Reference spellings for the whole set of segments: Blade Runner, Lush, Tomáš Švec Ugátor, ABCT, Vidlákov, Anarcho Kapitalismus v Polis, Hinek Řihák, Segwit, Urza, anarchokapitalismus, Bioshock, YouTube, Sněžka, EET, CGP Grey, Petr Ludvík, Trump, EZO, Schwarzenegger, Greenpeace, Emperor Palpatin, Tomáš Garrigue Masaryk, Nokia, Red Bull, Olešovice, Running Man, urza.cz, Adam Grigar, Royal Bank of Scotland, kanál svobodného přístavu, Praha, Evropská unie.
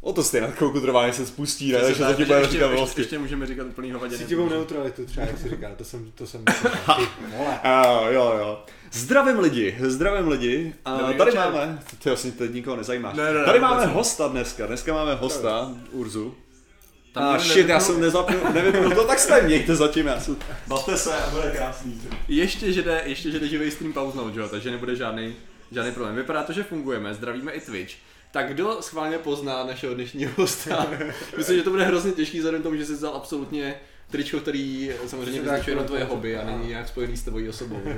O to stejně koukutrvání se spustí, ne? Takže zatím budeme říkat vlastně. Ještě můžeme říkat úplný hovaděný. Sítivou neutralitu třeba, jak si říká, to jsem jo. Zdravím lidi. A dobrý tady večer. Máme, ty vlastně teď nikoho nezajímáš. Ne, tady máme hosta dneska máme hosta, Urzu. A shit, já jsem nevypnul to, tak se mějte zatím, bavte se a bude krásný. Ještě, že jde živej stream pauznout, jo, takže nebude žádný problém. Vypadá to, že fungujeme, zdravíme i Twitch. Tak kdo schválně pozná našeho dnešního hosta? Myslím, že to bude hrozně těžký vzhledem tomu, že jsi vzal absolutně tričko, který samozřejmě vyznačuje jenom tvoje hobby a není nějak spojený s tvojí osobou. Jo?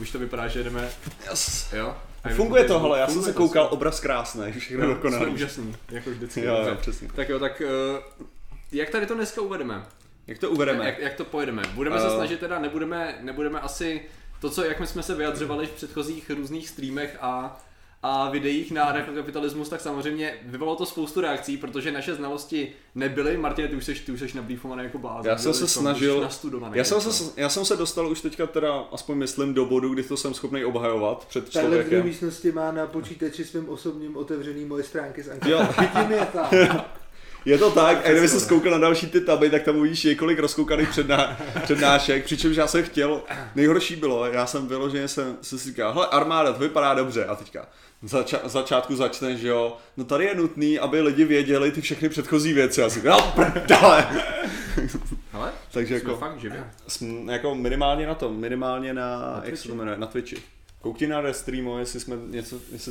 Už to vypadá, že jdeme... Yes. Jo? Funguje to, hele, já jsem se koukal, obraz krásný, všechno dokonalé. Jsme úžasný, jako vždycky. Jo, přesně. Tak jo, tak jak tady to dneska uvedeme? Jak to pojedeme? Budeme se snažit teda, nebudeme asi to, co, jak my jsme se vyjadřovali v předchozích různých streamech a videích na Anarcho Kapitalismus, tak samozřejmě vyvolalo to spoustu reakcí, protože naše znalosti nebyly. Martine, ty už seš nablífovaný jako blázen. Já jsem se dostal už teďka teda, aspoň myslím, do bodu, kdy to jsem schopný obhajovat před člověkem. Tahle v druhé místnosti má na počítači svým osobním otevřený moje stránky z Ankara. Vidím je tam. Je to tak, a kdyby se skoukal na další ty taby, tak tam uvidíš několik rozkoukaných přednášek, přičemž já jsem chtěl, nejhorší bylo, já jsem vyloženě jsem si říkal, hele, armáda, to vypadá dobře, a teďka začátku začne, že jo, no tady je nutný, aby lidi věděli ty všechny předchozí věci, asi, no prdele. Hele, takže jako, fakt živě. Jako minimálně na jak se to jmenuje, na Twitchi. Koukni na restreamo, jestli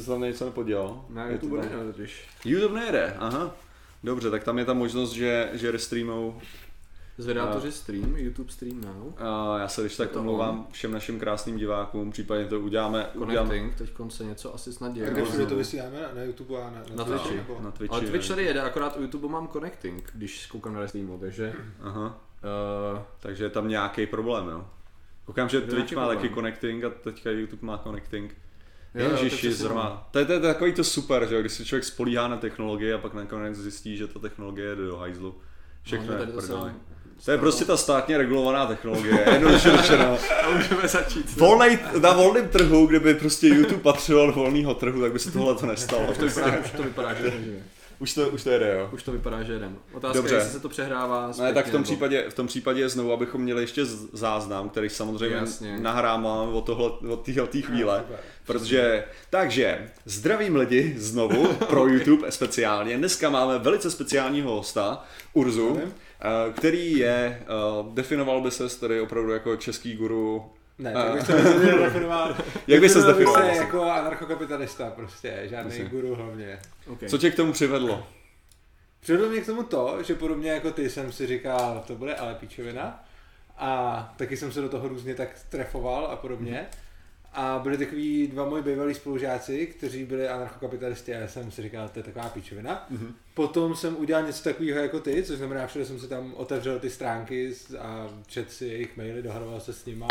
tam něco nepodělal. Na YouTube nejde totiž. YouTube nejde, aha. Dobře, tak tam je ta možnost, že restreamou... Zvedátoři stream, YouTube stream now. Já se když tak omlouvám všem našim krásným divákům, případně to uděláme. Teďkon se něco asi snad děje. Takže všude to vysíláme na YouTube a na Twitchi. Nebo... Na Twitchi. Ale Twitch tady jede, akorát u YouTube mám connecting, když koukám na restreamu, takže... Aha. Takže je tam nějaký problém, jo? Koukám, že Twitch má taky connecting a teďka YouTube má connecting. Ježiši, zrovna. To je takový to super, že když se člověk spolíhá na technologie a pak nakonec zjistí, že ta technologie je do hajzlu. Všechno je prdele. To je prostě ta státně regulovaná technologie, jednoduše řečeno. A můžeme začít. Na volném trhu, kdyby prostě YouTube patřilo do volného trhu, tak by se tohle to nestalo. Už to vypadá, že nežije. Už to jede, jo. Už to vypadá, že jedem. Otázka, dobře. Jestli se to přehrává zpětně, ne, tak v tom případě znovu, abychom měli ještě záznam, který samozřejmě nahrámám od této chvíle. Super. Protože, takže, zdravím lidi znovu pro YouTube speciálně. Dneska máme velice speciálního hosta, Urzu, který je, definoval by ses tady opravdu jako český guru. Ne, tak bych se definoval. Jak by se zdefinoval? Bych se jako anarchokapitalista prostě, žádný Myslím. Guru hlavně. Okay. Co tě k tomu přivedlo? Přivedlo mě k tomu to, že podobně jako ty jsem si říkal, to bude ale píčovina. A taky jsem se do toho různě tak trefoval a podobně. A byli takový dva moji bývalí spolužáci, kteří byli anarchokapitalisti a já jsem si říkal, to je taková píčovina. Potom jsem udělal něco takového jako ty, což znamená, všude jsem si tam otevřel ty stránky a četl si jejich maily, dohadoval se s nima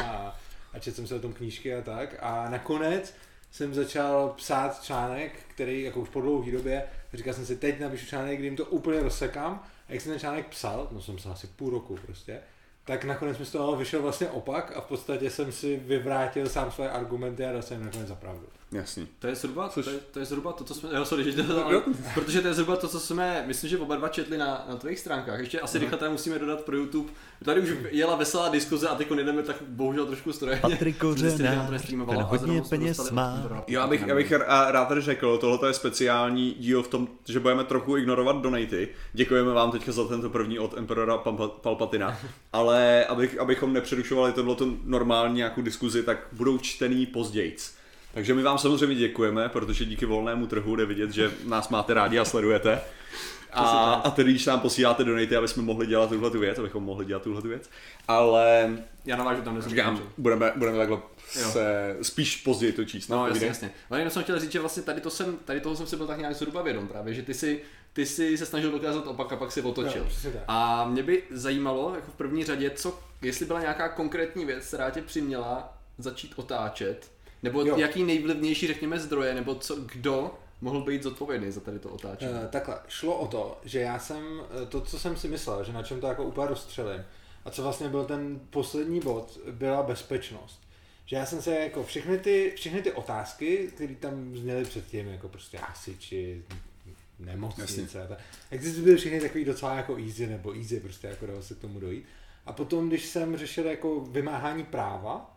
a četl jsem se o tom knížky a tak. A nakonec jsem začal psát článek, který jako už po dlouhé době, říkal jsem si, teď napíšu článek, kdy jim to úplně rozsekám. A jak jsem ten článek psal, no jsem psal asi půl roku prostě, tak nakonec mi z toho vyšel vlastně opak a v podstatě jsem si vyvrátil sám své argumenty a dal jsem jim nakonec za pravdu. Jasný. To je zhruba to, co jsme, myslím, že oba dva četli na tvých stránkách. Ještě asi rychle tady musíme dodat pro YouTube. Tady už jela veselá diskuze a teď jdeme tak bohužel trošku strojně. Patriku Řenář, ten hodně peněz má. Jo, abych rád řekl, tohle je speciální díl v tom, že budeme trochu ignorovat donaty. Děkujeme vám teďka za tento první od Emperora Palpatina. Ale abychom nepřerušovali tohleto normální nějakou diskuzi, tak budou čtený pozdějc. Takže my vám samozřejmě děkujeme, protože díky volnému trhu jde vidět, že nás máte rádi a sledujete. A tedy, když nám posíláte donaty, aby jsme mohli dělat tuhletu věc, ale... Já navážu tam nesmíším. Budeme takhle se spíš později to číst. No jasně. Ale jenom jsem chtěl říct, že vlastně tady toho jsem si byl tak nějak zhruba vědom právě, že ty jsi se snažil dokázat opak a pak si otočil. Jo, a mě by zajímalo, jako v první řadě, jestli byla nějaká konkrétní věc, která tě přiměla začít otáčet, nebo jaký nejvlivnější, řekněme, zdroje, nebo kdo mohl být zodpovědný za tady to otáčení? Takhle, šlo o to, že já jsem, to, co jsem si myslel, že na čem to jako úplně rozstřelím, a co vlastně byl ten poslední bod, byla bezpečnost. Že já jsem se jako všechny ty otázky, které tam zněly předtím, jako prostě hasiči, nemocnice. Existují všechny takový docela jako easy, nebo easy, prostě jako dalo se k tomu dojít. A potom, když jsem řešil jako vymáhání práva,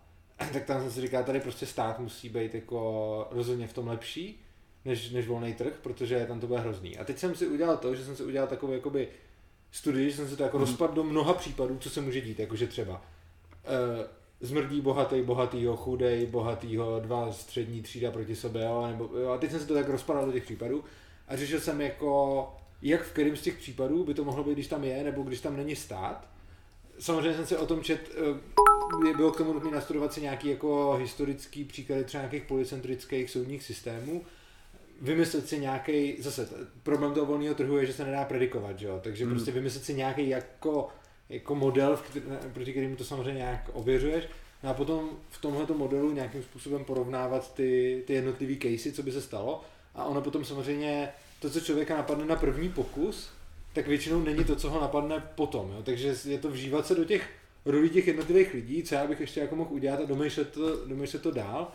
tak tam jsem si říkal, tady prostě stát musí být jako rozhodně v tom lepší, než volný trh, protože tam to bude hrozný. A teď jsem si udělal to, že jsem si udělal takovou jakoby studii, že jsem se to jako rozpadl do mnoha případů, co se může dít, jakože třeba zmrdí bohatýho, chudej bohatýho, dva střední třída proti sobě, jo, nebo, jo, a teď jsem se to tak rozpadl do těch případů a řešil jsem jako, jak v kterým z těch případů by to mohlo být, když tam je, nebo když tam není stát. Samozřejmě jsem se o tom čet, bylo k tomu nutné nastudovat si nějaký jako historický příklady třeba nějakých policentrických soudních systémů, vymyslet si nějaký, zase problém toho volného trhu je, že se nedá predikovat, že jo, takže prostě vymyslet si nějaký jako model, proti kterým to samozřejmě nějak ověřuješ, no a potom v tomhleto modelu nějakým způsobem porovnávat ty jednotlivý casey, co by se stalo, a ono potom samozřejmě to, co člověka napadne na první pokus, tak většinou není to, co ho napadne potom, jo? Takže je to vžívat se do těch rolí těch jednotlivých lidí, co já bych ještě jako mohl udělat a domýšlet to dál,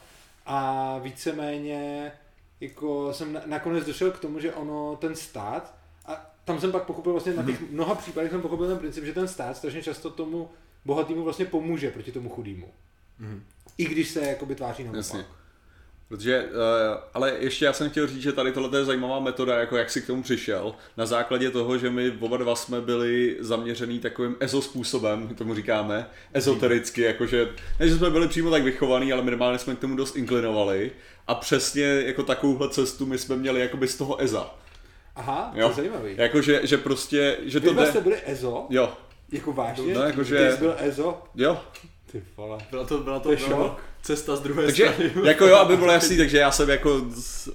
a víceméně jako jsem nakonec došel k tomu, že ono ten stát, a tam jsem pak pochopil vlastně na těch mnoha případech jsem pochopil ten princip, že ten stát strašně často tomu bohatýmu vlastně pomůže proti tomu chudýmu. I když se jakoby tváří na opak. Protože, ale ještě já jsem chtěl říct, že tady tohle je zajímavá metoda, jako jak jsi k tomu přišel, na základě toho, že my oba dva jsme byli zaměřený takovým EZO způsobem, tomu říkáme, ezotericky, jakože, ne, že jsme byli přímo tak vychovaný, ale minimálně jsme k tomu dost inklinovali a přesně jako takovouhle cestu my jsme měli jakoby z toho EZA. Aha, to je zajímavý. Jakože, že prostě, že to jde... Vy jste byli EZO? Jo. Jako vážně? No, jakože... Ty jsi byl EZO? Jo. Ty vole. Byla to šok. Cesta z druhé strany. Jako jo, aby bylo jasný, takže já jsem jako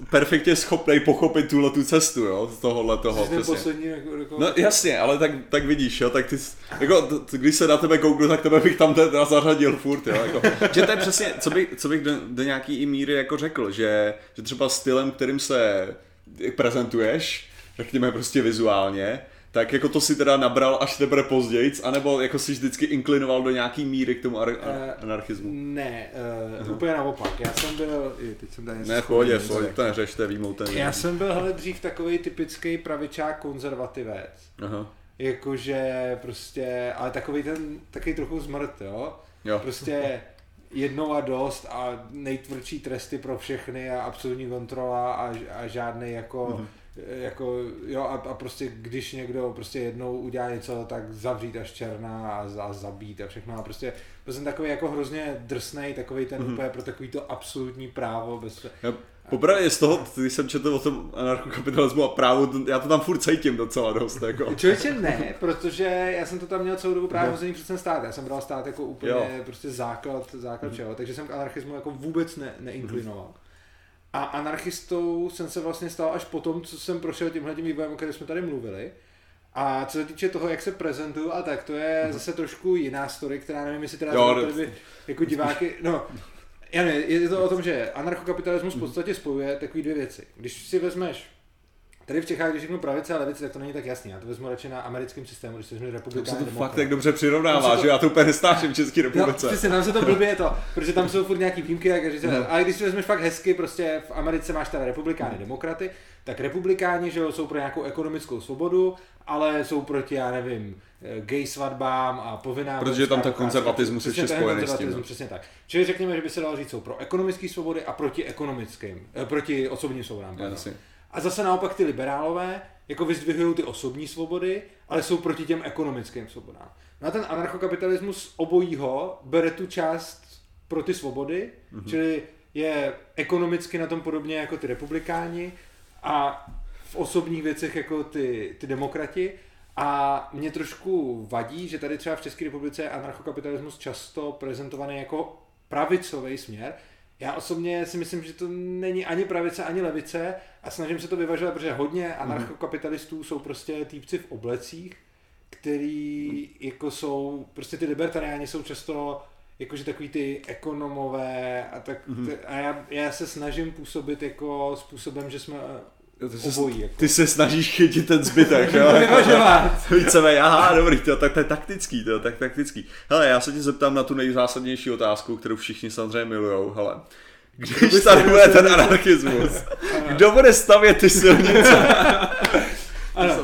perfektně schopnej pochopit tuhle tu cestu, jo, z tohohle toho. Poslední, jako... No jasně, ale tak vidíš, jo, tak ty, jako, když se na tebe kouknu, tak tebe bych tam teda zařadil furt, jo, jako. Že to je přesně, co bych do nějaký i míry jako řekl, že třeba stylem, kterým se prezentuješ, řekněme prostě vizuálně, tak jako to si teda nabral až teprve pozdějc, anebo jako jsi vždycky inklinoval do nějaký míry k tomu anarchismu? Ne, úplně naopak. Já jsem byl... Teď jsem tady něco... Ne, chodě, to neřešte, výmoutený. Já jsem byl, hele, dřív takovej typický pravičák konzervativec. Aha. Jakože prostě... Ale takovej ten... Takovej trochu zmrt, jo? Prostě jednou a dost a nejtvrdší tresty pro všechny a absolutní kontrola a žádnej jako... Aha. Jako, jo, a prostě když někdo prostě jednou udělá něco, tak zavřít až černá a zabít a všechno, a prostě jsem takový jako hrozně drsnej, takový ten úplně pro takový to absolutní právo bez... Popravdě z toho, když jsem četl o tom anarchokapitalismu a právu, já to tam furt cítím docela dost, jako. Člověče ne, protože já jsem to tam měl celou dobu právě hozený před ten stát, já jsem bral stát jako úplně prostě základ čeho, takže jsem k anarchismu jako vůbec neinklinoval. A anarchistou jsem se vlastně stal až po tom, co jsem prošel tímhletím vývojem, o kterém jsme tady mluvili. A co se týče toho, jak se prezentuju a tak, to je zase trošku jiná story, která nevím, jestli teda by jako diváky... No, já nevím, je to o tom, že anarchokapitalismus v podstatě spojuje takové dvě věci. Když si vezmeš, tady v Čechách, když řeknu pravice a levice, tak to není tak jasný. Já to vezmu radši na americkém systému, když se vezmu republikány. To se to fakt tak dobře přirovnává, že já to úplně nestáším v České republice. No, přesně, nám se to blbě je to, protože tam jsou furt nějaký výjimky, ale když si vezmeš fakt hezky, prostě v Americe máš teda republikány, demokraty, tak republikáni, že jsou pro nějakou ekonomickou svobodu, ale jsou proti, já nevím, gay svatbám a povinnám. Protože tam ten konzervatismus je spojený s tím. Přesně tak. Čili řekněme, že by se dalo říct, jsou pro ekonomické svobody a proti ekonomickým, proti osobním svobodám. A zase naopak ty liberálové jako vyzdvihují ty osobní svobody, ale jsou proti těm ekonomickým svobodám. No a ten anarchokapitalismus obojího bere tu část pro ty svobody, čili je ekonomicky na tom podobně jako ty republikáni a v osobních věcech jako ty demokrati. A mě trošku vadí, že tady třeba v České republice je anarchokapitalismus často prezentovaný jako pravicový směr. Já osobně si myslím, že to není ani pravice, ani levice a snažím se to vyvažovat, protože hodně anarchokapitalistů jsou prostě týpci v oblecích, který jako jsou, prostě ty libertariáni jsou často jakože takový ty ekonomové a tak a já se snažím působit jako způsobem, že jsme obojí. Jako. Ty se snažíš chytit ten zbytek, jo? Vyvažovat. Víceméně, aha, dobrý, tak to je taktický, Hele, já se tě zeptám na tu nejzásadnější otázku, kterou všichni samozřejmě milujou, hele. Když tady bude ten anarchismus, kdo bude stavět ty silnice? Ano,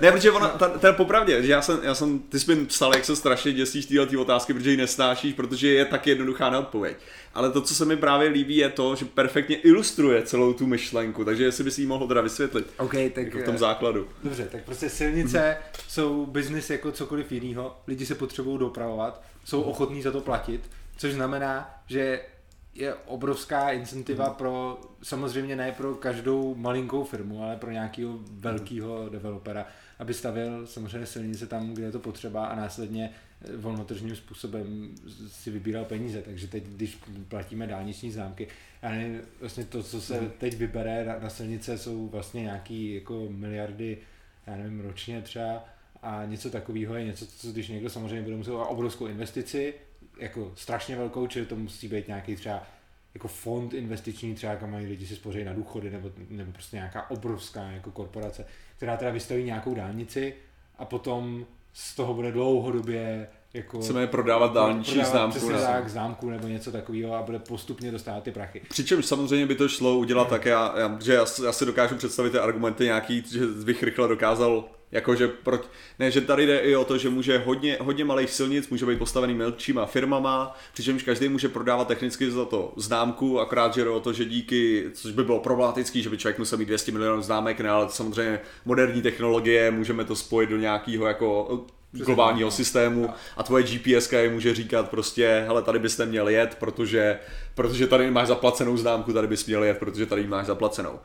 ne, protože ona, to je popravdě, že já jsem, ty jsi mi psal, jak se strašně děsíš tyhle otázky, protože ji nesnášíš, protože je tak jednoduchá neodpověď. Ale to, co se mi právě líbí, je to, že perfektně ilustruje celou tu myšlenku, takže jestli bys jí mohl teda vysvětlit. Okay, tak, jako v tom základu. Dobře, tak prostě silnice jsou biznis jako cokoliv jinýho, lidi se potřebují dopravovat, jsou ochotní za to platit, což znamená, že je obrovská incentiva pro, samozřejmě ne pro každou malinkou firmu, ale pro nějakého velkého developera, aby stavěl samozřejmě silnice tam, kde je to potřeba a následně volnotržním způsobem si vybíral peníze. Takže teď, když platíme dálniční známky, já nevím, vlastně to, co se teď vybere na silnice, jsou vlastně nějaký jako miliardy, já nevím, ročně třeba a něco takového je něco, co když někdo samozřejmě bude muset obrovskou investici, jako strašně velkou, čili to musí být nějaký třeba jako fond investiční, třeba kam mají lidi si spoří na důchody nebo prostě nějaká obrovská jako korporace, která teda vystaví nějakou dálnici a potom z toho bude dlouhodobě jako chceme prodávat dálniční známku nebo něco takového a bude postupně dostávat ty prachy. Přičemž samozřejmě by to šlo udělat tak, já si dokážu představit ty argumenty nějaký, že bych rychle dokázal jakože že tady jde i o to, že může hodně malých silnic může být postavený menšíma firmama, přičemž každý může prodávat technicky za to známku, akorát že jde o to, že díky, což by bylo problematický, že by člověk musel mít 200 milionů známek, ne, ale samozřejmě moderní technologie, můžeme to spojit do nějakého jako globálního systému a tvoje GPSka je může říkat prostě, hele, tady bys neměl jet, protože tady máš zaplacenou známku, tady bys měl jet, protože tady máš zaplacenou.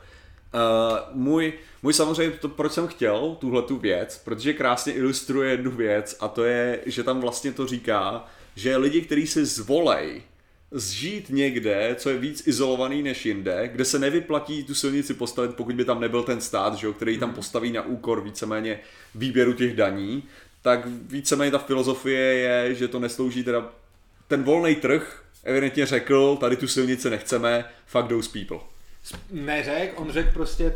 Můj samozřejmě to, proč jsem chtěl tuhletu věc, protože krásně ilustruje jednu věc a to je, že tam vlastně to říká, že lidi, kteří si zvolej žít někde, co je víc izolovaný než jinde, kde se nevyplatí tu silnici postavit, pokud by tam nebyl ten stát, že jo, který tam postaví na úkor víceméně výběru těch daní, tak víceméně ta filozofie je, že to neslouží teda ten volný trh, evidentně řekl, tady tu silnici nechceme, fuck those people. Neřek, on řekl prostě,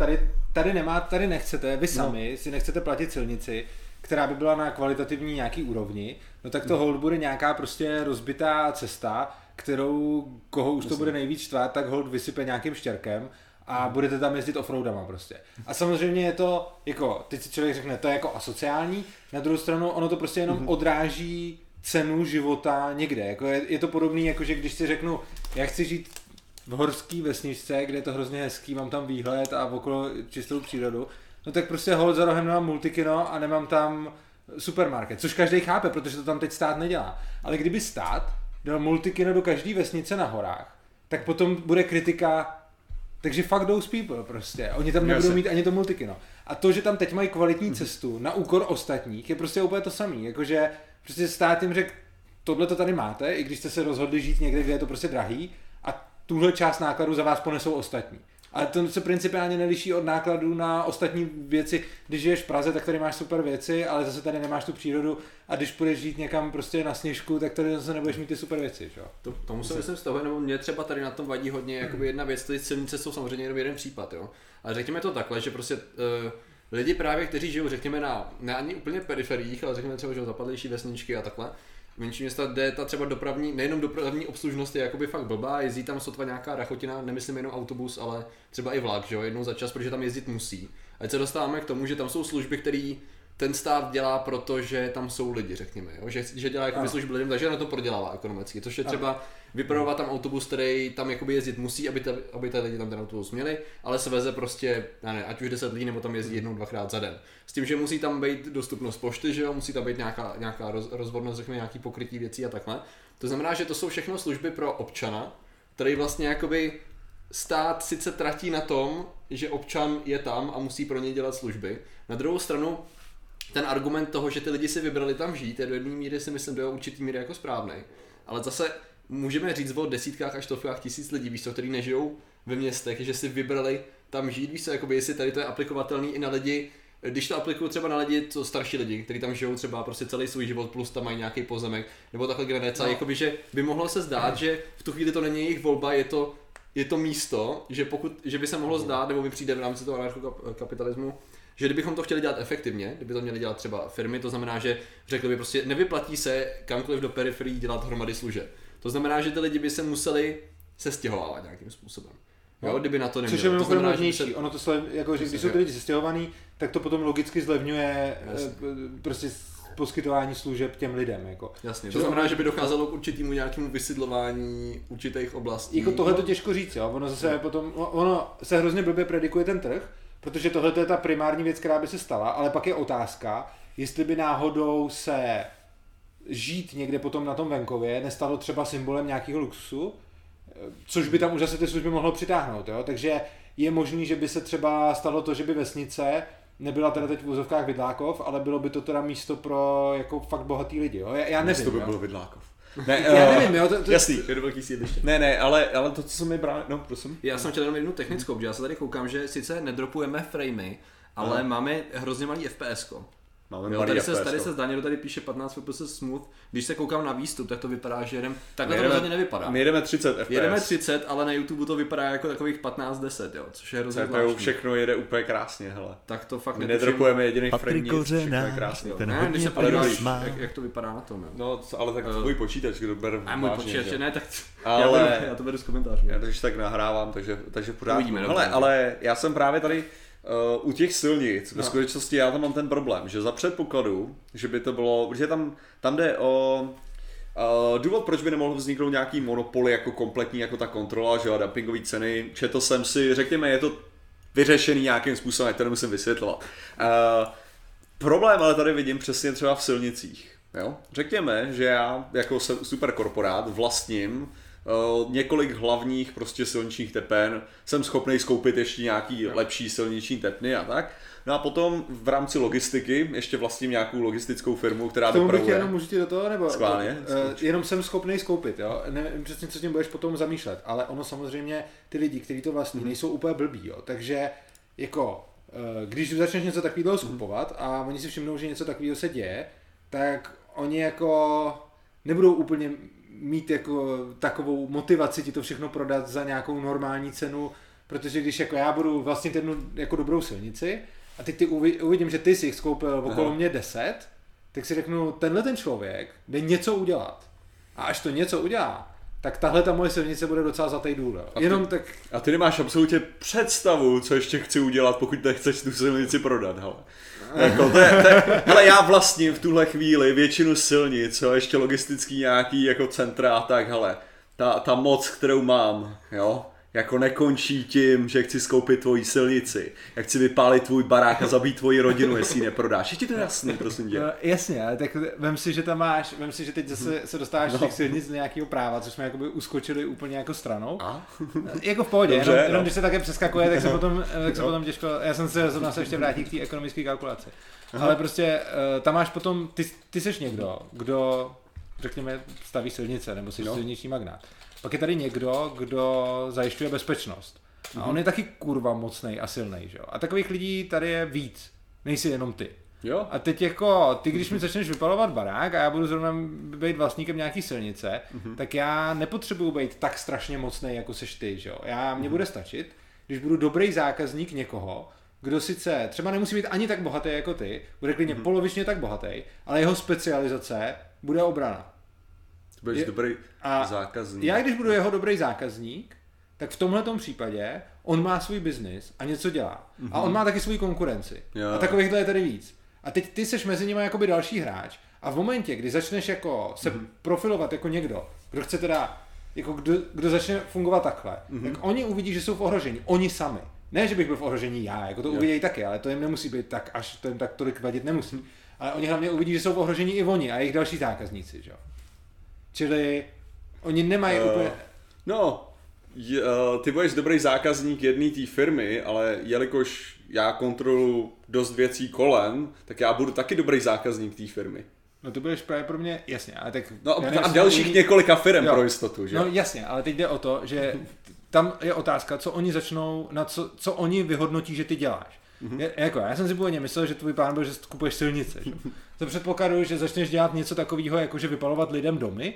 tady nechcete, vy sami si nechcete platit silnici, která by byla na kvalitativní nějaký úrovni, no tak to hold bude nějaká prostě rozbitá cesta, kterou, koho už to bude nejvíc štvát, tak hold vysype nějakým štěrkem a budete tam jezdit offroadama prostě. A samozřejmě je to, jako, teď si člověk řekne, to je jako asociální, na druhou stranu ono to prostě jenom odráží cenu života někde, jako je to podobný, jako že když si řeknu, já chci žít v horský vesničce, kde je to hrozně hezký, mám tam výhled a okolo čistou přírodu, no tak prostě holt za rohem nemám multikino a nemám tam supermarket, což každý chápe, protože to tam teď stát nedělá. Ale kdyby stát dal multikino do každý vesnice na horách, tak potom bude kritika, takže fuck those people prostě, oni tam nebudou mít ani to multikino. A to, že tam teď mají kvalitní cestu na úkor ostatních, je prostě úplně to samý, jakože prostě stát jim řekl, tohle to tady máte, i když jste se rozhodli žít někde, kde je to prostě drahý, a tuhle část nákladů za vás ponesou ostatní. Ale to se principiálně neliší od nákladů na ostatní věci. Když žiješ v Praze, tak tady máš super věci, ale zase tady nemáš tu přírodu a když půjdeš žít někam prostě na Sněžku, tak tady zase nebudeš mít ty super věci, jo. Tomu se myslím z toho, nebo mě třeba tady na tom vadí hodně jakoby jedna věc, ty silnice jsou samozřejmě jenom jeden případ, jo. Ale řekněme to takhle, že prostě lidi právě, kteří žijou, řekněme na ne ani úplně periferiích, ale řekněme třeba, že zapadlejší vesničky a takhle. Menší města, kde ta třeba dopravní, nejenom dopravní obslužnost je jakoby fakt blbá, jezdí tam sotva nějaká rachotina, nemyslím jenom autobus, ale třeba i vlak, že jo, jednou za čas, protože tam jezdit musí. Ať se dostáváme k tomu, že tam jsou služby, které ten stát dělá, protože tam jsou lidi, řekněme, jo, že dělá jakoby služby lidem, takže na to prodělává ekonomicky, což je třeba vypravovat tam autobus, který tam jakoby jezdit musí, aby ty lidi tam ten autobus měli, ale sveze prostě, ne, ať už 10 lidí, nebo tam jezdí jednou, dvakrát za den. S tím, že musí tam být dostupnost pošty, že jo, musí tam být nějaká rozvodnost, řekněme, nějaký pokrytí věcí a takhle. To znamená, že to jsou všechno služby pro občana, který vlastně jakoby stát sice tratí na tom, že občan je tam a musí pro něj dělat služby. Na druhou stranu ten argument toho, že ty lidi si vybrali tam žít, je do jedné míry, si myslím, do určitý míry jako správný. Ale zase můžeme říct o desítkách až stovkách tisíc lidí, víš co, který nežijou ve městech, že si vybrali tam žít, víš co, jakoby jestli tady to je aplikovatelný i na lidi, když to aplikuju třeba na lidi, co starší lidi, kteří tam žijou třeba prostě celý svůj život, plus tam mají nějaký pozemek, nebo takhle generace, jakoby, že by mohlo se zdát, že v tu chvíli to není jejich volba, je to místo, že by se mohlo zdát, nebo mi přijde v rámci toho anarchokapitalismu, že kdybychom to chtěli dělat efektivně, kdyby to měli dělat třeba firmy, to znamená, že řekli by prostě nevyplatí se kamkoliv do periferií dělat hromady služeb. To znamená, že ty lidi by se museli se stěhovala nějakým způsobem. Jo, kdyby na to nemělo. Což je mimochodem levnější. Ono to se, jako, že když jsou ty lidi sestěhovaný, tak to potom logicky zlevňuje prostě poskytování služeb těm lidem. Jako. Jasně, to znamená, že by docházelo k určitému nějakému vysidlování určitých oblastí. Jako tohle to těžko říct, jo. Ono zase potom, ono se hrozně blbě predikuje ten trh, protože tohle je ta primární věc, která by se stala, ale pak je otázka, jestli by náhodou se žít někde potom na tom venkově nestalo třeba symbolem nějakého luxusu, což by tam už zase ty služby mohlo přitáhnout, jo? Takže je možný, že by se třeba stalo to, že by vesnice nebyla teda teď v úzovkách Vidlákov, ale bylo by to teda místo pro jako fakt bohatý lidi, jo? Já nevím, to by bylo Vidlákov. Ne, já nevím, jo, to jasný, je to velký sídliště. Ne, ale to, co jsem mi brali, no prosím. Já jsem chtěl jenom jednu technickou, protože já se tady koukám, že sice nedropujeme framey, ale máme hrozně malý FPSko. Jo, tady se zdáně, tady píše 15 FPS smooth, když se koukám na výstup, tak to vypadá, že jedem, takhle to rozhodně nevypadá. My jedeme 30 FPS. Jedeme 30, ale na YouTube to vypadá jako takových 15-10, jo, což je hrozně zvláštní. Všechno jede úplně krásně, hele. Tak to fakt nedropujeme jedinej frame, všechno je krásně. Ne, když se podíváš, jak to vypadá na tom, jo. No, ale tak tvůj počítač, kdo beru vážně. A můj počítač, ne, tak já to beru z komentářů. Já tož tak nahrávám, takže pořád. Ale já jsem právě tady u těch silnic, ve skutečnosti já tam mám ten problém, že za předpokladu, že by to bylo, protože tam jde o důvod, proč by nemohl vzniknout nějaký monopoly jako kompletní, jako ta kontrola, že a dumpingové ceny, četl jsem si, řekněme, je to vyřešený nějakým způsobem, to nemusím vysvětlovat. Problém ale tady vidím přesně třeba v silnicích. Jo? Řekněme, že já jako superkorporát vlastním několik hlavních prostě silničních tepen, jsem schopný skoupit ještě nějaký lepší silniční tepny a tak. No a potom v rámci logistiky ještě vlastním nějakou logistickou firmu, která dopravuje. Tomu bych jenom můžete do toho, nebo schválně? Jenom jsem schopný skoupit, jo. Nevím přesně, co tím budeš potom zamýšlet, ale ono samozřejmě ty lidi, kteří to vlastní, nejsou úplně blbí, jo. Takže jako, když začneš něco takového skupovat a oni si všimnou, že něco takového se děje, tak oni jako nebudou úplně mít jako takovou motivaci ti to všechno prodat za nějakou normální cenu, protože když jako já budu vlastně jednu jako dobrou silnici a teď ty uvidím, že ty jsi jich skoupil okolo mě 10, tak si řeknu, tenhle ten člověk jde něco udělat a až to něco udělá, tak tahle ta moje silnice bude docela za tej důl. A ty nemáš absolutně představu, co ještě chci udělat, pokud nechceš tu silnici prodat, hele. Jako, ale já vlastním v tuhle chvíli většinu silnic, jo, ještě logistický nějaký jako centra a tak, hele, ta moc, kterou mám, jo, jako nekončí tím, že chci skoupit tvoji silnici, jak chci vypálit tvůj barák a zabít tvoji rodinu, jestli ji neprodáš. Je ti to jasný, prosím tě? No, jasně, ale tak vem si, že teď zase se dostáváš těch silnic nějakého práva, což jsme jakoby uskočili úplně jako stranou. A? Jako v pohodě, dobře, jenom když se také přeskakuje, tak se potom, těžko, já jsem se rozhodl ještě vrátit k té ekonomické kalkulaci. Aha. Ale prostě tam máš potom, ty seš někdo, kdo, řekněme, staví silnice, nebo jsi silniční magnát. Pak je tady někdo, kdo zajišťuje bezpečnost. A on je taky kurva mocnej a silnej, že jo? A takových lidí tady je víc, nejsi jenom ty. Jo. A teď jako, ty když mi začneš vypalovat barák a já budu zrovna být vlastníkem nějaký silnice, tak já nepotřebuju být tak strašně mocnej, jako seš ty, že jo? Mně bude stačit, když budu dobrý zákazník někoho, kdo sice třeba nemusí být ani tak bohatý jako ty, bude klidně polovičně tak bohatý, ale jeho specializace bude obrana. Budeš dobrý zákazník. Já když budu jeho dobrý zákazník, tak v tomhletom případě on má svůj biznis a něco dělá. A on má taky svůj konkurenci. Jo. A takovýchhle je tady víc. A teď ty seš mezi nimi jakoby další hráč a v momentě, kdy začneš jako se profilovat jako někdo, kdo chce teda, jako kdo začne fungovat takhle, tak oni uvidí, že jsou v ohrožení. Oni sami. Ne, že bych byl v ohrožení já, jako to uvidějí taky, ale to jim nemusí být tak, až to jim tak tolik vadit nemusí. Ale oni hlavně uvidí, že jsou v ohrožení i oni a jejich další zákazníci, že jo. Čili oni nemají úplně... No, ty budeš dobrý zákazník jedné té firmy, ale jelikož já kontroluji dost věcí kolem, tak já budu taky dobrý zákazník té firmy. No to budeš právě pro mě, jasně, ale tak... No a dalších několika firm pro jistotu, že? No jasně, ale teď jde o to, že tam je otázka, co oni začnou, na co oni vyhodnotí, že ty děláš. Jako, já jsem si původně myslel, že tvůj plán byl, že kupuješ silnice. To předpokladu, že začneš dělat něco takového, jako že vypalovat lidem domy,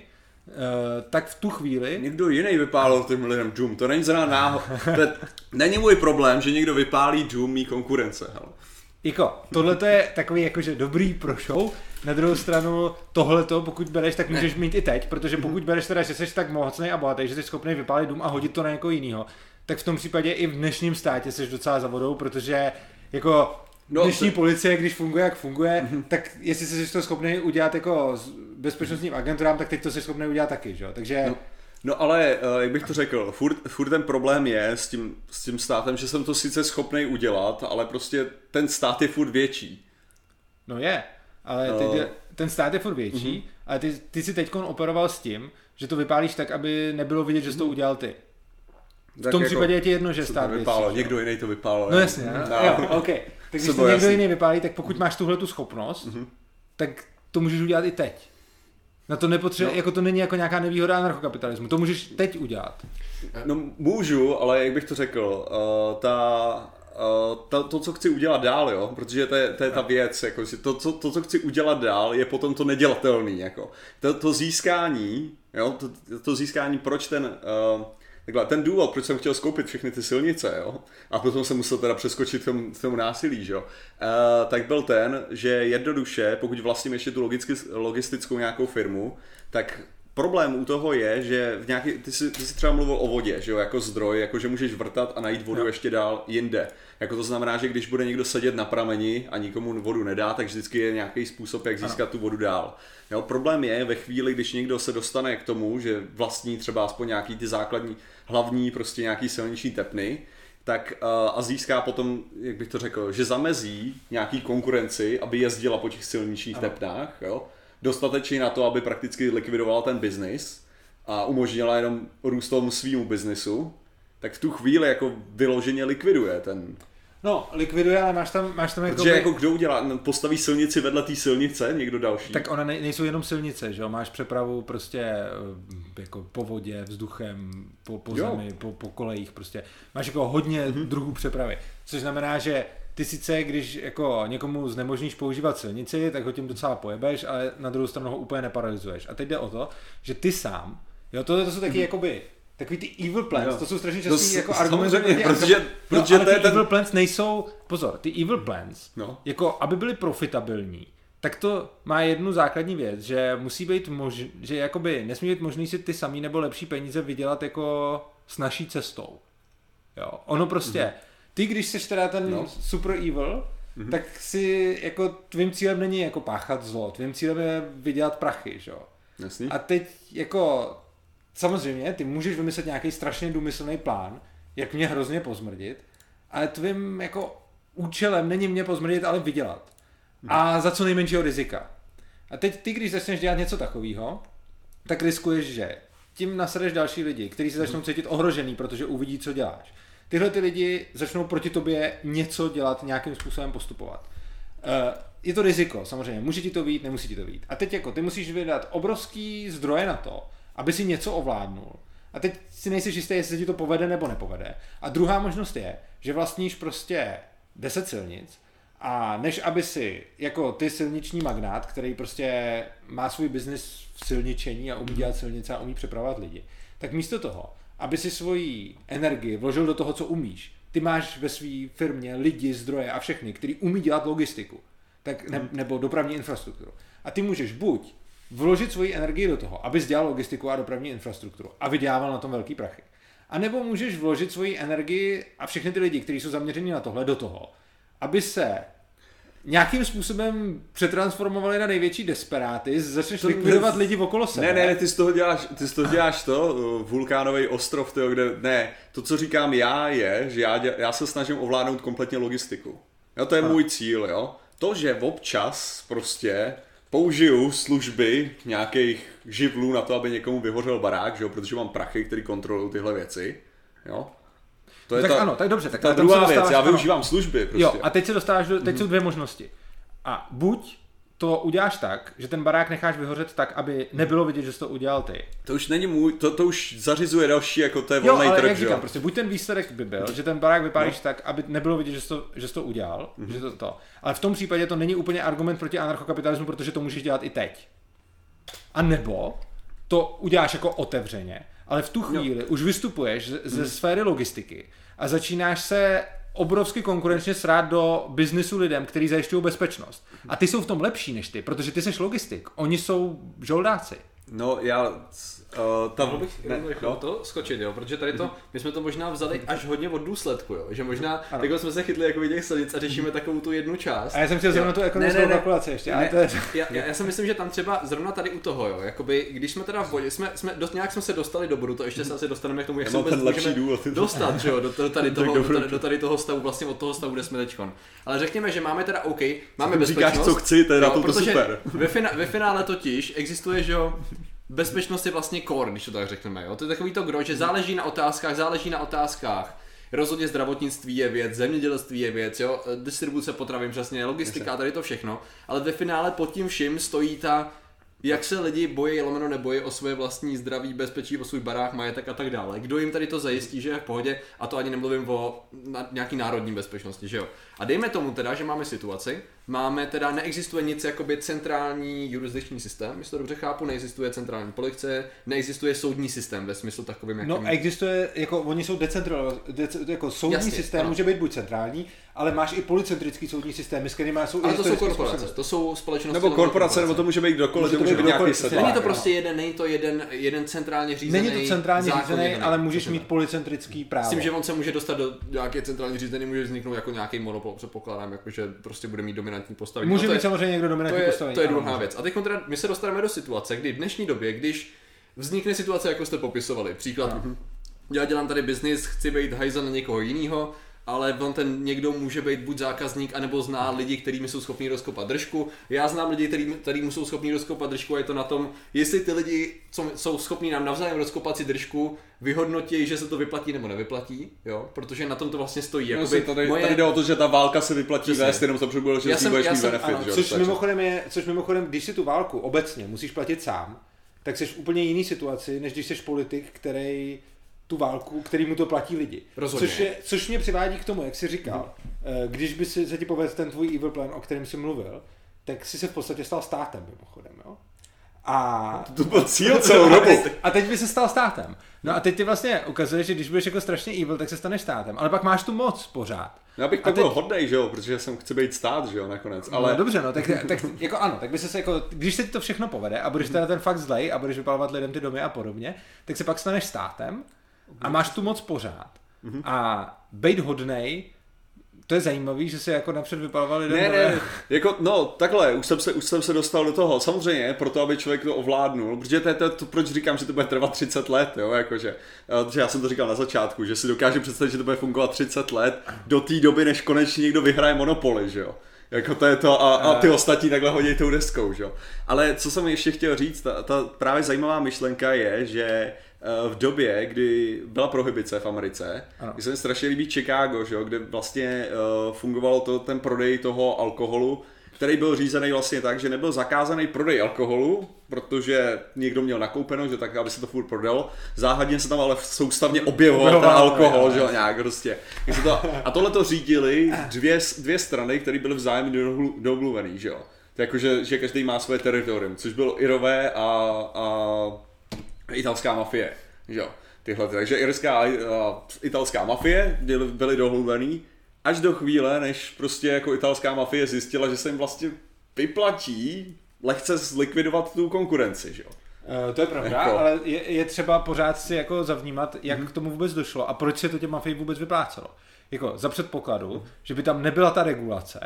tak v tu chvíli... Někdo jiný vypálil těm lidem dům, to není náhoda. Není můj problém, že někdo vypálí dům mý konkurence. Hele. Jako, tohle to je takový jakože dobrý pro show. Na druhou stranu tohleto, pokud bereš, tak můžeš mít i teď, protože pokud bereš teda, že jsi tak mocnej a bohatý, že jsi schopný vypálit dům a hodit to na někoho jinýho, tak v tom případě i v dnešním státě jsi docela za vodou, protože jako dnešní policie, když funguje, jak funguje, tak jestli jsi to schopný udělat jako s bezpečnostním agenturám, tak teď to jsi schopný udělat taky, že jo, takže... No ale, jak bych to řekl, furt ten problém je s tím státem, že jsem to sice schopnej udělat, ale prostě ten stát je furt větší. No je, ale ten stát je furt větší, ale ty si teďkon operoval s tím, že to vypálíš tak, aby nebylo vidět, že jsi to udělal ty. V tom případě je ti jedno, že stát větší. Někdo jiný to vypálil. No jasně, jo, ok. Tak když to někdo jiný vypálí, tak pokud máš tuhletu schopnost, tak to můžeš udělat i teď. Na to nepotřebuje, jako to není jako nějaká nevýhoda anarchokapitalismu, to můžeš teď udělat. No můžu, ale jak bych to řekl, to, co chci udělat dál, jo, protože to je ta věc, jako, to, co chci udělat dál, je potom to nedělatelný, jako. To získání, jo, to získání, proč ten důvod, proč jsem chtěl skoupit všechny ty silnice, jo, a potom jsem musel teda přeskočit k tomu násilí, jo, tak byl ten, že jednoduše, pokud vlastním ještě tu logistickou nějakou firmu, tak problém u toho je, že ty jsi třeba mluvil o vodě, že jo, jako zdroj, jako že můžeš vrtat a najít vodu ještě dál jinde. Jako to znamená, že když bude někdo sedět na prameni a nikomu vodu nedá, tak vždycky je nějaký způsob, jak získat tu vodu dál. Jo, problém je ve chvíli, když někdo se dostane k tomu, že vlastní třeba aspoň nějaký ty základní, hlavní, prostě nějaký silniční tepny, tak a získá potom, jak bych to řekl, že zamezí nějaký konkurenci, aby jezdila po těch silničních tepnách, jo. Dostatečně na to, aby prakticky likvidovala ten biznis a umožnila jenom růst tomu svýmu biznisu, tak v tu chvíli jako vyloženě likviduje ten... No, likviduje, ale máš tam jako... Protože jako kdo udělá, postaví silnici vedle té silnice, někdo další. Tak ona nejsou jenom silnice, že jo, máš přepravu prostě jako po vodě, vzduchem, po zemi, po kolejích prostě. Máš jako hodně druhů přepravy, což znamená, že ty sice, když jako někomu znemožníš používat silnici, tak ho tím docela pojebeš, ale na druhou stranu ho úplně neparalyzuješ. A teď jde o to, že ty sám, jo, tohle to jsou taky jakoby, takový ty evil plans, to jsou strašně častý jako argumenty. Protože ale ty evil plans nejsou, pozor, ty evil plans, jako aby byly profitabilní, tak to má jednu základní věc, že musí být že jakoby nesmí být možný si ty samý nebo lepší peníze vydělat jako s naší cestou. Jo, ono prostě... Ty, když jsi teda ten super evil, tak si jako tvým cílem není jako páchat zlo, tvým cílem je vydělat prachy, že jo. Jasný. A teď jako samozřejmě ty můžeš vymyslet nějaký strašně důmyslný plán, jak mě hrozně pozmrdit, ale tvým jako účelem není mě pozmrdit, ale vydělat. A za co nejmenšího rizika. A teď ty, když začneš dělat něco takového, tak riskuješ, že tím nasadeš další lidi, kteří se začnou cítit ohrožený, protože uvidí, co děláš. Tyhle ty lidi začnou proti tobě něco dělat, nějakým způsobem postupovat. Je to riziko, samozřejmě, může ti to vyjít, nemusí ti to vyjít. A teď jako, ty musíš vydat obrovský zdroje na to, aby si něco ovládnul. A teď si nejsi jistý, jestli ti to povede nebo nepovede. A druhá možnost je, že vlastníš prostě 10 silnic a než aby si, jako ty silniční magnát, který prostě má svůj biznis v silničení a umí dělat silnice a umí přepravovat lidi, tak místo toho, aby si svoji energii vložil do toho, co umíš. Ty máš ve své firmě lidi, zdroje a všechny, kteří umí dělat logistiku, tak nebo dopravní infrastrukturu. A ty můžeš buď vložit svoji energii do toho, abys dělal logistiku a dopravní infrastrukturu a vydělával na tom velký prachy. A nebo můžeš vložit svoji energii a všechny ty lidi, kteří jsou zaměřeni na tohle, do toho, aby se nějakým způsobem přetransformovali na největší desperáty, začneš likvidovat lidi okolo sebe. Ne, ty z toho děláš vulkánový ostrov, to, co říkám já, je, že já se snažím ovládnout kompletně logistiku. Jo, to je můj cíl, jo. To, že občas prostě použiju služby nějakých živlů na to, aby někomu vyhořel barák, že jo, protože mám prachy, který kontrolují tyhle věci, jo. Tak druhá věc, já využívám služby prostě. Jo, a teď se dostáváš teď jsou dvě možnosti. A buď to uděláš tak, že ten barák necháš vyhořet tak, aby nebylo vidět, že jsi to udělal ty. To už není můj, to už zařizuje další, jako to je volnej trh, jo. Jo, ale jak říkám, prostě buď ten výsledek by byl, že ten barák vypálíš tak, aby nebylo vidět, že jsi to udělal, že to. Ale v tom případě to není úplně argument proti anarchokapitalismu, protože to můžeš dělat i teď. A nebo to uděláš jako otevřeně. Ale v tu chvíli už vystupuješ ze sféry logistiky a začínáš se obrovsky konkurenčně srát do biznisu lidem, kteří zajišťují bezpečnost. A ty jsou v tom lepší než ty, protože ty seš logistik. Oni jsou žoldáci. No já tam... Mohl bych to skočit, jo, protože tady to, my jsme to možná vzali až hodně od důsledku, jo, že možná takhle jsme se chytli jako těch sedic a řešíme takovou tu jednu část. A já jsem chtěl zrovna tu ekonomickou kalkulaci ještě. Ne, to je... já si myslím, že tam třeba zrovna tady u toho, jo, jakoby, když jsme teda v bodě, nějak jsme se dostali do bodu, to ještě se asi dostaneme k tomu, jak se vůbec můžeme dostat, že jo, do tady toho stavu, vlastně od toho stavu, kde jsme teďkon. Ale řekněme, že máme teda OK, máme bezpečnost. Říkáš, co chci, teda to super. Ve finále totiž existuje, že jo, bezpečnost je vlastně core, když to tak řekneme, jo? To je takový to gro, že záleží na otázkách. Rozhodně zdravotnictví je věc, zemědělství je věc, jo? Distribuce potravin, přesně, logistika, tady to všechno. Ale ve finále pod tím vším stojí ta, jak se lidi bojí, lomeno nebojí o svoje vlastní zdraví, bezpečí, o svůj barák, majetek a tak dále. Kdo jim tady to zajistí, že je v pohodě, a to ani nemluvím o nějaký národní bezpečnosti, že jo. A dejme tomu teda, že máme situaci, neexistuje nic jakoby centrální jurisdikční systém, jestli to dobře chápu, neexistuje centrální policie, neexistuje soudní systém ve smyslu takovým jakým... No existuje, jako oni jsou jako soudní jasně, systém ano. Může být buď centrální, ale máš i policentrický soudní systémy, s kterými jsou... Ale to jsou korporace, to jsou společnosti... Nebo korporace, nebo to může být kdokoliv, to může být nějaký sedlák. Není to prostě jeden, není to jeden centrálně řízený... Není to centrálně řízený, ale můžeš mít policentrický právo. Myslím, že on se může dostat do nějaké centrálně řízené, může vzniknout jako nějaký monopol, předpokládám, jakože prostě bude mít dominantní postavení. Může být samozřejmě někdo dominantní postavení. To je druhá věc. A teď my se dostaneme do situace, kdy v dnešní době, když vznikne situace, jako jste popisovali, příklad, já dělám tady business, chci být hajzan na někoho jiného, ale on ten někdo může být buď zákazník, anebo zná lidi, kterými jsou schopní rozkopat držku. Já znám lidi, kterým jsou schopní rozkopat držku, a je to na tom, jestli ty lidi, co jsou schopní nám navzájem rozkopat si držku, vyhodnotí, že se to vyplatí nebo nevyplatí, jo, protože na tom to vlastně stojí. Jakoby tady jde o to, že ta válka se vyplatí vést, jenom to přebylo, že si budeš mít benefit, ano, což mimochodem, když si tu válku obecně musíš platit sám, tak jsi v úplně jiný situaci, než když jsi politik, který tu válku, který mu to platí lidi. Což mě přivádí k tomu, jak jsi říkal, když by se ti povedl ten tvůj evil plan, o kterém jsi mluvil, tak jsi se v podstatě stal státem, mimochodem, jo? A to byl cíl celou dobu. A teď by se stal státem. No a teď ti vlastně ukazuje, že když budeš jako strašně evil, tak se staneš státem, ale pak máš tu moc pořád. Já bych tak byl hodnej, že jo, protože jsem chci být stát, že jo, nakonec, ale... No dobře, no, tak jako ano, tak by se jako, když se ti to všechno povede a budeš teda ten fakt zlej a budeš vypalovat lidem ty domy a podobně, tak se pak staneš státem. A máš tu moc pořád. Mm-hmm. A bejt hodnej, to je zajímavý, že se jako napřed vypalovali do... Ne, jako, no takhle, už jsem se dostal do toho, samozřejmě, proto, aby člověk to ovládnul, protože to proč říkám, že to bude trvat 30 let, jo, jakože, já jsem to říkal na začátku, že si dokážu představit, že to bude fungovat 30 let do té doby, než konečně někdo vyhraje Monopoly, že jo. Jako to je to a ty ostatní takhle hodí tou deskou, že jo. Ale co jsem ještě chtěl říct, ta právě zajímavá myšlenka je, že v době, kdy byla prohibice v Americe, kdy se mi strašně líbí Chicago, že jo, kde vlastně fungoval ten prodej toho alkoholu, který byl řízený vlastně tak, že nebyl zakázaný prodej alkoholu, protože někdo měl nakoupeno, že tak, aby se to furt prodalo. Záhadně se tam ale soustavně objevoval ten alkohol, že jo, nějak prostě. A tohle to řídili dvě strany, které byly vzájemně domluvený, že jo. Jakože že každý má svoje teritorium, což bylo Irové a italská mafie, jo, tyhle, takže irská a italská mafie byly dohlubený až do chvíle, než prostě jako italská mafie zjistila, že se jim vlastně vyplatí lehce zlikvidovat tu konkurenci, že jo. To je pravda, jako... ale je třeba pořád si jako zavnímat, jak k tomu vůbec došlo a proč se to těm mafii vůbec vyplácelo. Jako za předpokladu, že by tam nebyla ta regulace,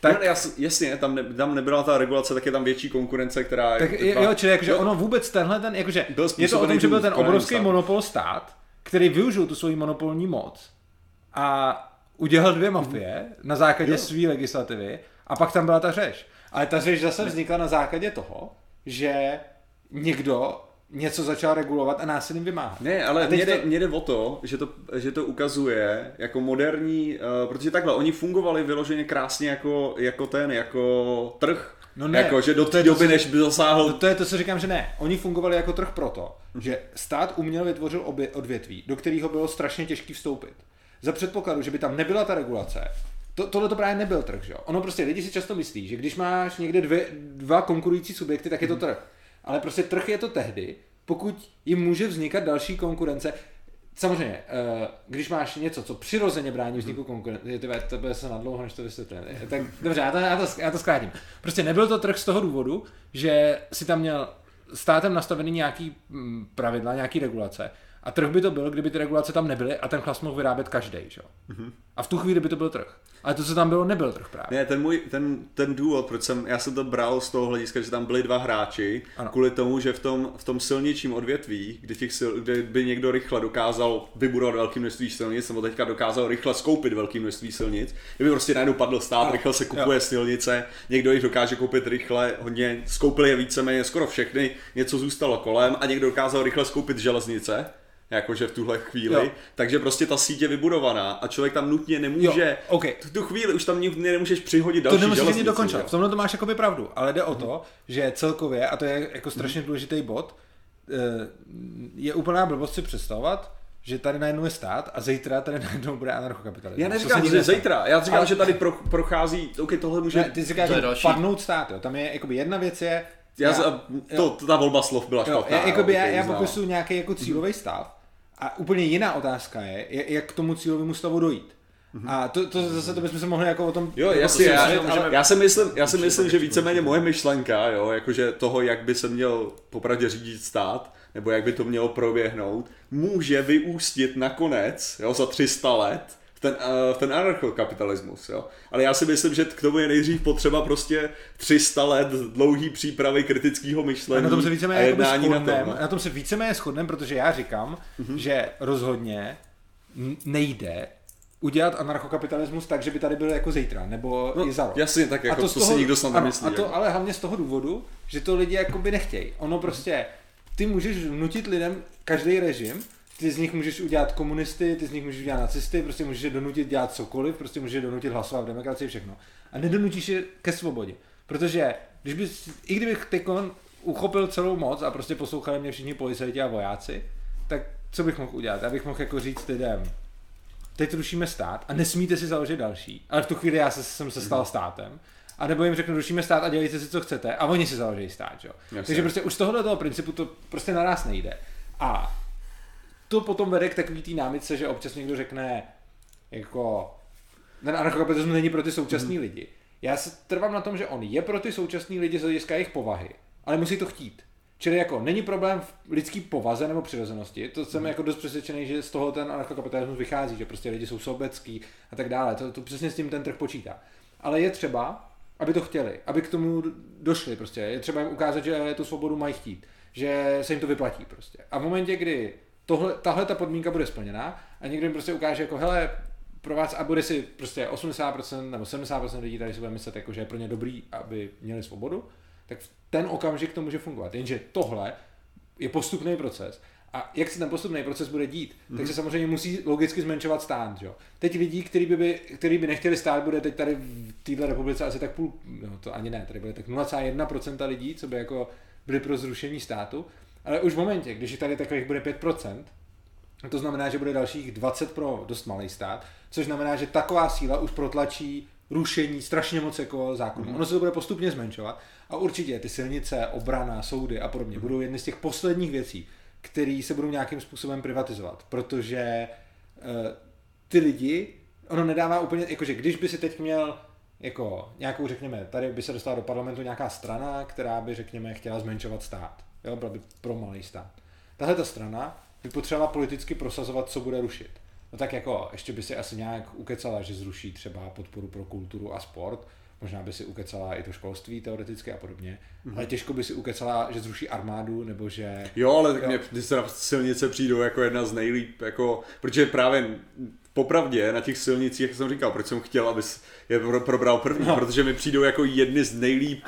tak... No, jasně, tam nebyla ta regulace, tak je tam větší konkurence, která... Tak jo, čili jakože ono vůbec tenhle ten, jakože je to o tom, že byl ten obrovský monopol stát, který využil tu svoji monopolní moc a udělal dvě mafie na základě své legislativy a pak tam byla ta řeš. Ale ta řeš zase vznikla na základě toho, že někdo něco začal regulovat a násilím vymáhat. Ne, ale mě jde o to, že to ukazuje jako moderní, protože takhle, oni fungovali vyloženě krásně jako trh. No ne, jako, že do té doby, než by zasáhl... To je to, co říkám, že ne. Oni fungovali jako trh proto, že stát uměl vytvořil odvětví, do kterého bylo strašně těžké vstoupit. Za předpokladu, že by tam nebyla ta regulace, tohle to právě nebyl trh, že? Ono prostě, lidi si často myslí, že když máš někde dva konkurující subjekty, tak je to trh. Ale prostě trh je to tehdy, pokud jim může vznikat další konkurence. Samozřejmě, když máš něco, co přirozeně brání vzniku konkurence, to bude se nadlouho, než to vysvětlím. Tak dobře, já to zkrátím. Prostě nebyl to trh z toho důvodu, že si tam měl státem nastavený nějaký pravidla, nějaký regulace. A trh by to byl, kdyby ty regulace tam nebyly a ten chlas mohl vyrábět každý, že jo. Mm-hmm. A v tu chvíli by to byl trh. Ale to, co tam bylo, nebyl trh právě. Ne, ten důvod, proč já jsem to bral z toho hlediska, že tam byli dva hráči, ano. Kvůli tomu, že v tom silničním odvětví, kde by někdo rychle dokázal vybudovat velké množství silnic, nebo teďka dokázal rychle skoupit velké množství silnic, kdyby prostě najednou padl stát, ano. Rychle se kupuje silnice, někdo jich dokáže koupit rychle, hodně, skoupil je víceméně skoro všechny, něco zůstalo kolem a někdo dokázal rychle skoupit železnice. Jakože v tuhle chvíli, jo. Takže prostě ta síť je vybudovaná a člověk tam nutně nemůže, jo, okay. V tu chvíli už tam nemůžeš přihodit další železnici. To nemusíš dokončit, v tomhle to máš jakoby pravdu, ale jde o to, že celkově, a to je jako strašně důležitý bod, je úplná blbost si představovat, že tady najednou je stát a zítra tady najednou bude anarchokapitalismus. Já neříkám, že zítra, já říkám, že tady prochází, okay, tohle může... Ne, ty říkáš, že padnout stát, jo. Tam je jakoby jedna věc je, ta volba slov byla špatná. Já popisuju nějaký jako cílový stav a úplně jiná otázka je, jak k tomu cílovému stavu dojít. A to zase to bychom se mohli jako o tom... Jo, jasně, já si myslím, že víceméně moje myšlenka, jo, jakože toho, jak by se měl popravdě řídit stát, nebo jak by to mělo proběhnout, může vyústit nakonec, jo, za 300 let, ten anarchokapitalismus, jo. Ale já si myslím, že k tomu je nejdřív potřeba prostě 300 let dlouhý přípravy kritického myšlení a jednání na tom. Na tom se víceméně shodneme, protože já říkám, že rozhodně nejde udělat anarchokapitalismus tak, že by tady byl jako zítra, nebo i za rok. Jasně, tak jako to si nikdo snad nemyslí. A to ale hlavně z toho důvodu, že to lidi jakoby nechtějí. Ono prostě, ty můžeš vnutit lidem každý režim, ty z nich můžeš udělat komunisty, ty z nich můžeš udělat nacisty, prostě můžeš je donutit dělat cokoliv, prostě můžeš je donutit hlasovat v demokracii, všechno. A nedonutíš je ke svobodě. Protože když bys, i kdybych teďkon uchopil celou moc a prostě poslouchali mě všichni policajti a vojáci, tak co bych mohl udělat? Já bych mohl jako říct lidem, teď rušíme stát a nesmíte si založit další. Ale v tu chvíli jsem se stal státem. A nebo jim řeknu, rušíme stát a dělejte si, co chcete, a oni si založí stát, jo. Takže prostě už z tohoto principu to prostě naraz nejde. A to potom vede k takový té námitce, že občas někdo řekne, jako ten anarchokapitalismus není pro ty současný lidi. Já se trvám na tom, že on je pro ty současný lidi z hlediska jejich povahy, ale musí to chtít. Čili jako není problém v lidský povaze nebo přirozenosti, to jsem jako dost přesvědčený, že z toho ten anarchokapitalismus vychází, že prostě lidi jsou sobecký a tak dále, to přesně s tím ten trh počítá. Ale je třeba, aby to chtěli, aby k tomu došli prostě, je třeba jim ukázat, že tu svobodu mají chtít, že se jim to vyplatí prostě. A v momentě, kdy tahle ta podmínka bude splněná a někdo jim prostě ukáže jako hele, pro vás a bude si prostě 80% nebo 70% lidí tady si bude myslet jako, že je pro ně dobrý, aby měli svobodu, tak v ten okamžik to může fungovat. Jenže tohle je postupný proces a jak se ten postupný proces bude dít, tak se samozřejmě musí logicky zmenšovat stát, jo. Teď lidí, který by nechtěli stát, bude teď tady v této republice asi tak tady bude tak 0,1% lidí, co by jako byli pro zrušení státu. Ale už v momentě, když tady takových bude 5%, to znamená, že bude dalších 20% pro dost malý stát, což znamená, že taková síla už protlačí rušení strašně moc jako zákonů. Ono se to bude postupně zmenšovat a určitě ty silnice, obrana, soudy a podobně budou jedny z těch posledních věcí, které se budou nějakým způsobem privatizovat, protože ty lidi, ono nedává úplně, jakože když by si teď měl jako nějakou, řekněme, tady by se dostala do parlamentu nějaká strana, která by, řekněme, chtěla zmenšovat stát. Jo, byla by pro malý stát. Tahle ta strana by potřebovala politicky prosazovat, co bude rušit. No tak jako, ještě by si asi nějak ukecala, že zruší třeba podporu pro kulturu a sport, možná by si ukecala i to školství teoreticky a podobně, ale těžko by si ukecala, že zruší armádu, nebo že... Jo, ale tak mě na silnice přijdou jako jedna z nejlíp, jako, protože právě... Popravdě na těch silnicích, jak jsem říkal, proč jsem chtěl, abys je probral první, protože mi přijdou jako jedny z nejlíp,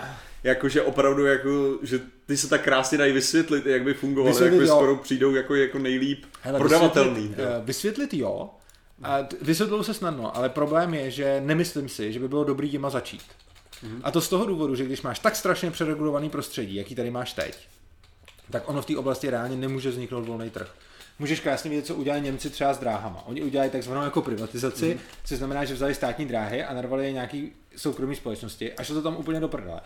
jakože opravdu, jako, že ty se tak krásně dají vysvětlit, jak by fungovaly, jak by skoro přijdou jako nejlíp prodavatelný. Vysvětlit jo, a vysvětlou se snadno, ale problém je, že nemyslím si, že by bylo dobrý těma začít. A to z toho důvodu, že když máš tak strašně přeregulovaný prostředí, jaký tady máš teď, tak ono v té oblasti reálně nemůže vzniknout volný trh. Můžeš krásně vidět, co udělají Němci třeba s dráhama. Oni udělají takzvanou jako privatizaci, což znamená, že vzali státní dráhy a narvali je nějaký soukromý společnosti a šlo to tam úplně do prdele.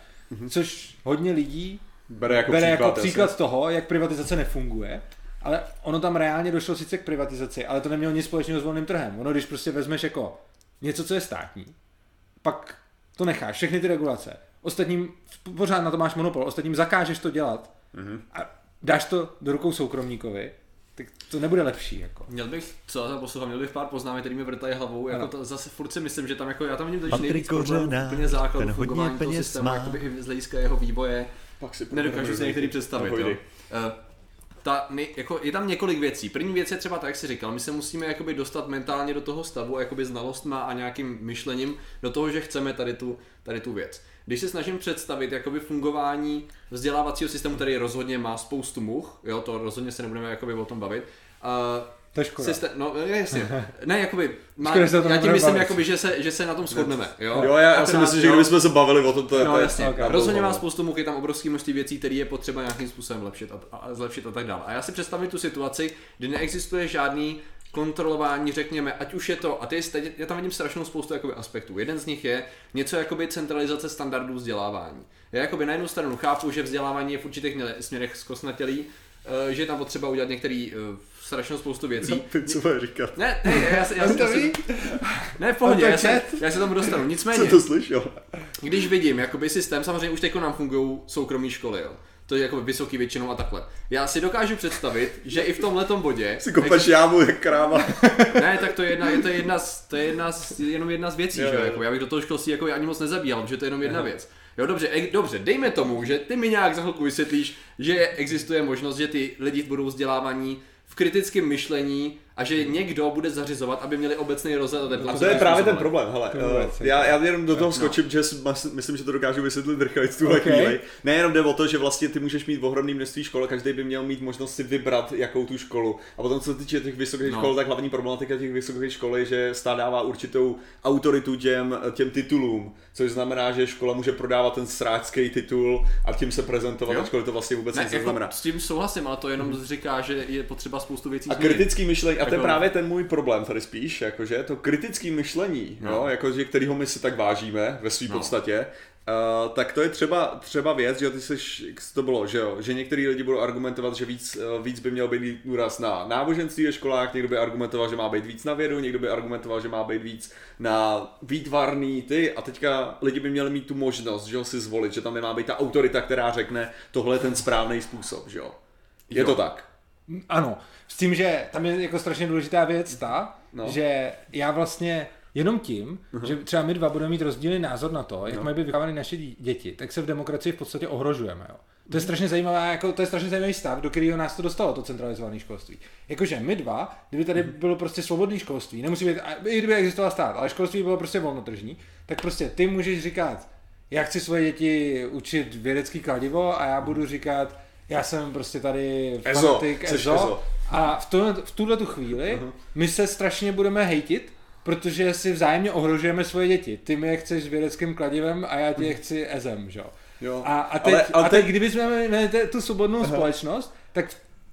Což hodně lidí bere jako příklad z toho, jak privatizace nefunguje Ale ono tam reálně došlo sice k privatizaci, ale to nemělo nic společného s volným trhem. Ono, když prostě vezmeš jako něco, co je státní, pak to necháš, všechny ty regulace. Ostatním, pořád na to máš monopol, ostatním zakážeš to dělat a dáš to do rukou soukromníkovi, tak to nebude lepší. Jako. Měl bych pár poznámek, který mi vrtají hlavou. Jako to, zase furt si myslím, že tam jako já tam vidím totiž nejvíc problém úplně základu fungování toho systému, jakoby i z hlediska jeho vývoje. Nedokážu si některý představit. Je tam několik věcí. První věc je třeba tak, jak jsi říkal, my se musíme jakoby dostat mentálně do toho stavu, jakoby znalostma a nějakým myšlením do toho, že chceme tady tu věc. Když se snažím představit jakoby fungování vzdělávacího systému, který rozhodně má spoustu much, jo, to rozhodně se nebudeme jakoby o tom bavit. To je škoda. No jasně, ne, jakoby, já tím myslím, jakoby, že se na tom shodneme. Jo, já si myslím, že kdybychom se bavili o tom, to je... No jasně, okay. Rozhodně má spoustu much, je tam obrovské množství věcí, které je potřeba nějakým způsobem zlepšit a tak dále. A já si představím tu situaci, kdy neexistuje žádný kontrolování, řekněme, ať už je to, já tam vidím strašnou spoustu jakoby aspektů. Jeden z nich je něco jakoby centralizace standardů vzdělávání. Já jakoby na jednu stranu chápu, že vzdělávání je v určitých směrech zkostnatělý, že je tam potřeba udělat některý strašnou spoustu věcí. Ty co bude říkat? Ne, ne, v pohodě, já se tam dostanu. Nicméně, co to slyšel? Když vidím jakoby systém, samozřejmě už teď nám fungují soukromé školy, jo. To je jako vysoký většinou a takhle. Já si dokážu představit, že i v tomhletom bodě... Si kopaš jámu jak kráva. Ne, tak to je jenom jedna z věcí, jo, že jo. Jako, já bych do toho školství jako ani moc nezabíhal, protože to je jenom jedna věc. Jo, dobře, dejme tomu, že ty mi nějak za chvilku vysvětlíš, že existuje možnost, že ty lidi budou vzdělávaní v kritickém myšlení a že někdo bude zařizovat, aby měli obecný rozhled. To je právě ten problém, hele. Já jenom do toho skočím, že myslím, že to dokážu vysvětlit rychlejc tuhle chvíli. Nejenom jde o to, že vlastně ty můžeš mít ohromný množství škol, každý by měl mít možnost si vybrat, jakou tu školu. A potom, co se týče těch vysokých škol, tak hlavní problematika těch vysokých škol je, že stát dává určitou autoritu těm titulům, což znamená, že škola může prodávat ten sráčský titul a tím se prezentovat, ačkoliv to vlastně vůbec neznamená. S tím souhlasím, ale to jenom říká, že je potřeba spoustu věcí. A kritický myšlení. To je právě ten můj problém tady spíš, jakože to kritické myšlení, no, jakože, kterého my si tak vážíme ve své podstatě, tak to je třeba věc, že ty seš, to bylo, že jo, že některý lidi budou argumentovat, že víc by měl být důraz na náboženství ve školách, někdo by argumentoval, že má být víc na vědu, někdo by argumentoval, že má být víc na výtvarný ty a teďka lidi by měli mít tu možnost, že jo, si zvolit, že tam nemá být ta autorita, která řekne, tohle je ten správný způsob, že jo. Je to tak. Ano, s tím, že tam je jako strašně důležitá věc ta, že já vlastně jenom tím, že třeba my dva budeme mít rozdílný názor na to, jak mají být vychovávány naše děti, tak se v demokracii v podstatě ohrožujeme. Jo. To je strašně zajímavá, jako to je strašně zajímavý stav, do kterého nás to dostalo, to centralizované školství. Jakože my dva, kdyby tady bylo prostě svobodné školství, nemusí být, i kdyby existoval stát, ale školství bylo prostě volnotržní, tak prostě ty můžeš říkat, já chci svoje děti učit vědecký kladivo a já budu říkat, já jsem prostě tady fanatik EZO a v tuhletu chvíli my se strašně budeme hejtit, protože si vzájemně ohrožujeme svoje děti. Ty mi je chceš s vědeckým kladivem a já ti je chci EZem, že jo. A teď kdybychom měli tu svobodnou společnost, tak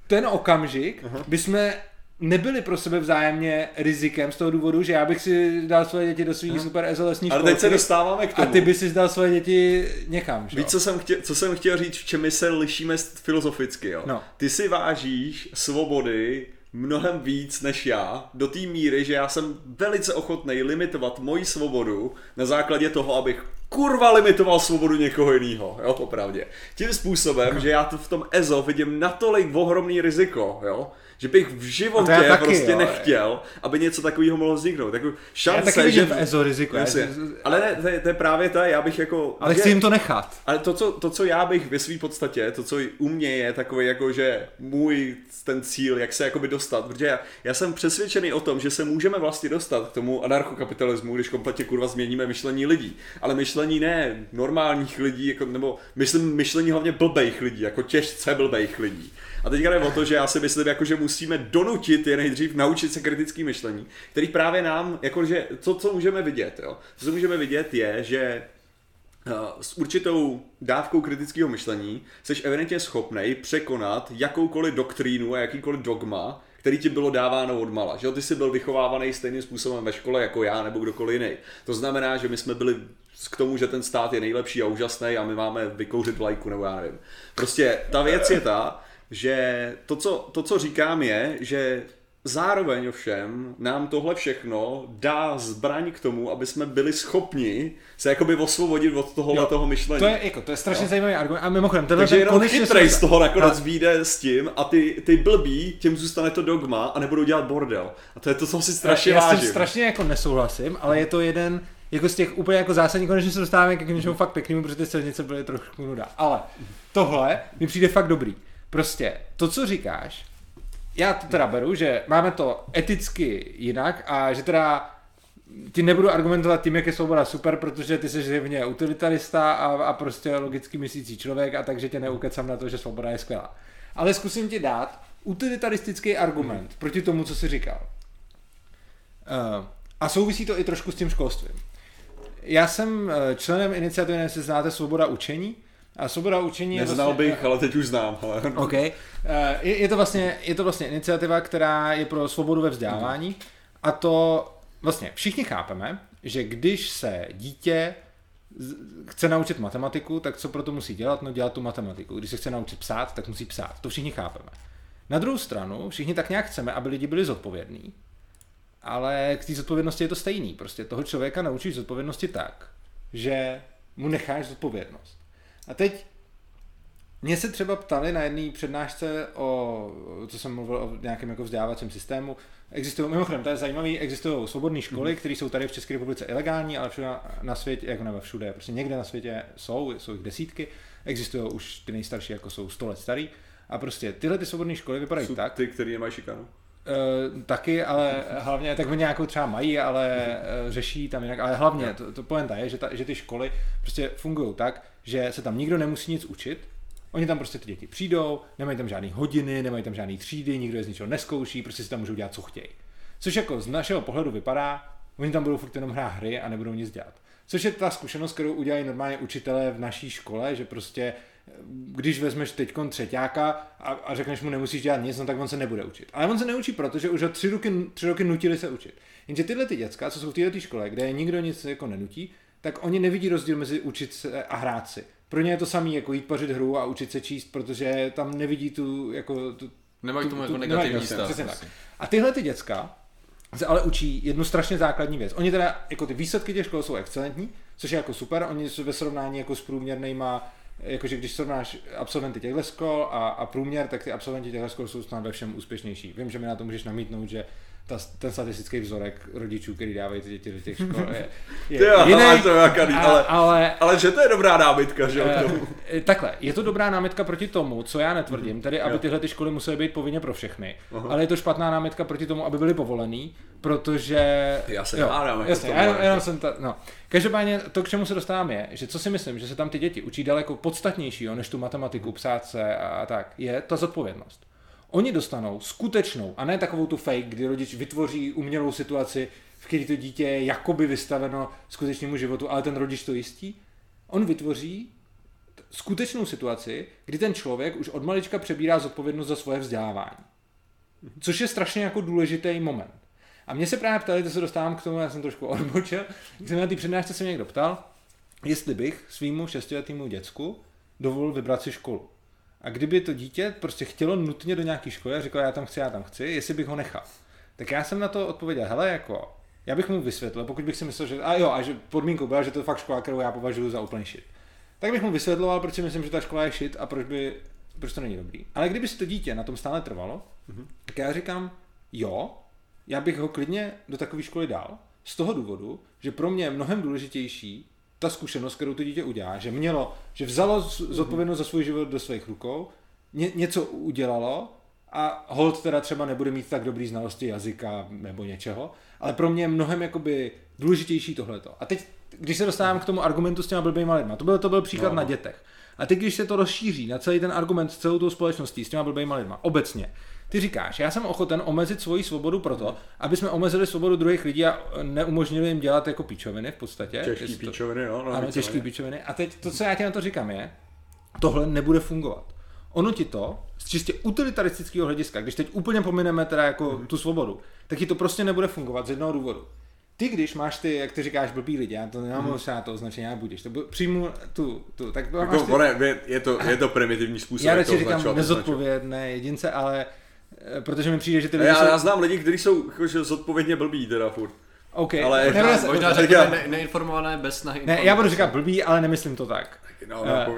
ten okamžik bychom nebyli pro sebe vzájemně rizikem z toho důvodu, že já bych si dal svoje děti do svých super EZO lesní školky. Ale teď se dostáváme k tomu. A ty bys si dal svoje děti někam, že? Víš, co jsem chtěl říct, v čem my se lišíme filozoficky, jo? No. Ty si vážíš svobody mnohem víc než já, do té míry, že já jsem velice ochotnej limitovat moji svobodu na základě toho, abych kurva limitoval svobodu někoho jinýho, jo, opravdě. Tím způsobem, že já to v tom EZO vidím natolik ohromný riziko, jo, že bych v životě taky, prostě jo, nechtěl, aby něco takového mohlo vzniknout. Takovou šance, že EZO riziko. Ale ne, to je právě ta, já bych jako... Ale chci jim to nechat. Ale to, co já bych ve své podstatě, to, co u mě je takový jako, že můj ten cíl, jak se jakoby dostat, protože já jsem přesvědčený o tom, že se můžeme vlastně dostat k tomu anarchokapitalismu, když kompletně kurva změníme myšlení lidí. Ale myšlení ne normálních lidí, jako, nebo myšlení hlavně blbejch lidí, jako těžce blbejch lidí. A teďka jde o to, že já si myslím, jako, že musíme donutit je nejdřív naučit se kritický myšlení, který právě nám, jakože to, co můžeme vidět, jo. To, co můžeme vidět je, že s určitou dávkou kritického myšlení seš evidentně schopnej překonat jakoukoliv doktrínu a jakýkoliv dogma, který ti bylo dáváno odmala, že jo? Ty jsi byl vychovávaný stejným způsobem ve škole jako já nebo kdokoliv jiný. To znamená, že my jsme byli k tomu, že ten stát je nejlepší a úžasný a my máme vykouřit vlajku nebo já nevím. Prostě ta věc je ta, že to, co říkám, je, že zároveň ovšem nám tohle všechno dá zbraň k tomu, aby jsme byli schopni se jakoby osvobodit od tohohletoho myšlení. To je strašně zajímavý argument. A mimochodem, takže jenom chytrej z toho nakonec vyjde s tím a ty blbí, těm zůstane to dogma a nebudou dělat bordel. A to je to, co si strašně vážím. Já s tím strašně nesouhlasím, ale je to jeden jako z těch úplně jako zásadních, konečně se dostáváme k něčemu fakt pěknému, protože ty silnice byly trošku nuda. Ale tohle mi přijde fakt dobrý. Prostě to, co říkáš, já to teda beru, že máme to eticky jinak a že teda ti nebudu argumentovat tím, jak je svoboda super, protože ty jsi zjevně utilitarista a prostě logicky myslící člověk a takže tě neukecám na to, že svoboda je skvělá. Ale zkusím ti dát utilitaristický argument proti tomu, co jsi říkal. A souvisí to i trošku s tím školstvím. Já jsem členem iniciativy, nevím, jestli znáte, Svoboda učení. A svoboda učení je neznal vlastně, bych, ale teď už znám. Ale... Okay. Je to vlastně iniciativa, která je pro svobodu ve vzdělávání. A to vlastně všichni chápeme, že když se dítě chce naučit matematiku, tak co pro to musí dělat? No dělat tu matematiku. Když se chce naučit psát, tak musí psát. To všichni chápeme. Na druhou stranu všichni tak nějak chceme, aby lidi byli zodpovědní. Ale k té zodpovědnosti je to stejný. Prostě toho člověka naučíš zodpovědnosti tak, že mu necháš zodpovědnost. A teď mě se třeba ptali na jedné přednášce o, co jsem mluvil o nějakém jako vzdělávacím systému. Existují, mimochodem, to je zajímavý, existují svobodné školy, které jsou tady v České republice ilegální, ale všude na světě, jako nebo všude, prostě někde na světě jsou jich desítky, existují už ty nejstarší, jako jsou 100 let starý. A prostě tyhle ty svobodné školy vypadají jsou tak. Ty, který nemají šikanu? Taky, ale hlavně, tak oni nějakou třeba mají, ale řeší tam jinak, ale hlavně, to pointa je, že ty školy prostě fungují tak, že se tam nikdo nemusí nic učit, oni tam prostě ty děti přijdou, nemají tam žádný hodiny, nemají tam žádný třídy, nikdo je z ničeho neskouší, prostě si tam můžou dělat, co chtějí. Což jako z našeho pohledu vypadá, oni tam budou furt jenom hrát hry a nebudou nic dělat. Což je ta zkušenost, kterou udělají normálně učitelé v naší škole, že prostě když vezmeš teďkon třeťáka a řekneš mu nemusíš dělat nic, no tak on se nebude učit. Ale on se neučí, protože už ho tři roky nutili se učit. Jenže tyhle ty děcka, co jsou v této škole, kde nikdo nic jako nenutí, tak oni nevidí rozdíl mezi učit se a hrát si. Pro ně je to samý jako jít pařit hru a učit se číst, protože tam nevidí tu jako nemají tomu jako negativní stav. A tyhle ty děcka se ale učí jednu strašně základní věc. Oni teda jako ty výsledky těch škol jsou excelentní, což je jako super, oni jsou ve srovnání jako s průměrnýma. Jakože když srovnáš absolventy těchto škol a průměr, tak ty absolventi těchto škol jsou snad ve všem úspěšnější. Vím, že mi na to můžeš namítnout, že ten statistický vzorek rodičů, který dávají ty děti do těch škol, je jiný. Ale že to je dobrá námitka, že k tomu. Takhle, je to dobrá námitka proti tomu, co já netvrdím, tedy aby tyhle ty školy musely být povinně pro všechny, ale je to špatná námitka proti tomu, aby byly povolený, protože... Já se hádám. No. Každopádně to, k čemu se dostávám, je, že co si myslím, že se tam ty děti učí daleko podstatnějšího, než tu matematiku, psát se a tak, je ta zodpovědnost. Oni dostanou skutečnou, a ne takovou tu fake, kdy rodič vytvoří umělou situaci, v které to dítě je jakoby vystaveno skutečnému životu, ale ten rodič to jistí. On vytvoří skutečnou situaci, kdy ten člověk už od malička přebírá zodpovědnost za svoje vzdělávání. Což je strašně jako důležitý moment. A mě se právě ptali, to se dostávám k tomu, já jsem trošku odbočil, když jsem na té přednášce se mě někdo ptal, jestli bych svýmu 6letému děcku dovolil vybrat si školu. A kdyby to dítě prostě chtělo nutně do nějaké školy a říkalo já tam chci, jestli bych ho nechal. Tak já jsem na to odpověděl, hele jako, já bych mu vysvětlil, pokud bych si myslel, že že podmínkou byla, že to je fakt škola, kterou já považuji za úplný shit. Tak bych mu vysvětloval, proč si myslím, že ta škola je shit a proč to není dobrý. Ale kdyby si to dítě na tom stále trvalo, tak já říkám, jo, já bych ho klidně do takové školy dal, z toho důvodu, že pro mě je mnohem důležitější ta zkušenost, kterou to dítě udělá, že vzalo zodpovědnost za svůj život do svých rukou, něco udělalo a holt teda třeba nebude mít tak dobrý znalosti jazyka nebo něčeho, ale pro mě je mnohem jakoby důležitější tohleto. A teď, když se dostávám k tomu argumentu s těma blbýma lidma, to byl příklad na dětech. A teď, když se to rozšíří na celý ten argument s celou tou společností, s těma blbýma lidma, obecně, ty říkáš, já jsem ochoten omezit svoji svobodu proto, aby jsme omezili svobodu druhých lidí a neumožnili jim dělat jako pičoviny v podstatě. Těžký pičoviny, těžký pičoviny. A teď to, co já ti na to říkám je, tohle nebude fungovat. Ono ti to, z čistě utilitaristického hlediska, když teď úplně pomineme teda jako tu svobodu, tak ti to prostě nebude fungovat z jednoho důvodu. Ty, když máš ty, jak ty říkáš, blbý lidi, já to nemám moc na to označení, já budeš, to přijmu tu tak to máš ty... je to primitivní způsob, jak to označovat. Já říkám nezodpovědné jedince, ale protože mi přijde, že ty lidi jsou... Já znám lidi, kteří jsou jakože zodpovědně blbí, teda furt. Okay. Ale možná řekněme neinformované bez snahy. Ne, já budu říkat blbý, ale nemyslím to tak.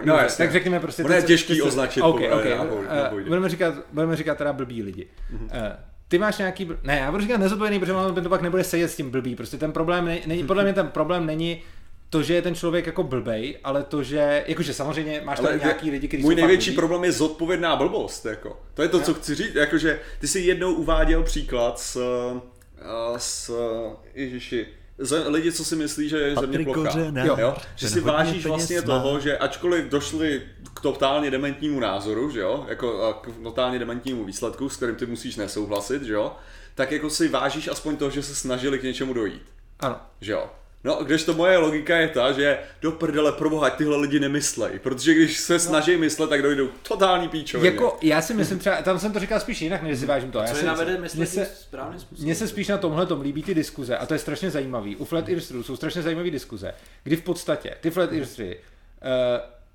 No, tak řekněme prostě... Ono je těžký označit. Budeme říkat teda blbí lidi. Ty máš nějaký... Ne, já budu říkat nezodpovědný, protože on to pak nebude sedět s tím blbý. Prostě ten problém není... Podle mě ten problém není to, že je ten člověk jako blbej, ale to, že... Jakože samozřejmě máš tam nějaký lidi, kteří jsou... Můj největší problém je zodpovědná blbost, jako. To je to, co chci říct, jakože ty si jednou uváděl příklad s lidi, co si myslí, že je země plochá. Že si vážíš vlastně toho, že ačkoliv došli k totálně dementnímu názoru, že jo, jako k totálně dementnímu výsledku, s kterým ty musíš nesouhlasit, že jo, tak jako si vážíš aspoň toho, že se snažili k něčemu dojít. Ano. Že jo. No, kdežto moje logika je ta, že do prdele proboha tyhle lidi nemyslej, protože když se snaží myslet, tak dojdou totální píčoviny. Jako já si myslím třeba, tam jsem to říkal spíš jinak, než si vážím to. A co je navede myslet správným způsobem? Mně se spíš na tomhletom líbí ty diskuze a to je strašně zajímavý. U Flat Earthů jsou strašně zajímavé diskuze, kdy v podstatě ty Flat Earthři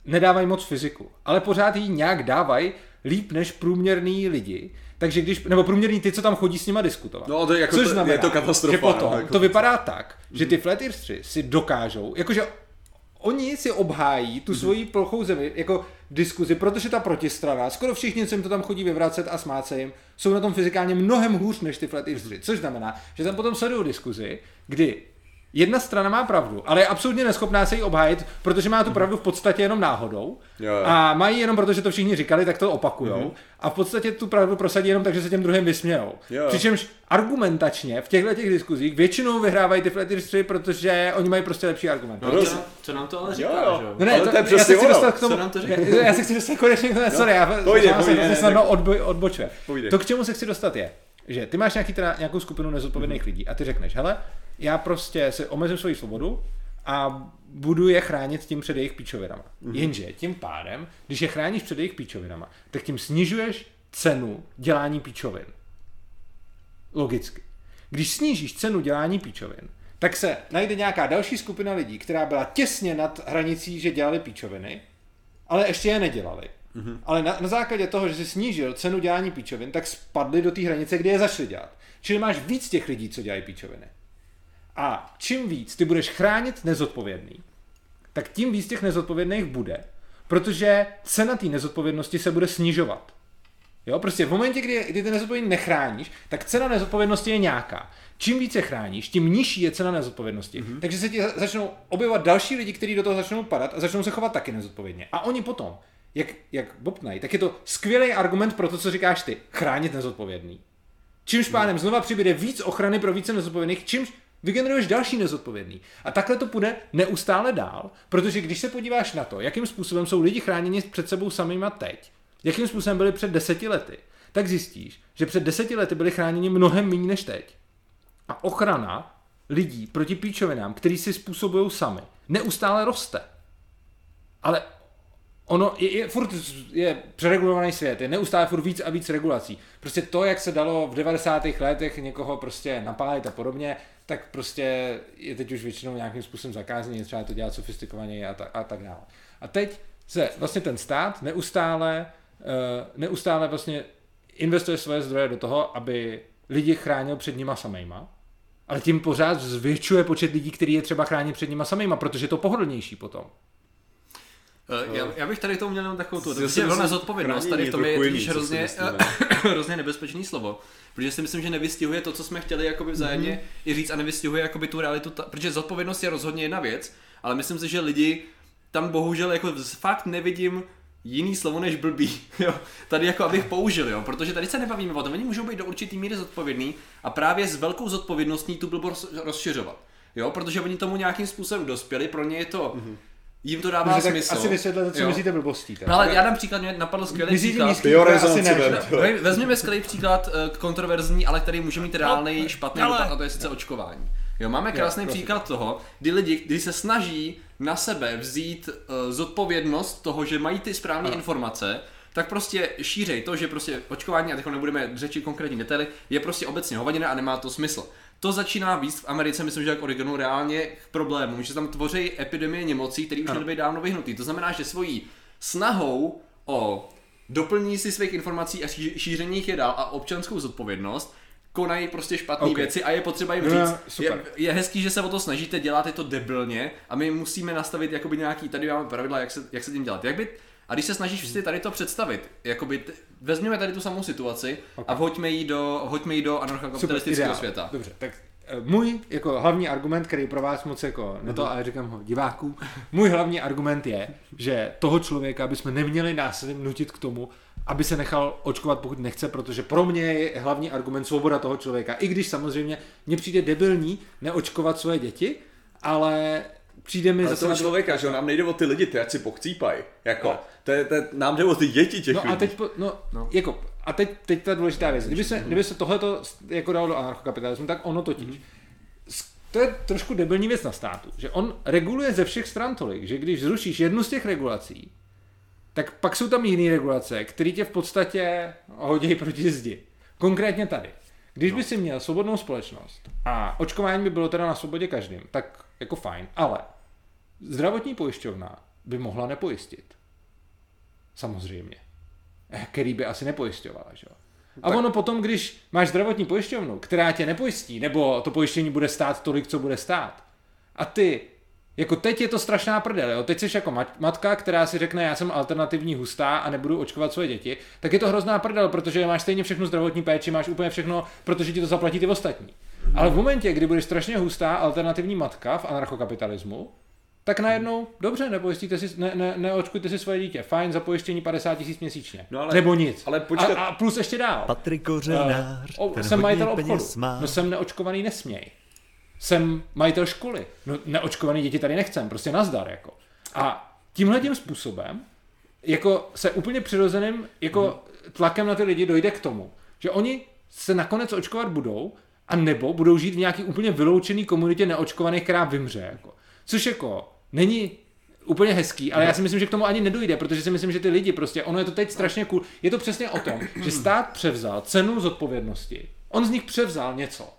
nedávají moc fyziku, ale pořád ji nějak dávají líp než průměrný lidi. Takže když, nebo průměrní ty, co tam chodí s nima diskutovat. No, to je, jako což to, znamená, je to katastrofa. Že potom jako to vypadá tak, že ty Flat Earthři si dokážou, jakože oni si obhájí tu svoji plochou zemi jako diskuzi, protože ta protistrana, skoro všichni, co jim to tam chodí vyvracet a smát se jim, jsou na tom fyzikálně mnohem hůř než ty Flat Earthři. Což znamená, že tam potom sledují diskuzi, kdy jedna strana má pravdu, ale je absolutně neschopná se jí obhájit, protože má tu pravdu v podstatě jenom náhodou a mají jenom protože to všichni říkali, tak to opakujou a v podstatě tu pravdu prosadí jenom tak, že se těm druhým vysmějou. Přičemž argumentačně v těchto těch diskuzích většinou vyhrávají ty Flat Earthři, protože oni mají prostě lepší argument. No, co nám to ale říká, že jo? No, ne, to je prostě já se chci dostat konečně k tomu, já se snadno odbočuje. To, k čemu se chci dostat je, že ty máš nějakou skupinu nezodpovědných lidí a ty řekneš, hele, já prostě si omezím svoji svobodu a budu je chránit tím před jejich píčovinama. Jenže tím pádem, když je chráníš před jejich píčovinama, tak tím snižuješ cenu dělání píčovin. Logicky. Když snížíš cenu dělání píčovin, tak se najde nějaká další skupina lidí, která byla těsně nad hranicí, že dělali píčoviny, ale ještě je nedělali. Ale na základě toho, že jsi snížil cenu dělání píčovin, tak spadli do té hranice, kde je začali dělat. Čili máš víc těch lidí, co dělají píčoviny. A čím víc ty budeš chránit nezodpovědný, tak tím víc těch nezodpovědných bude, protože cena té nezodpovědnosti se bude snižovat. Jo, prostě v momentě, kdy ty nezodpovědný nechráníš, tak cena nezodpovědnosti je nějaká. Čím více chráníš, tím nižší je cena nezodpovědnosti. Takže se ti začnou objevovat další lidi, kteří do toho začnou padat a začnou se chovat taky nezodpovědně. A oni potom, jak bobtnají, tak je to skvělý argument pro to, co říkáš ty, chránit nezodpovědný. Čímž pánem znova přibude víc ochrany pro více nezodpovědných, čímž vygeneruješ další nezodpovědný. A takhle to půjde neustále dál, protože když se podíváš na to, jakým způsobem jsou lidi chráněni před sebou samýma teď, jakým způsobem byli před 10 lety, tak zjistíš, že před 10 lety byli chráněni mnohem méně než teď. A ochrana lidí proti píčovinám, který si způsobují sami, neustále roste. Ale ono je furt přeregulovaný svět, je neustále furt víc a víc regulací. Prostě to, jak se dalo v 90. letech někoho prostě napálit a podobně, tak prostě je teď už většinou nějakým způsobem zakázaný, třeba to dělat sofistikovaně a tak dále. A teď se vlastně ten stát neustále vlastně investuje svoje zdroje do toho, aby lidi chránil před nima samejma, ale tím pořád zvětšuje počet lidí, který je třeba chránit před nima samejma, protože je to pohodlnější potom. Já bych tady to měl jenom takovou nezodpovědnost, tady v tom je totiž hrozně nebezpečný slovo, protože si myslím, že nevystihuje to, co jsme chtěli jakoby vzájemně i říct a nevystihuje jakoby tu realitu, protože zodpovědnost je rozhodně jedna věc, ale myslím si, že lidi tam bohužel jako fakt nevidím jiný slovo než blbý, jo, tady jako abych použil, jo, protože tady se nebavíme o tom, oni můžou být do určitý míry zodpovědný a právě s velkou zodpovědností tu blbost rozšiřovat, jo, protože oni tomu nějakým způsobem dospěli, pro ně je to... Jim to dává smysl. Asi vysvětlete, co myslíte blbostí. No, ale já dám příklad, mě napadl skvělý příklad. Vezměme skvělý příklad kontroverzní, ale který může mít reálný špatný dopad, a to je sice očkování. Jo, máme krásný příklad toho, kdy lidi, když se snaží na sebe vzít zodpovědnost toho, že mají ty správné informace, tak prostě šířej to, že prostě očkování, a teď nebudeme řečit konkrétní detaily, je prostě obecně hovadina a nemá to smysl. To začíná být v Americe, myslím, že jak originu reálně k problému, že tam tvoří epidemie nemocí, které už měly být dávno vyhnutý. To znamená, že svojí snahou o doplnění si svých informací a šíření jich je dál a občanskou zodpovědnost konají prostě špatné věci a je potřeba jim říct, je hezký, že se o to snažíte, děláte to debilně a my musíme nastavit jakoby nějaký, tady máme pravidla, jak se tím dělat. Jak by, a když se snažíš si tady to představit, jakoby vezměme tady tu samou situaci a hoďme ji do anarchokapitalistického světa. Dobře, tak můj jako hlavní argument, který pro vás moc jako neto, ale říkám ho diváků, můj hlavní argument je, že toho člověka bychom neměli násilím nutit k tomu, aby se nechal očkovat, pokud nechce, protože pro mě je hlavní argument svoboda toho člověka. I když samozřejmě mně přijde debilní neočkovat svoje děti, ale přijde mi za toho člověka, že nám nejde o ty lidi, ty ať si pochcípají. Jako, nám jde o ty děti těch lidí. A teď ta důležitá věc. Kdyby se tohleto jako dalo do anarchokapitalismu, tak ono totiž. To je trošku debilní věc na státu, že on reguluje ze všech stran tolik, že když zrušíš jednu z těch regulací, tak pak jsou tam jiné regulace, které tě v podstatě hodí proti zdi. Konkrétně tady. Když by si měl svobodnou společnost a očkování by bylo teda na svobodě každým, tak jako fajn, ale zdravotní pojišťovna by mohla nepojistit. Samozřejmě. Který by asi nepojisťovala, že jo. A ono potom, když máš zdravotní pojišťovnu, která tě nepojistí, nebo to pojištění bude stát tolik, co bude stát, a ty jako teď je to strašná prdel, jo? Teď jsi jako matka, která si řekne, já jsem alternativní hustá a nebudu očkovat svoje děti, tak je to hrozná prdel, protože máš stejně všechnu zdravotní péči, máš úplně všechno, protože ti to zaplatí ty ostatní. Ale v momentě, kdy budeš strašně hustá alternativní matka v anarchokapitalismu, tak najednou, dobře, nepojistíte si, neočkujte si svoje dítě, fajn, za pojištění 50 000 měsíčně, no ale, nebo nic. Ale počkat. A plus ještě dál. Patrik Kořenář, jsem majitel obchodu, no jsem neočkovaný nesměj. Jsem majitel školy. No, neočkovaný děti tady nechcem, prostě nazdar jako. A tímhletím způsobem jako se úplně přirozeným jako tlakem na ty lidi dojde k tomu, že oni se nakonec očkovat budou, a nebo budou žít v nějaký úplně vyloučený komunitě neočkovaných, která vymře jako. Což jako není úplně hezký, ale já si myslím, že k tomu ani nedojde, protože si myslím, že ty lidi prostě, ono je to teď strašně cool. Je to přesně o tom, že stát převzal cenu zodpovědnosti. On z nich převzal něco.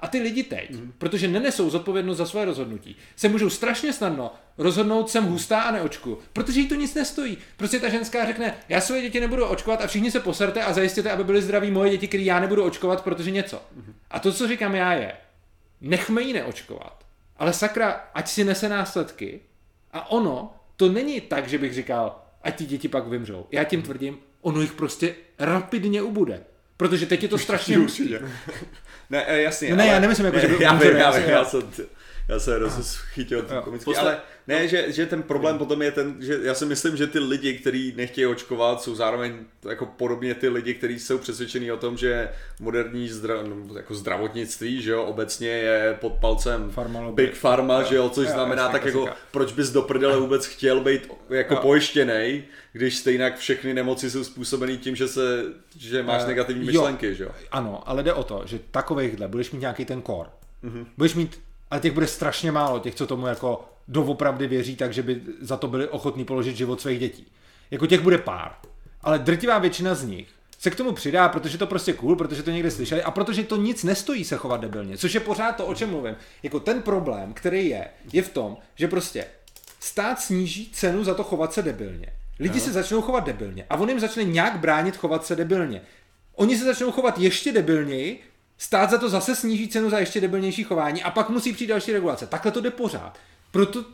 A ty lidi teď, protože nenesou zodpovědnost za svoje rozhodnutí, se můžou strašně snadno rozhodnout, jsem hustá a neočku, protože jí to nic nestojí. Prostě ta ženská řekne, já svoje děti nebudu očkovat a všichni se poserte a zajistěte, aby byly zdraví moje děti, který já nebudu očkovat, protože něco. A to, co říkám já je, nechme ji neočkovat, ale sakra, ať si nese následky. A ono, to není tak, že bych říkal, ať ti děti pak vymřou. Já tím tvrdím, ono jich prostě rapidně ubude. Protože teď je to strašně určitě. Ne, jasně. Ne, ale já nemyslím, jako, že by já se rozchytil tím komický, ale ne, že ten problém potom je ten, že já si myslím, že ty lidi, kteří nechtějí očkovat, jsou zároveň jako podobně ty lidi, kteří jsou přesvědčení o tom, že moderní jako zdravotnictví, že jo, obecně je pod palcem Big Pharma, že jo, což znamená tak jako, proč bys do prdele vůbec chtěl být jako pojištěnej, když stejně všechny nemoci jsou způsobený tím, že máš negativní myšlenky, že jo. Ano, ale jde o to, že takovejhle budeš mít nějaký ten core. Budeš mít, ale těch bude strašně málo, těch, co tomu jako doopravdy věří, takže by za to byli ochotní položit život svých dětí. Jako těch bude pár, ale drtivá většina z nich se k tomu přidá, protože to prostě cool, protože to někde slyšeli a protože to nic nestojí se chovat debilně, což je pořád to, o čem mluvím. Jako ten problém, který je v tom, že prostě stát sníží cenu za to chovat se debilně. Lidi se začnou chovat debilně a on jim začne nějak bránit chovat se debilně. Oni se začnou chovat ještě debilněji, stát za to zase sníží cenu za ještě debilnější chování a pak musí přijít další regulace. Takhle to jde pořád. Proto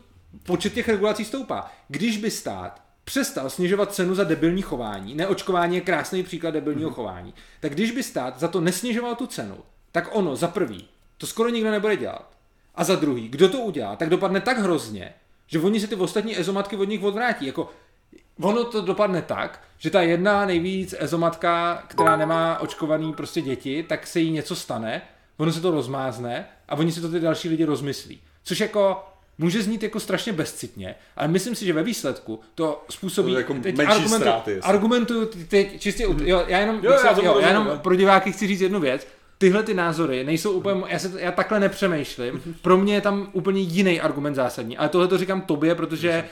počet těch regulací stoupá. Když by stát přestal snižovat cenu za debilní chování, neočkování je krásný příklad debilního chování, tak když by stát za to nesnižoval tu cenu, tak ono za prvý, to skoro nikdo nebude dělat. A za druhý, kdo to udělá, tak dopadne tak hrozně, že oni se ty ostatní ezomatky od nich odvrátí. Jako, ono to dopadne tak, že ta jedna nejvíc ezomatka, která nemá očkovaný prostě děti, tak se jí něco stane, ono se to rozmázne a oni si to ty další lidi rozmyslí. Což jako může znít jako strašně bezcitně, ale myslím si, že ve výsledku to způsobí to jako teď argumentuju teď čistě, já jenom pro diváky chci říct jednu věc. Tyhle ty názory nejsou úplně, já takhle nepřemýšlím, pro mě je tam úplně jiný argument zásadní, ale tohle to říkám tobě, protože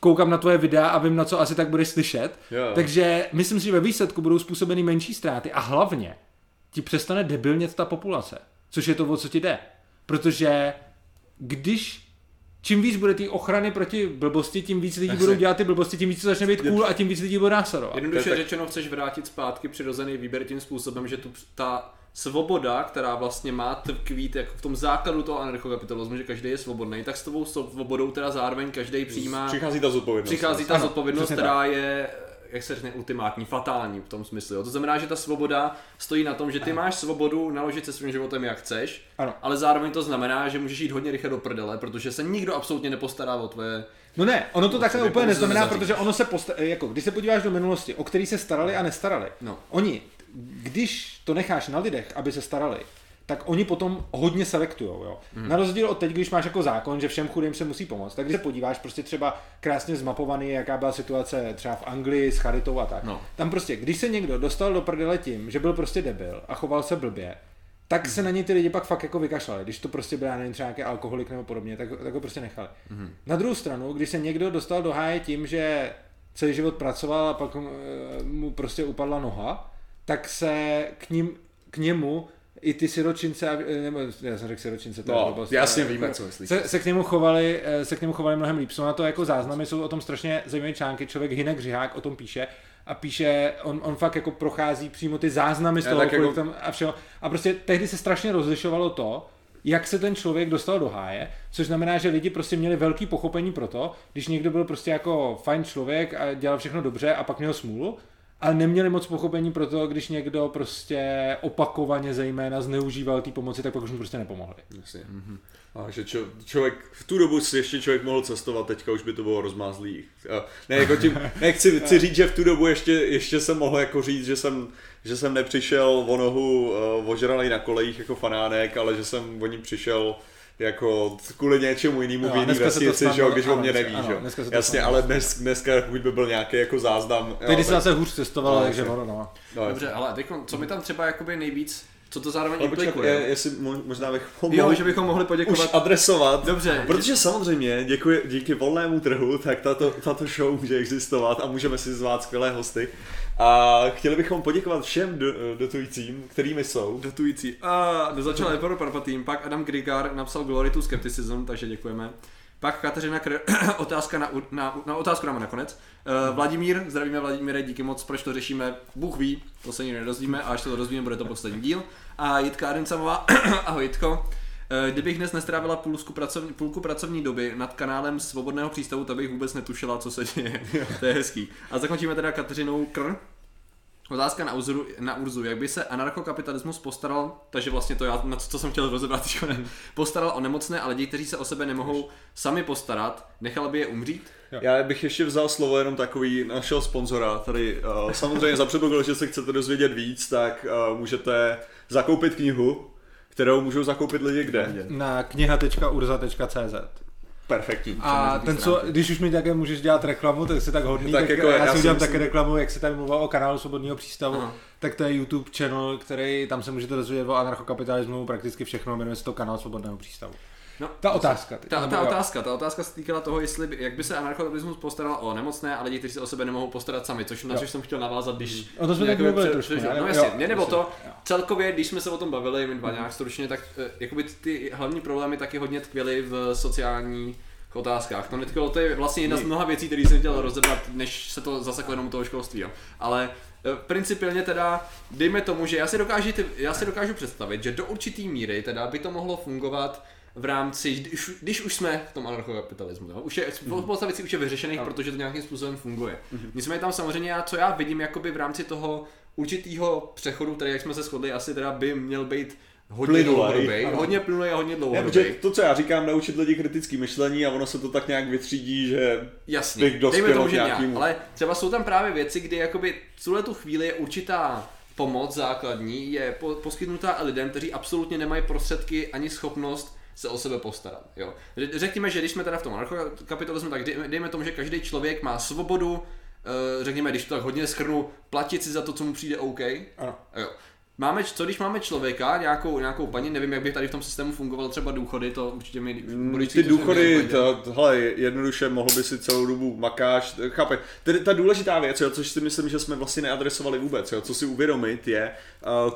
koukám na tvoje videa a vím, na co asi tak budeš slyšet. Jo. Takže myslím si, že ve výsledku budou způsobeny menší ztráty a hlavně ti přestane debilnět ta populace. Což je to, o co ti jde. Protože když čím víc bude té ochrany proti blbosti, tím víc lidí budou dělat ty blbosti, tím víc to začne být cool a tím víc lidí budou následovat. Jednoduše řečeno, chceš vrátit zpátky přirozený výběr tím způsobem, že ta svoboda, která vlastně má tkvít jako v tom základu toho anarchokapitalismu, že každý je svobodný, tak s tou svobodou teda zároveň každý přijímá. Přichází ta zodpovědnost. Která je, jak se řekne, ultimátní, fatální v tom smyslu. Jo. To znamená, že ta svoboda stojí na tom, že ty máš svobodu naložit se svým životem jak chceš, ale zároveň to znamená, že můžeš jít hodně rychle do prdele, protože se nikdo absolutně nepostará o tvoje. No ne, ono to takhle úplně neznamená, protože ono se jako když se podíváš do minulosti, o který se starali a nestarali. No. Oni, když to necháš na lidech, aby se starali, tak oni potom hodně selektujou, jo. Mm. Na rozdíl od teď, když máš jako zákon, že všem chudým se musí pomoct, tak když se podíváš, prostě třeba krásně zmapovaný, jaká byla situace třeba v Anglii s charitou a tak. No. Tam prostě, když se někdo dostal do prdele tím, že byl prostě debil a choval se blbě, tak se na něj ty lidi pak fakt jako vykašlali. Když to prostě byla, nevím, třeba nějaký alkoholik nebo podobně, tak ho prostě nechali. Mm. Na druhou stranu, když se někdo dostal do háje tím, že celý život pracoval a pak mu prostě upadla noha, tak se k němu i ty siročince, nebo já jsem řekl siročince, to no, je jasně víme, co myslíš. Se k němu chovali mnohem líp. Jsou na to jako záznamy, jsou o tom strašně zajímavé články, člověk Hinek Řihák o tom píše a píše, on fakt jako prochází přímo ty záznamy z toho, jako tam a všeho. A prostě tehdy se strašně rozlišovalo to, jak se ten člověk dostal do háje, což znamená, že lidi prostě měli velký pochopení pro to, když někdo byl prostě jako fajn člověk a dělal všechno dobře a pak měl smůlu, ale neměli moc pochopení pro to, když někdo prostě opakovaně zejména zneužíval té pomoci, tak pak už mu prostě nepomohli. Jasně. Mm-hmm. A že člověk, v tu dobu si ještě člověk mohl cestovat, teďka už by to bylo rozmázlý. Ne, jako tím, chci říct, že v tu dobu ještě jsem mohl jako říct, že jsem nepřišel o nohu ožralej na kolejích jako fanánek, ale že jsem o ní přišel jako kvůli něčemu jinému v jiný vesnici, že jo, když o mě nevíš, jo. Jasně, ale dneska buď by byl nějaký jako záznam. Tehdy se zase hůř cestoval, takže ono. Dobře, ale teď, co mi tam třeba jakoby nejvíc, co to zároveň implikuje? Jestli možná bychom mohli, že bychom mohli poděkovat. Už adresovat. Dobře. Protože samozřejmě díky volnému trhu, tak tato show může existovat a můžeme si zvát skvělé hosty. A chtěli bychom poděkovat všem dotujícím, kterými jsou. Dotující. A začal Edward Parpatým, pak Adam Grigar napsal Glory to Skepticism, takže děkujeme. Pak Kateřina otázku nám nakonec. Vladimír, zdravíme Vladimíre, díky moc, proč to řešíme, Bůh ví, to se nikdy nedozvíme a až to dozvíme, bude to poslední díl. A Jitka Adamcová, ahoj Jitko. Kdybych dnes nestrávila půlku pracovní doby nad kanálem Svobodného přístavu, tak bych vůbec netušila, co se děje. To je hezký. A zakončíme teda Kateřinou Kr. Otázka na Urzu. Jak by se anarchokapitalismus postaral, takže vlastně to já, na co jsem chtěl rozebrat, postaral o nemocné a lidi, kteří se o sebe nemohou sami postarat, nechal by je umřít? Já bych ještě vzal slovo jenom takový, našeho sponzora tady. Samozřejmě za předpokladu, že se chcete dozvědět víc, tak můžete zakoupit knihu, kterou můžou zakoupit lidi kde? Na kniha.urza.cz. Perfektní. A ten, co, když už mi také můžeš dělat reklamu, tak jsi tak hodný, tak jako já si udělám také reklamu, jak se tady mluvil o kanálu Svobodného přístavu, tak to je YouTube channel, který tam se můžete dozvědět o anarchokapitalismu, prakticky všechno, jmenuje se to kanál Svobodného přístavu. No, ta otázka se týkala toho, jestli jak by se anarchokapitalismus postaral o nemocné a lidi, kteří se o sebe nemohou postarat sami, což na což jsem chtěl navázat, když o to jsme tak mluvili trošku. No jasně, mě nebo to celkově, když jsme se o tom bavili my dva nějak stručně, tak jakoby ty hlavní problémy taky hodně tkvěly v sociální otázkách. To je vlastně jedna z mnoha věcí, které jsem chtěl rozebrat, než se to zaseklo jenom toho školství, jo. Ale principiálně teda dejme tomu, že já si dokážu představit, že do určité míry teda by to mohlo fungovat v rámci, když už jsme v tom anarchokapitalismu, no? Už je spousta věcí už je vyřešených, protože to nějakým způsobem funguje. Nicméně tam samozřejmě, co já vidím jakoby v rámci toho určitýho přechodu, který jak jsme se shodli, asi teda by měl být hodně dlouhodobý, hodně plynulej a hodně dlouhodobý. To, co já říkám, naučit lidi kritický myšlení a ono se to tak nějak vytřídí, že jasně, bych dospěl k nějakému. Ale třeba jsou tam právě věci, kdy jakoby v tuhle tu chvíli je určitá pomoc základní, je poskytnutá lidem, kteří absolutně nemají prostředky ani schopnost se o sebe postarat. Jo. Řekněme, že když jsme teda v tom anarchokapitalismu, tak dejme tomu, že každý člověk má svobodu, řekněme, když to tak hodně shrnu, platit si za to, co mu přijde OK. Ano. Jo. Máme, co když máme člověka, nějakou paní, nevím, jak by tady v tom systému fungoval třeba důchody, to určitě mi... Ty důchody, hele, jednoduše mohl by si celou dobu makáš, chápeš. Tedy ta důležitá věc, jo, což si myslím, že jsme vlastně neadresovali vůbec, jo, co si uvědomit je,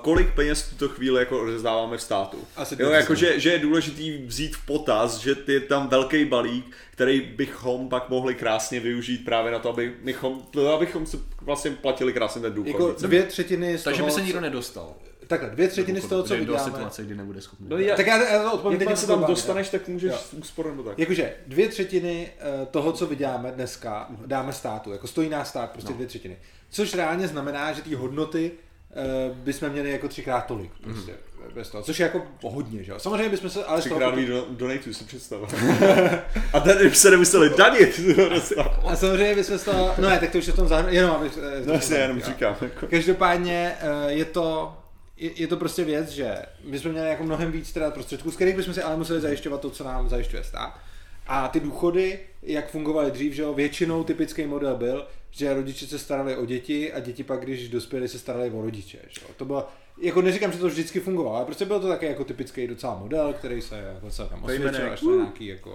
kolik peněz v tuto chvíli jako rozdáváme v státu. Jo, jako, že je důležitý vzít v potaz, že je tam velký balík, který bychom pak mohli krásně využít právě na to, abychom se vlastně platili krásně ten důchod. Jako 2/3 z toho... Takže by se nikdo nedostal. Takhle, 2/3 z toho, co vyděláme. Do situace, kdy nebude schopný. No, tak já to odpovím. Jak se tam dostaneš, tak můžeš úsporem do tak. Jakože 2/3 toho, co vyděláme dneska, dáme státu. Jako stojí nás stát, prostě 2/3. Což reálně znamená, že ty hodnoty bychom měli jako 3x tolik. Prostě. Bez toho, což je jako hodně, že jo. Samozřejmě bychme se ale třikrát donatů si představili. A tady by se nemuseli danit. A samozřejmě bychom se toho, no ne, tak to už je v tom zahrnul, jenom abych... No si jenom říkám. Jako. Každopádně je to prostě věc, že my jsme měli jako mnohem víc teda prostředků, z kterých bychom si ale museli zajišťovat to, co nám zajišťuje stát. A ty důchody, jak fungovaly dřív, že jo, většinou typický model byl, že rodiče se starali o děti a děti pak, když dospěli, se starali o rodiče, že jo. To bylo, jako neříkám, že to vždycky fungovalo, ale prostě byl to taky jako typický docela model, který se jako celkem osvědčil,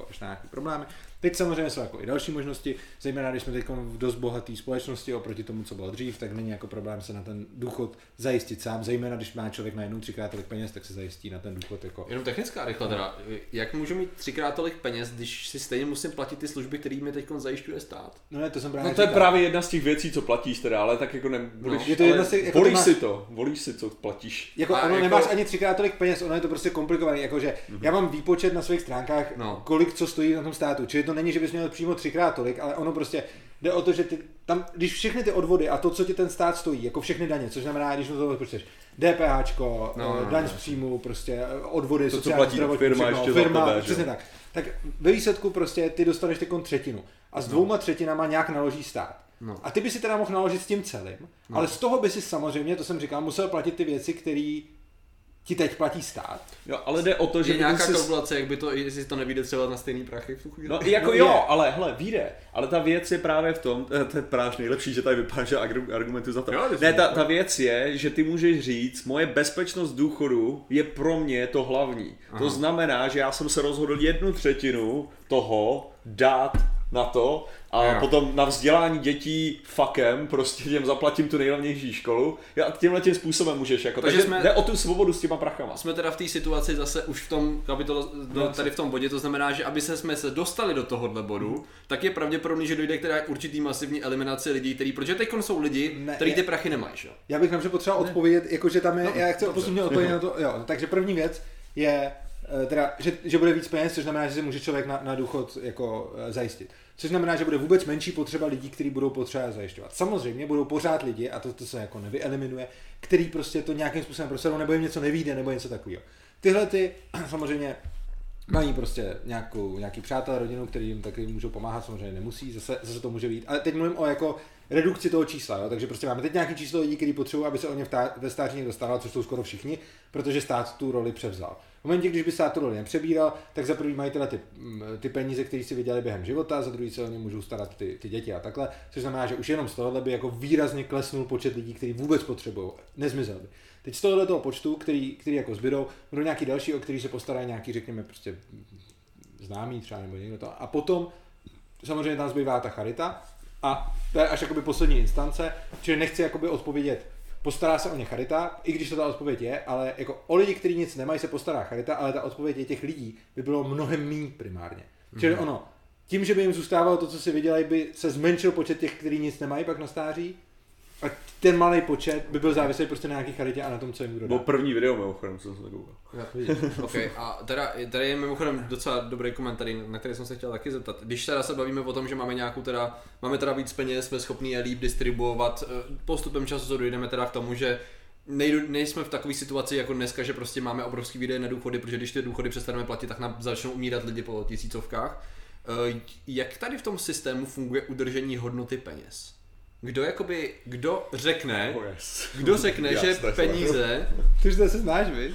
až na nějaký problémy. Teď samozřejmě jsou jako i další možnosti, zejména když jsme teď v dost bohaté společnosti oproti tomu, co bylo dřív, tak není jako problém se na ten důchod zajistit sám, zejména když má člověk najednou 3x tolik peněz, tak se zajistí na ten důchod jako... Jenom technická rychle teda, jak můžu mít 3x tolik peněz, když si stejně musím platit ty služby, které mi teď zajišťuje stát? No ne, to jsem právě... No to je právě jedna z těch věcí, co platíš teda, ale tak jako nebudeš... No, jako volíš si, co platíš. Jako ano, jako... nemáš ani 3x tolik peněz, ono je to prostě komplikovaný, jakože já mám výpočet na svých stránkách, kolik co stojí na tom státu, čili to není, že bys měl přímo 3x tolik, ale ono prostě jde o to, že ty tam, když všechny ty odvody a to, co ti ten stát stojí, jako všechny daně, což znamená, když to odpočteš, DPHčko, daň z příjmu, prostě odvody, to, sociální, zdravotní, firma, přesně tak. Tak ve výsledku prostě ty dostaneš takovou 1/3 a s 2/3 nějak naloží stát. No. A ty by si teda mohl naložit s tím celým, ale z toho by si samozřejmě, to jsem říkal, musel platit ty věci, které ti teď platí stát. Jo, ale jde o to, že je nějaká kalkulace, jak by to, jestli to nevíde třeba na stejný prachy v tu chvíli. No jako jo, ale hele, vyjde. Ale ta věc je právě v tom, to je právě nejlepší, že tady vypadá, že argumentu za to. Jo, ne, ta věc je, že ty můžeš říct, moje bezpečnost důchodu je pro mě to hlavní. Aha. To znamená, že já jsem se rozhodl 1/3 toho dát na to a potom na vzdělání dětí fakem, prostě těm zaplatím tu nejlevnější školu a tímhletím způsobem můžeš jako, takže jde o tu svobodu s těma prachama. Jsme teda v té situaci zase už v tom kapitolu, tady v tom bodě, to znamená, že aby jsme se dostali do tohohle bodu, tak je pravděpodobný, že dojde k teda určitý masivní eliminaci lidí, který, protože teď jsou lidi, kteří ty prachy nemají, jo. Já bych například potřeboval odpovědět, jakože tam je, já chci postupně odpovědět na to, jo, takže první věc je teda, že bude víc peněz, což znamená, že si může člověk na důchod jako zajistit. Což znamená, že bude vůbec menší potřeba lidí, kteří budou potřeba zajišťovat. Samozřejmě budou pořád lidi, a to se jako nevyeliminuje, který prostě to nějakým způsobem prosadou, nebo jim něco nevyjde, nebo něco takového. Tyhle ty samozřejmě mají prostě nějaký přátelé, rodinu, který jim taky můžou pomáhat, samozřejmě nemusí, zase to může být. Ale teď mluvím o jako redukci toho čísla, jo? Takže prostě máme teď nějaký číslo lidí, kteří potřebují, aby se o ně ve stáří někdo staral, což jsou skoro všichni, protože stát tu roli převzal. V momentě, když by stát tu roli nepřebíral, tak za prvý mají teda ty peníze, které si vydělali během života, za druhý se o ně můžou starat ty děti a takhle, což znamená, že už jenom z tohohle by jako výrazně klesnul počet lidí, kteří vůbec potřebují, nezmizel by. Teď z tohohle toho počtu, který jako zbydou, budou nějaký další, o který se postarají nějaký, řekněme, prostě známý třeba nebo někdo to. A potom samozřejmě tam zbývá ta charita a to je až jakoby poslední instance, čili nechci jakoby odpovědět, postará se o ně charita, i když to ta odpověď je, ale jako o lidi, kteří nic nemají, se postará charita, ale ta odpověď je těch lidí by bylo mnohem míň primárně. Čili ono, tím, že by jim zůstávalo to, co si vydělají, by se zmenšil počet těch, kteří nic nemají pak na stáří. A ten malý počet by byl závislý prostě na nějaký charitě a na tom, co jim kdo dá. Byl první video mimochodem, co jsem se koukal. Okay, a tady je mimochodem docela dobrý komentář, na který jsem se chtěl taky zeptat. Když teda se bavíme o tom, že máme nějakou teda, máme teda víc peněz, jsme schopni je líp distribuovat, postupem času dojdeme teda k tomu, že nejsme v takové situaci jako dneska, že prostě máme obrovský výdaje na důchody, protože když ty důchody přestaneme platit, tak nám začnou umírat lidi po tisícovkách. Jak tady v tom systému funguje udržení hodnoty peněz? Kdo řekne, že peníze... Ty už to se znáš, víš?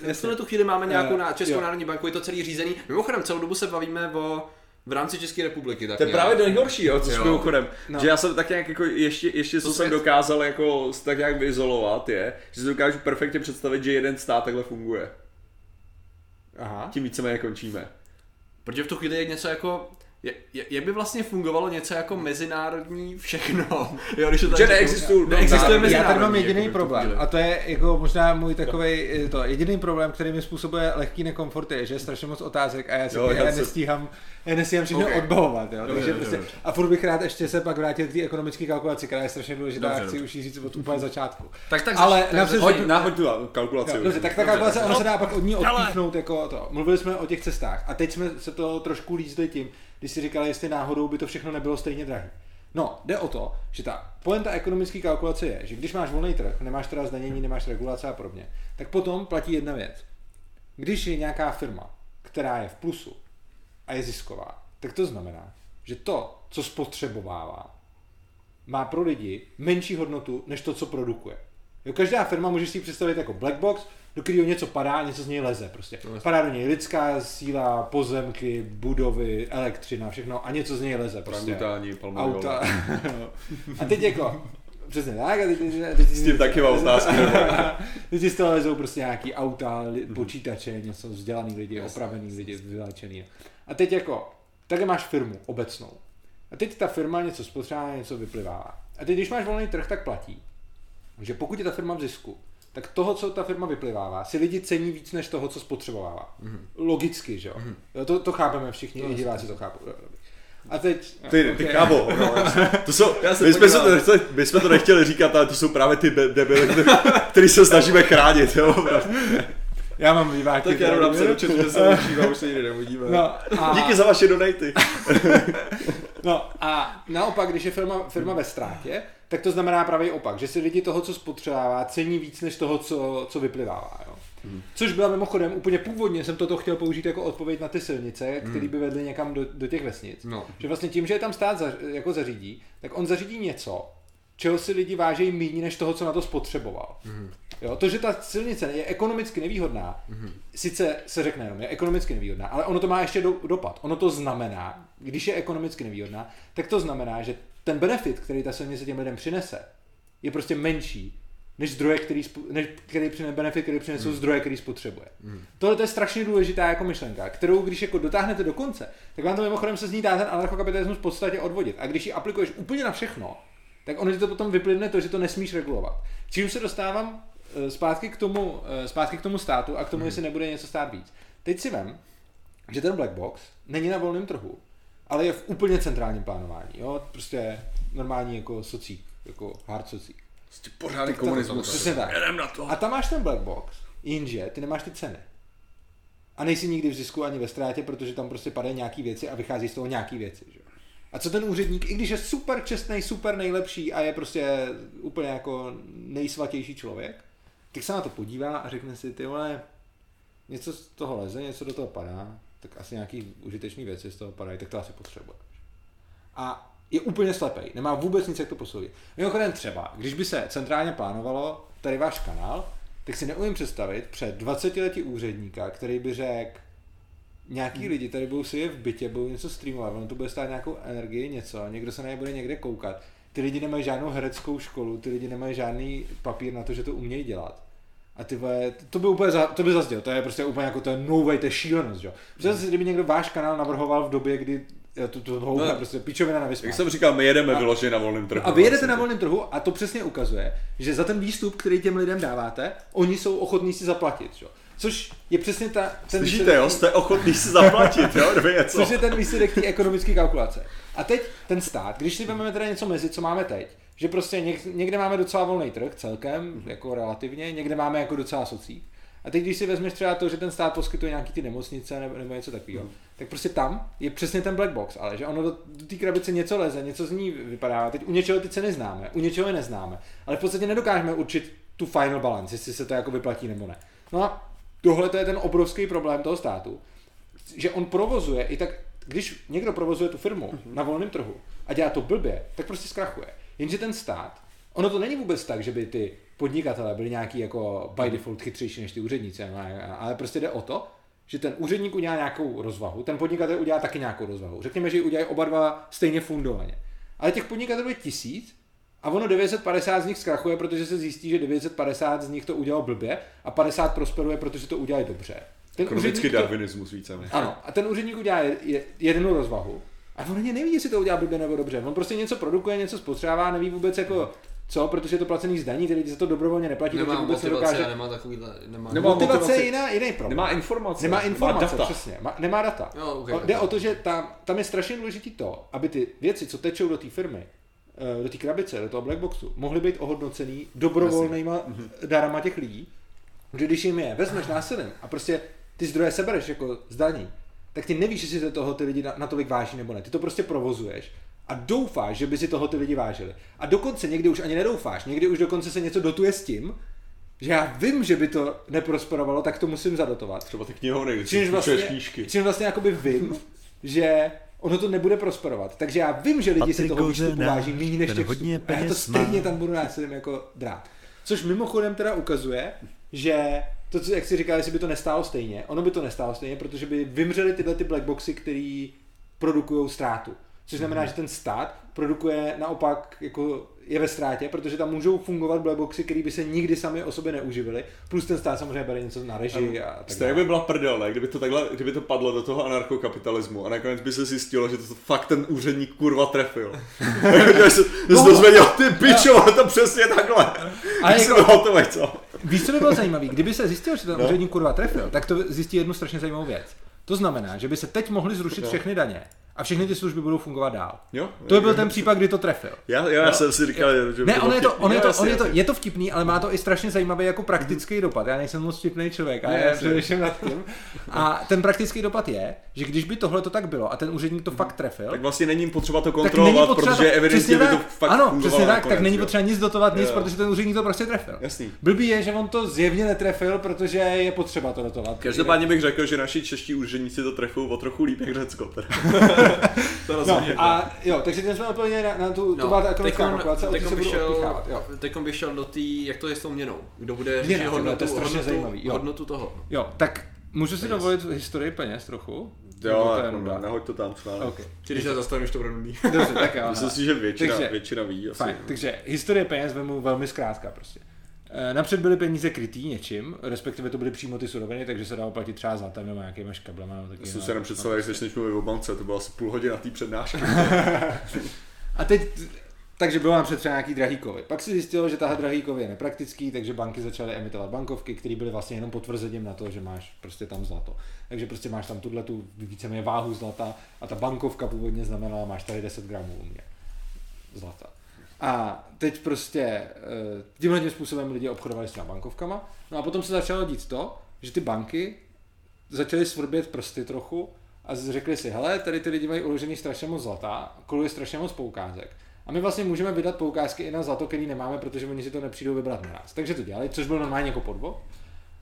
Dnes na tu chvíli máme nějakou Českou národní banku, je to celý řízený. Mimochodem, celou dobu se bavíme o v rámci České republiky. Tak to je nějak právě nejhorší, jo, což mimochodem, no, že já jsem tak nějak jako ještě co jsem dokázal jako tak nějak vyizolovat je, že si dokážu perfektně představit, že jeden stát takhle funguje. Aha. Tím víceméně končíme. Protože v tu chvíli je něco jako, je by vlastně fungovalo něco jako mezinárodní všechno. Jo, když to tady neexistuje mezinárodní. Já tady mám jediný jako problém a to je jako možná můj takovej, to jediný problém, který mi způsobuje lehký nekomfort je, že je strašně moc otázek a já nestíhám všechno odbavovat. Jo? Takže a furt bych rád ještě se pak vrátil k té ekonomické kalkulaci, která je strašně důležitá, chci už jí říct od úplně začátku. Ale nahoď tu kalkulaci. Tak ta kalkulace, ona se dá pak od ní odpíchnout jako to. Mluvili jsme o těch cestách a teď jsme se to trošku lízli tím, když si říkali, jestli náhodou by to všechno nebylo stejně drahé. No, jde o to, že ta pointa ekonomické kalkulace je, že když máš volný trh, nemáš teda zdanění, nemáš regulace a podobně, tak potom platí jedna věc. Když je nějaká firma, která je v plusu a je zisková, tak to znamená, že to, co spotřebovává, má pro lidi menší hodnotu, než to, co produkuje. Jo, každá firma můžeš si představit jako black box, do kterého něco padá, něco z něj leze prostě. Padá do něj lidská síla, pozemky, budovy, elektřina, všechno a něco z něj leze prostě. Prangutání, palmová. A teď jako, přesně tak. A teď s tím taky má otázky. Teď z toho lezou prostě nějaký auta, počítače, něco vzdělaný lidi, opravený lidi, vyléčený. A teď jako, takhle máš firmu obecnou. A teď ta firma něco spotřebuje, něco vyplivává. A teď když máš volný trh, tak platí, že pokud je ta firma v zisku, tak toho, co ta firma vyplivává, si lidi cení víc než toho, co spotřebovává. Logicky, že jo? To chápeme všichni, i diváci to chápou. A teď... Ty kávo, no, to jsou, my jsme to nechtěli říkat, ale to jsou právě ty debily, který se snažíme chránit, jo? Já mám diváky. Tak já jenom napsat určitě, že se učím a už se nikdy neuvidíme. No, a... Díky za vaše donaty. No a naopak, když je firma ve ztrátě, tak to znamená právě opak, že si lidi toho, co spotřebává, cení víc než toho, co vyplivává. Jo? Což byla mimochodem, úplně původně jsem toto chtěl použít jako odpověď na ty silnice, které by vedly někam do těch vesnic. No. Že vlastně tím, že je tam stát jako zařídí, tak on zařídí něco, čeho si lidi vážejí míň než toho, co na to spotřeboval. Jo? To, že ta silnice je ekonomicky nevýhodná, sice se řekne jenom, je ekonomicky nevýhodná, ale ono to má ještě dopad. Ono to znamená, když je ekonomicky nevýhodná, tak to znamená, že ten benefit, který ta silnice těm lidem přinese, je prostě menší, než zdroje, který přinesou zdroje, který spotřebuje. Tohle to je strašně důležitá jako myšlenka, kterou když jako dotáhnete do konce, tak vám to mimochodem se z ní dá ten anarchokapitalismus v podstatě odvodit. A když ji aplikuješ úplně na všechno, tak ono ti to potom vyplyne to, že to nesmíš regulovat. Čím se dostávám zpátky k tomu státu a k tomu, jestli nebude něco stát víc. Teď si vem, že ten black box není na volném trhu, ale je v úplně centrálním plánování, jo, prostě normální jako socík, jako hard socík. Prostě pořádný komunismus. Přesně tak. Jedem na to. A tam máš ten black box, jenže ty nemáš ty ceny. A nejsi nikdy v zisku ani ve ztrátě, protože tam prostě padají nějaký věci a vychází z toho nějaký věci, že? A co ten úředník, i když je super čestný, super nejlepší a je prostě úplně jako nejsvatější člověk, tak se na to podívá a řekne si, ty vole, něco z toho leze, něco do toho padá, tak asi nějaký užitečný věci z toho padají, tak to asi potřebuješ. A je úplně slepej, nemá vůbec nic, jak to posoudit. Mimochodem třeba, když by se centrálně plánovalo tady váš kanál, tak si neumím představit před 20-letí úředníka, který by řekl, nějaký lidi tady budou si je v bytě, budou něco streamovat, ono to bude stát nějakou energii, něco, někdo se na ně bude někde koukat. Ty lidi nemají žádnou hereckou školu, ty lidi nemají žádný papír na to, že to umějí dělat. A ty vole, to by zazděl, to je prostě úplně jako, to je no way, to je šílenost, jo. Protože kdyby někdo váš kanál navrhoval v době, kdy to houka, prostě pičovina na Vyspách. Jak jsem říkal, my jedeme vyloženě na volném trhu. A vy jedete na volném trhu a to přesně ukazuje, že za ten výstup, který těm lidem dáváte, oni jsou ochotní si zaplatit, jo. Což je přesně ta... Slyšíte, výsledek, jo? Jste ochotný si zaplatit, jo? Což je ten výsledek té ekonomické kalkulace. A teď ten stát, když si vezmeme teda něco mezi, co máme teď, že prostě někde máme docela volný trh celkem, jako relativně, někde máme jako docela socík. A teď, když si vezmeš třeba to, že ten stát poskytuje nějaký ty nemocnice nebo něco takového, tak prostě tam je přesně ten black box, ale že ono do té krabice něco leze, něco z ní vypadá. Teď u něčeho ty ceny známe, u něčeho je neznáme, ale v podstatě nedokážeme určit tu final balance, jestli se to jako vyplatí nebo ne. No a tohle to je ten obrovský problém toho státu, že on provozuje i tak, když někdo provozuje tu firmu na volném trhu a dělá to blbě, tak prostě zkrachuje. Jenže ten stát, ono to není vůbec tak, že by ty podnikatelé byli nějaký jako by default chytřejší než ty úředníci, ale prostě jde o to, že ten úředník udělá nějakou rozvahu, ten podnikatel udělá taky nějakou rozvahu. Řekněme, že ji udělají oba dva stejně fundovaně. Ale těch podnikatelů je 1000 a ono 950 z nich zkrachuje, protože se zjistí, že 950 z nich to udělalo blbě a 50 prosperuje, protože to udělají dobře. Kronický darwinismus víceméně. Ano, a ten úředník udělá jednu rozvahu. A on ani neví, jestli to udělá blbě nebo dobře. On prostě něco produkuje, něco spotřebává, neví vůbec jako co, protože je to placený z daní, ty lidi za to dobrovolně neplatí, nemá protože vůbec nedokáže. Nemá motivace, je jiný problém. Nemá informace, data. Přesně. Nemá data. Jo, okay, jde o to, že tam je strašně důležitý to, aby ty věci, co tečou do té firmy, do té krabice, do toho blackboxu, mohly být ohodnocený dobrovolnýma darama těch lidí, že když jim je vezmeš násilím a prostě ty zdroje sebereš jako z daní, tak ty nevíš, jestli se toho ty lidi natolik váží nebo ne. Ty to prostě provozuješ a doufáš, že by si toho ty lidi vážili. A dokonce někdy už ani nedoufáš, někdy už dokonce se něco dotuje s tím, že já vím, že by to neprosperovalo, tak to musím zadotovat. Třeba ty knihovny, čímž vlastně jakoby vím, že ono to nebude prosperovat. Takže já vím, že lidi Patry si toho výstupu váží méně než těch vstupů. Já to stejně tam budu násilím jako drát. Což mimochodem teda ukazuje, že to, co, jak jsi říkal, jestli by to nestálo stejně, ono by to nestálo stejně, protože by vymřely tyhle ty blackboxy, které produkují ztrátu. Což znamená, že ten stát produkuje naopak, jako je ve ztrátě, protože tam můžou fungovat blackboxy, které by se nikdy sami o sobě neuživily, plus ten stát samozřejmě bere něco na režii a tak dále. By byla prdel, ne? Kdyby to padlo do toho anarchokapitalismu a nakonec by se zjistilo, že to fakt ten úředník kurva trefil. Takže se dozvěděl, ty pičo, to přesně takhle. A jako, jsem hotový, co? Víš, co by bylo zajímavý? Kdyby se zjistilo, že ten úředník kurva trefil, tak to zjistí jednu strašně zajímavou věc. To znamená, že by se teď mohli zrušit všechny daně. A všechny ty služby budou fungovat dál. Jo, to by byl ten případ, kdy to trefil. Já jsem si říkal, že ne, je to vtipný, ale má to i strašně zajímavý jako praktický dopad. Já nejsem moc vtipný člověk, ale já přemýšlím nad tím. A ten praktický dopad je, že když by tohle to tak bylo a ten úředník to fakt trefil, tak vlastně není potřeba to kontrolovat, protože evidentně by to fakt fungovalo. Ano, přesně tak, tak není potřeba nic dotovat, nic, protože ten úředník to prostě trefil. Jasný. Blbý je, že on to zjevně netrefil, protože je potřeba to dotovat. Každopádně bych řekl, že naši čeští úředníci to trefou o trochu líp jak Řecko. A jo, takže ten jsme odpověděli na tu ekonomická kalkulace, o se budu odpíchávat. Teďkom bych šel do tý, jak to je s tou měnou, kdo bude říct hodnotu toho. Jo, tak můžu si dovolit historii peněz trochu? Jo, nehoď to tam stále. Okay. Když se zastavím, že to bude nudný. Dobře, tak jo. Myslím si, že většina ví. Asi. Fajn, takže historie peněz vemu velmi zkrátka prostě. Napřed byly peníze krytý něčím, respektive to byly přímo ty suroviny, takže se dalo platit třeba zlatem nebo nějakýma škablama. Já jsem se jenom představil, jak jsi než mluvil o bance, to bylo asi půl hodina té přednášky. A teď, takže bylo napřed třeba nějaký drahý kovy. Pak se zjistilo, že tahle drahý kovy je nepraktický, takže banky začaly emitovat bankovky, které byly vlastně jenom potvrzením na to, že máš prostě tam zlato. Takže prostě máš tam tuhle tu víceméně váhu zlata a ta bankovka původně znamenala, máš tady 10 gramů u mě zlata. A teď prostě tímhle způsobem lidi obchodovali s těma bankovkama. No a potom se začalo dít to, že ty banky začaly svrbět prsty trochu a řekli si, hele, tady ty lidi mají uložený strašně moc zlata, koluje strašně moc poukázek. A my vlastně můžeme vydat poukázky i na zlato, který nemáme, protože oni si to nepřijdou vybrat na nás. Takže to dělali, což byl normálně jako podvod.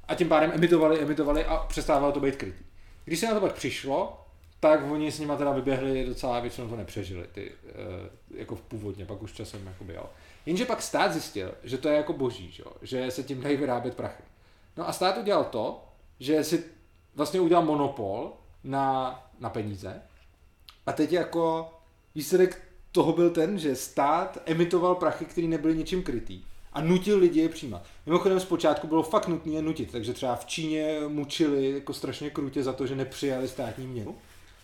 A tím pádem emitovali a přestávalo to být krytý. Když se na to pak přišlo, tak oni s nima teda vyběhli docela, většinou to nepřežili, ty, jako původně, pak už časem jako jo. Jenže pak stát zjistil, že to je jako boží, že se tím dají vyrábět prachy. No a stát udělal to, že si vlastně udělal monopol na peníze a teď jako výsledek toho byl ten, že stát emitoval prachy, které nebyly ničím krytý a nutil lidi je přijímat. Mimochodem zpočátku bylo fakt nutné je nutit, takže třeba v Číně mučili jako strašně krutě za to, že nepřijali státní měnu,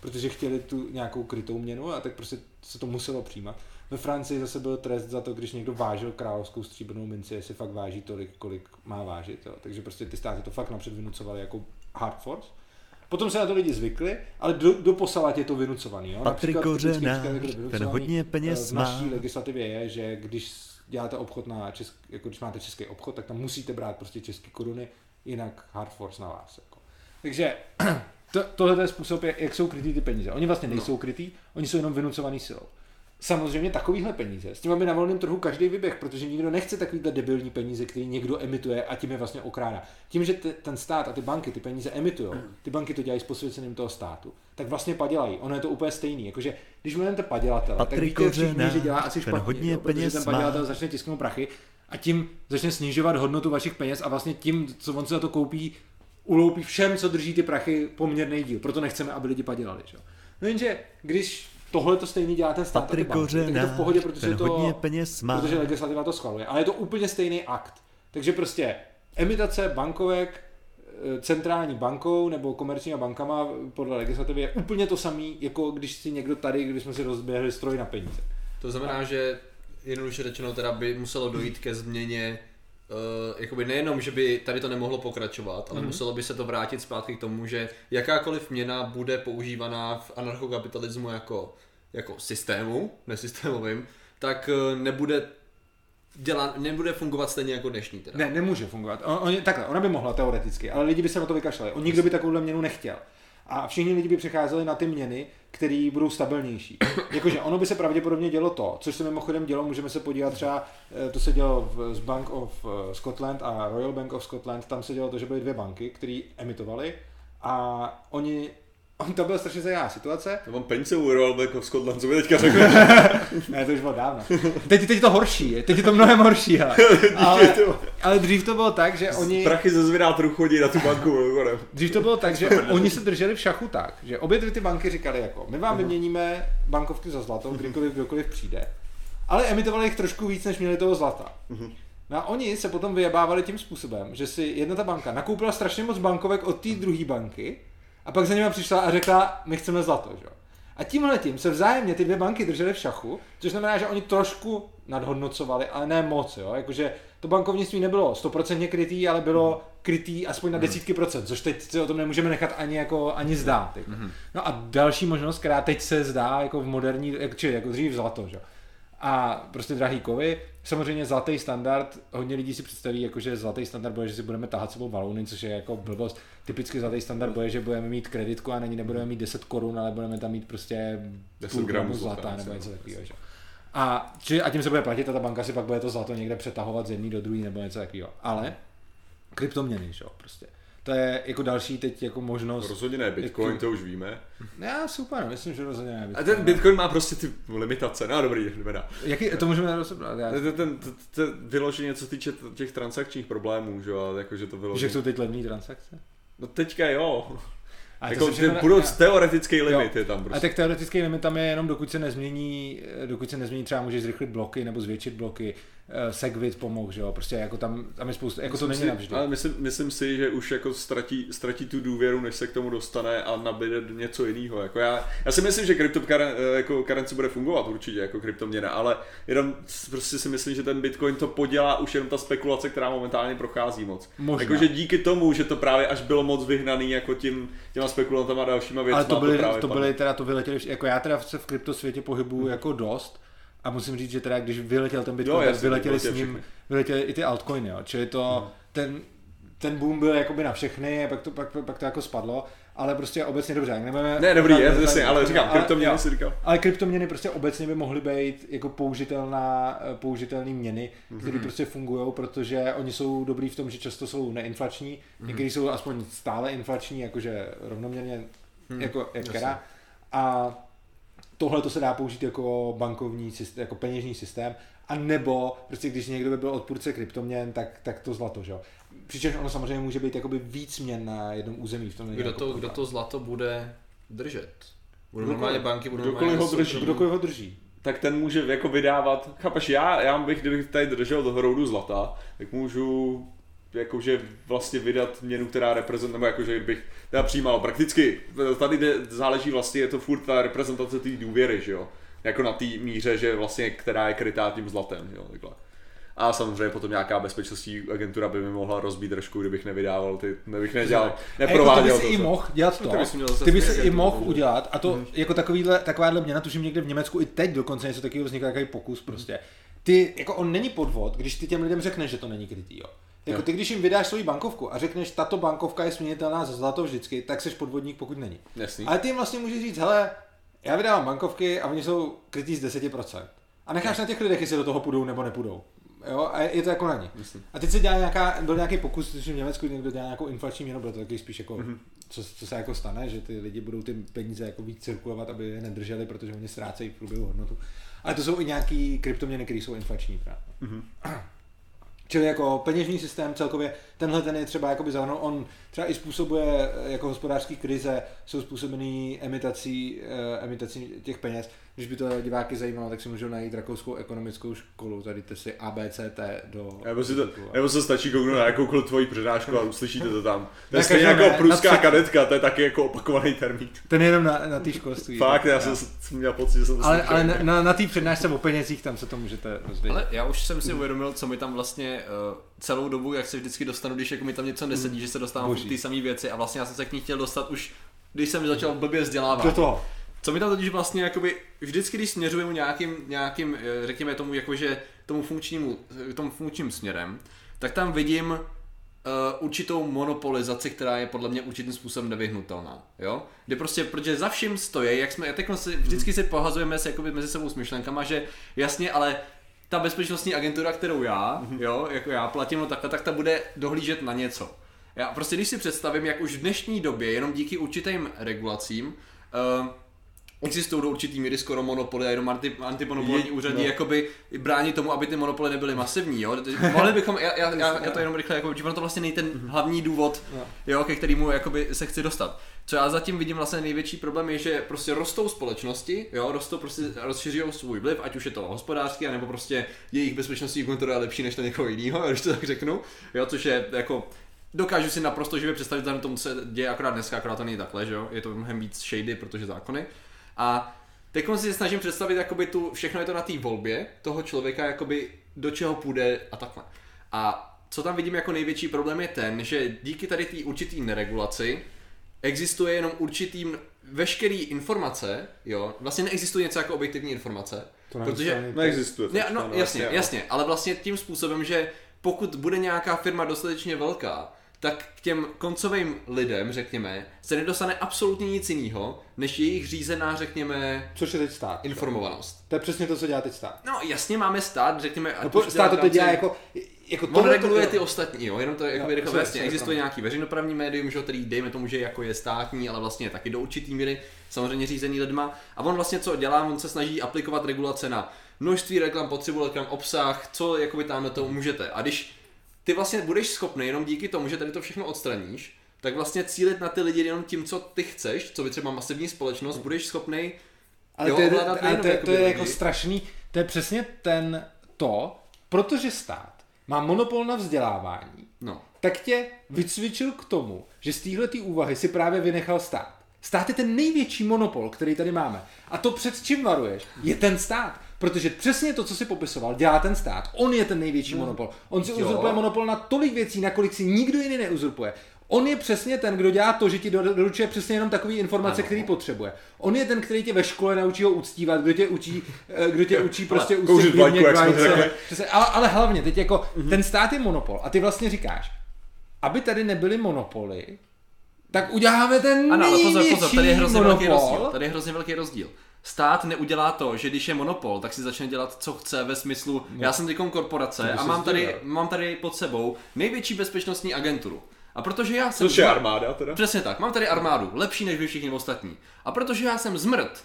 protože chtěli tu nějakou krytou měnu a tak prostě se to muselo přijímat. Ve Francii zase byl trest za to, když někdo vážil královskou stříbrnou minci, jestli fakt váží tolik, kolik má vážit. Jo. Takže prostě ty státy to fakt napřed vynucovaly jako hard force. Potom se na to lidi zvykli, ale doposala tě to vynucovaný. Jo. Patrik Kořenář, ten hodně peněz má. V naší legislativě je, že když děláte obchod jako když máte český obchod, tak tam musíte brát prostě české koruny, jinak hard force na vás. Jako. Takže tohle je způsob, jak jsou krytý ty peníze. Oni vlastně nejsou krytý, oni jsou jenom vynucovaný silou. Samozřejmě takovýhle peníze, s těma by na volném trhu každý vyběh, protože nikdo nechce takovýhle debilní peníze, který někdo emituje a tím je vlastně okrádá. Tím, že ten stát a ty banky ty peníze emitujou, ty banky to dělají s posvěcením toho státu, tak vlastně padělají. Ono je to úplně stejný, jakože když budete padělatele, tak víte všichni, že dělá asi špatně, protože ten padělatel začne tisknout prachy a tím začne snižovat hodnotu vašich peněz a vlastně tím, co on se za to koupí, uloupí všem, co drží ty prachy, poměrný díl. Proto nechceme, aby lidi padělali. Že? No jenže, když tohle to stejný dělá ten stát, tak je to v pohodě, protože legislativa to schvaluje. Ale je to úplně stejný akt. Takže prostě emitace bankovek centrální bankou nebo komerčníma bankama podle legislativy je úplně to samý, jako když si někdo tady, když jsme si rozběhli stroj na peníze. To znamená, že jednoduše řečeno teda by muselo dojít ke změně, jakoby nejenom, že by tady to nemohlo pokračovat, ale muselo by se to vrátit zpátky k tomu, že jakákoliv měna bude používaná v anarchokapitalismu jako systému, nesystémovým, tak nebude fungovat stejně jako dnešní teda. Ne, nemůže fungovat. Ona by mohla teoreticky, ale lidi by se na to vykašlali. Nikdo by takovouhle měnu nechtěl. A všichni lidi by přecházeli na ty měny, které budou stabilnější. Jakože ono by se pravděpodobně dělo to, což se mimochodem dělo, můžeme se podívat třeba, to se dělo z Bank of Scotland a Royal Bank of Scotland, tam se dělo to, že byly dvě banky, které emitovaly a to byla strašně zajímavá situace. Já mám peníze u Royal Bank of Scotland, co mi teďka řekl? Ne, to už bylo dávno. Teď je to mnohem horší. Ale dřív to bylo tak, že oni... Prachy ze zvědátorů chodí na tu banku. Dřív to bylo tak, že oni se drželi v šachu tak, že obě dvě ty banky říkali jako, my vám vyměníme bankovky za zlato, kdokoliv přijde, ale emitovali jich trošku víc, než měli toho zlata. No a oni se potom vyjebávali tím způsobem, že si jedna ta banka nakoupila strašně moc bankovek od té druhé banky. A pak za něma přišla a řekla, my chceme zlato, že? A tímhletím se vzájemně ty dvě banky držely v šachu, což znamená, že oni trošku nadhodnocovali, ale ne moc, jo? Jakože to bankovnictví nebylo 100% krytý, ale bylo krytý aspoň na desítky procent, což teď se o tom nemůžeme nechat ani zdát. Jako. No a další možnost, která teď se zdá jako v moderní, či jako dřív zlato, že? A prostě drahý kovy, samozřejmě zlatý standard, hodně lidí si představí, jakože zlatý standard bude, že si budeme tahat sebou balóny, což je jako blbost. Typicky zlatý standard bude, že budeme mít kreditku a na ní nebudeme mít 10 korun, ale budeme tam mít prostě 10 gramů zlata nebo něco takového. A tím se bude platit a ta banka si pak bude to zlato někde přetahovat z jedné do druhé nebo něco takového. Ale kryptoměny, že jo, prostě. To je jako další teď jako možnost. Rozhodně ne Bitcoin, to už víme. Já super, myslím, že rozhodně ne Bitcoin. A ten Bitcoin má prostě ty limitace, no dobrý, jdeme dál. Jaký, to můžeme rozhodnout. Vyloženě, co týče těch transakčních problémů, že jo, jakože to vyloženě. Že jsou teď levné transakce? No teďka jo. Jako teoretický limit je tam prostě. A tak teoretický limit tam je jenom dokud se nezmění třeba můžeš zrychlit bloky nebo zvětšit bloky, segwit pomohl, že jo, prostě jako tam je spousta, jako myslím to není navždy. Ale myslím si, že už jako ztratí tu důvěru, než se k tomu dostane a nabíde něco jiného. Jako já si myslím, že cryptocurrency bude fungovat určitě jako kryptoměna, ale jenom prostě si myslím, že ten Bitcoin to podělá už jenom ta spekulace, která momentálně prochází moc. Jakože díky tomu, že to právě až bylo moc vyhnaný jako těma spekulantama a dalšíma věcma. Ale to vyletěli, jako já teda se v kryptosvětě pohybuju jako dost. A musím říct, že teda když vyletěl ten Bitcoin, tak vyletěly i ty altcoiny, jo. Čili to ten boom byl jakoby na všechny, a pak to jako spadlo, ale prostě obecně dobře, jak nebudeme... Ne, dobrý, ale říkám, kryptoměny si říkal. Ale kryptoměny prostě obecně by mohly být jako použitelné měny, které prostě fungujou, protože oni jsou dobrý v tom, že často jsou neinflační, někdy jsou aspoň stále inflační, jakože rovnoměrně, jako která. A tohle to se dá použít jako bankovní systém, jako peněžní systém, a nebo prostě když někdo by byl odpůrce kryptoměn, tak to zlato, že jo. Přičemž ono samozřejmě může být jakoby víc měn na jednom území v tom. Kdo to zlato bude držet? Kdokoliv ho drží, tak ten může jako vydávat. Chápeš, já bych, kdybych tady držel do hroudu zlata, tak můžu jakože vlastně vydat měnu, která reprezentuje, nebo jakože bych teda přijímal prakticky, tady záleží vlastně, je to furt ta reprezentace té důvěry, že jo, jako na té míře, že vlastně, která je krytá tím zlatem, jo, takhle. A samozřejmě potom nějaká bezpečnostní agentura by mi mohla rozbít trošku, kdybych nevydával ty, kdybych nedělal, neprováděl to. Ty bys i mohl dělat to, ty bys i mohl udělat, a to jako takováhle měna, tuším někde v Německu i teď dokonce něco takového vznikl, takový pokus prostě. Ty, jako on není podvod, když ty těm lidem řekneš, že to není krytý, jo. Jako ty, když jim vydáš svoji bankovku a řekneš, tato bankovka je směnitelná za zlato vždycky, tak seš podvodník, pokud není. Jasný. Ale ty jim vlastně můžeš říct, hele, já vydávám bankovky a oni jsou krytý z 10%. A necháš na těch lidech, jestli do toho půjdou nebo nepůjdou. Jo, a je to jako na ní. Jasný. A teď se dělá byl nějaký pokus, což v Německu někdo dělá nějakou inflační měnu, bylo to taky spíš jako, co se jako stane, že ty lidi budou ty peníze jako víc cirkulovat, aby je nedrželi, protože oni ztrácejí v průběhu hodnotu. Ale to jsou i nějaký kryptoměny, které jsou inflační právě. Čili jako peněžní systém celkově, tenhle ten je třeba jakoby zahrnul, on třeba i způsobuje jako hospodářský krize, jsou způsobený imitací těch peněz. Když by to diváky zajímalo, tak si můžou najít rakouskou ekonomickou školu, zadejte si ABCT do... Nebo se stačí kouknout na jakoukoliv tvoji přednášku a uslyšíte to tam. To je stejně jako pruská kadetka, to je taky jako opakovaný termín. Ten jenom na té školství. Fakt, já jsem měl pocit, že jsem to slyšel. Ale na té přednášce o penězích tam se to můžete rozvědět. Ale já už jsem si uvědomil, co mi tam vlastně celou dobu, jak se vždycky dostanu, když jako mi tam něco nesedí, že se dostávám k té samé věci a vlastně já jsem se k ní chtěl dostat už, když jsem začal blbě vzdělávat. Co mi tam totiž vlastně jakoby vždycky, když směřujeme nějakým řekněme tomu jakože tomu funkčním směrem, tak tam vidím určitou monopolizaci, která je podle mě určitým způsobem nevyhnutelná, jo? Kde prostě, protože za vším stojí, jak jsme vždycky se pohazujeme se jakoby mezi sebou s myšlenkama, že jasně, ale ta bezpečnostní agentura, kterou já, jo, jako já platím, no takhle, tak ta bude dohlížet na něco. Já prostě když si představím, jak už v dnešní době jenom díky určitým regulacím existují do určitý míry skoro monopoly a jenom antimonopolní úřady jakoby brání tomu, aby ty monopoly nebyly masivní, jo. Mohli bychom, já to jenom rychle, jako, to vlastně není ten hlavní důvod, jo, ke kterému jakoby se chci dostat. Co já zatím vidím vlastně největší problém je, že prostě rostou společnosti, jo, rostou prostě, rozšiřují svůj vliv, ať už je to hospodářský, anebo prostě jejich bezpečnostní kontrola je lepší než to někoho jiného, když to tak řeknu, jo, což je jako... Dokážu si naprosto živě představit za tomu, co se děje akorát dneska, akorát to není takhle, že jo, je to mnohem víc shady, protože zákony. A teď si snažím představit, jakoby tu, všechno je to na té volbě toho člověka, jakoby do čeho půjde a takhle. A co tam vidím jako největší problém je ten, že díky tady té určitý neregulaci existuje jenom určitým veškerý informace, jo, vlastně neexistuje něco jako objektivní informace. To protože neexistuje. Ne, no jasně, ale vlastně tím způsobem, že pokud bude nějaká firma dostatečně velká, tak k těm koncovým lidem, řekněme, se nedostane absolutně nic jiného, než jejich řízená, řekněme, což je teď stát, informovanost. To je přesně to, co dělá teď stát. No jasně, máme stát, řekněme, no, stát to teď dělá jako on reguluje ty ostatní, jo, jenom to jako by rychle jasně, existuje nějaký veřejnoprávní médium, že, který dejme tomu, že jako je státní, ale vlastně je taky do určitý míry samozřejmě řízený lidma. A on vlastně co dělá, on se snaží aplikovat regulace na množství reklam, potřebu reklam, obsah, co jakoby tam na to můžete. A když ty vlastně budeš schopný jenom díky tomu, že tady to všechno odstraníš, tak vlastně cílit na ty lidi jenom tím, co ty chceš, co by třeba masivní společnost, budeš schopný ovládat. Ale to je jako strašný, to je přesně protože stát má monopol na vzdělávání, tak tě vycvičil k tomu, že z téhletý úvahy si právě vynechal stát. Stát je ten největší monopol, který tady máme. A to, před čím varuješ, je ten stát. Protože přesně to, co si popisoval, dělá ten stát. On je ten největší monopol. On si uzurpuje monopol na tolik věcí, na kolik si nikdo jiný neuzurpuje. On je přesně ten, kdo dělá to, že ti doručuje přesně jenom takové informace, které potřebuje. On je ten, který tě ve škole naučí ho uctívat, kdo tě učí prostě uctít vajce. Ale hlavně, teď jako ten stát je monopol a ty vlastně říkáš, aby tady nebyly monopoly, tak uděláme ten největší monopol. Tady je hrozně velký rozdíl. Stát neudělá to, že když je monopol, tak si začne dělat, co chce ve smyslu, já jsem teďkom korporace a mám tady pod sebou největší bezpečnostní agenturu. A protože já jsem... Což je armáda teda? Přesně tak, mám tady armádu, lepší než vy všichni ostatní. A protože já jsem zmrt,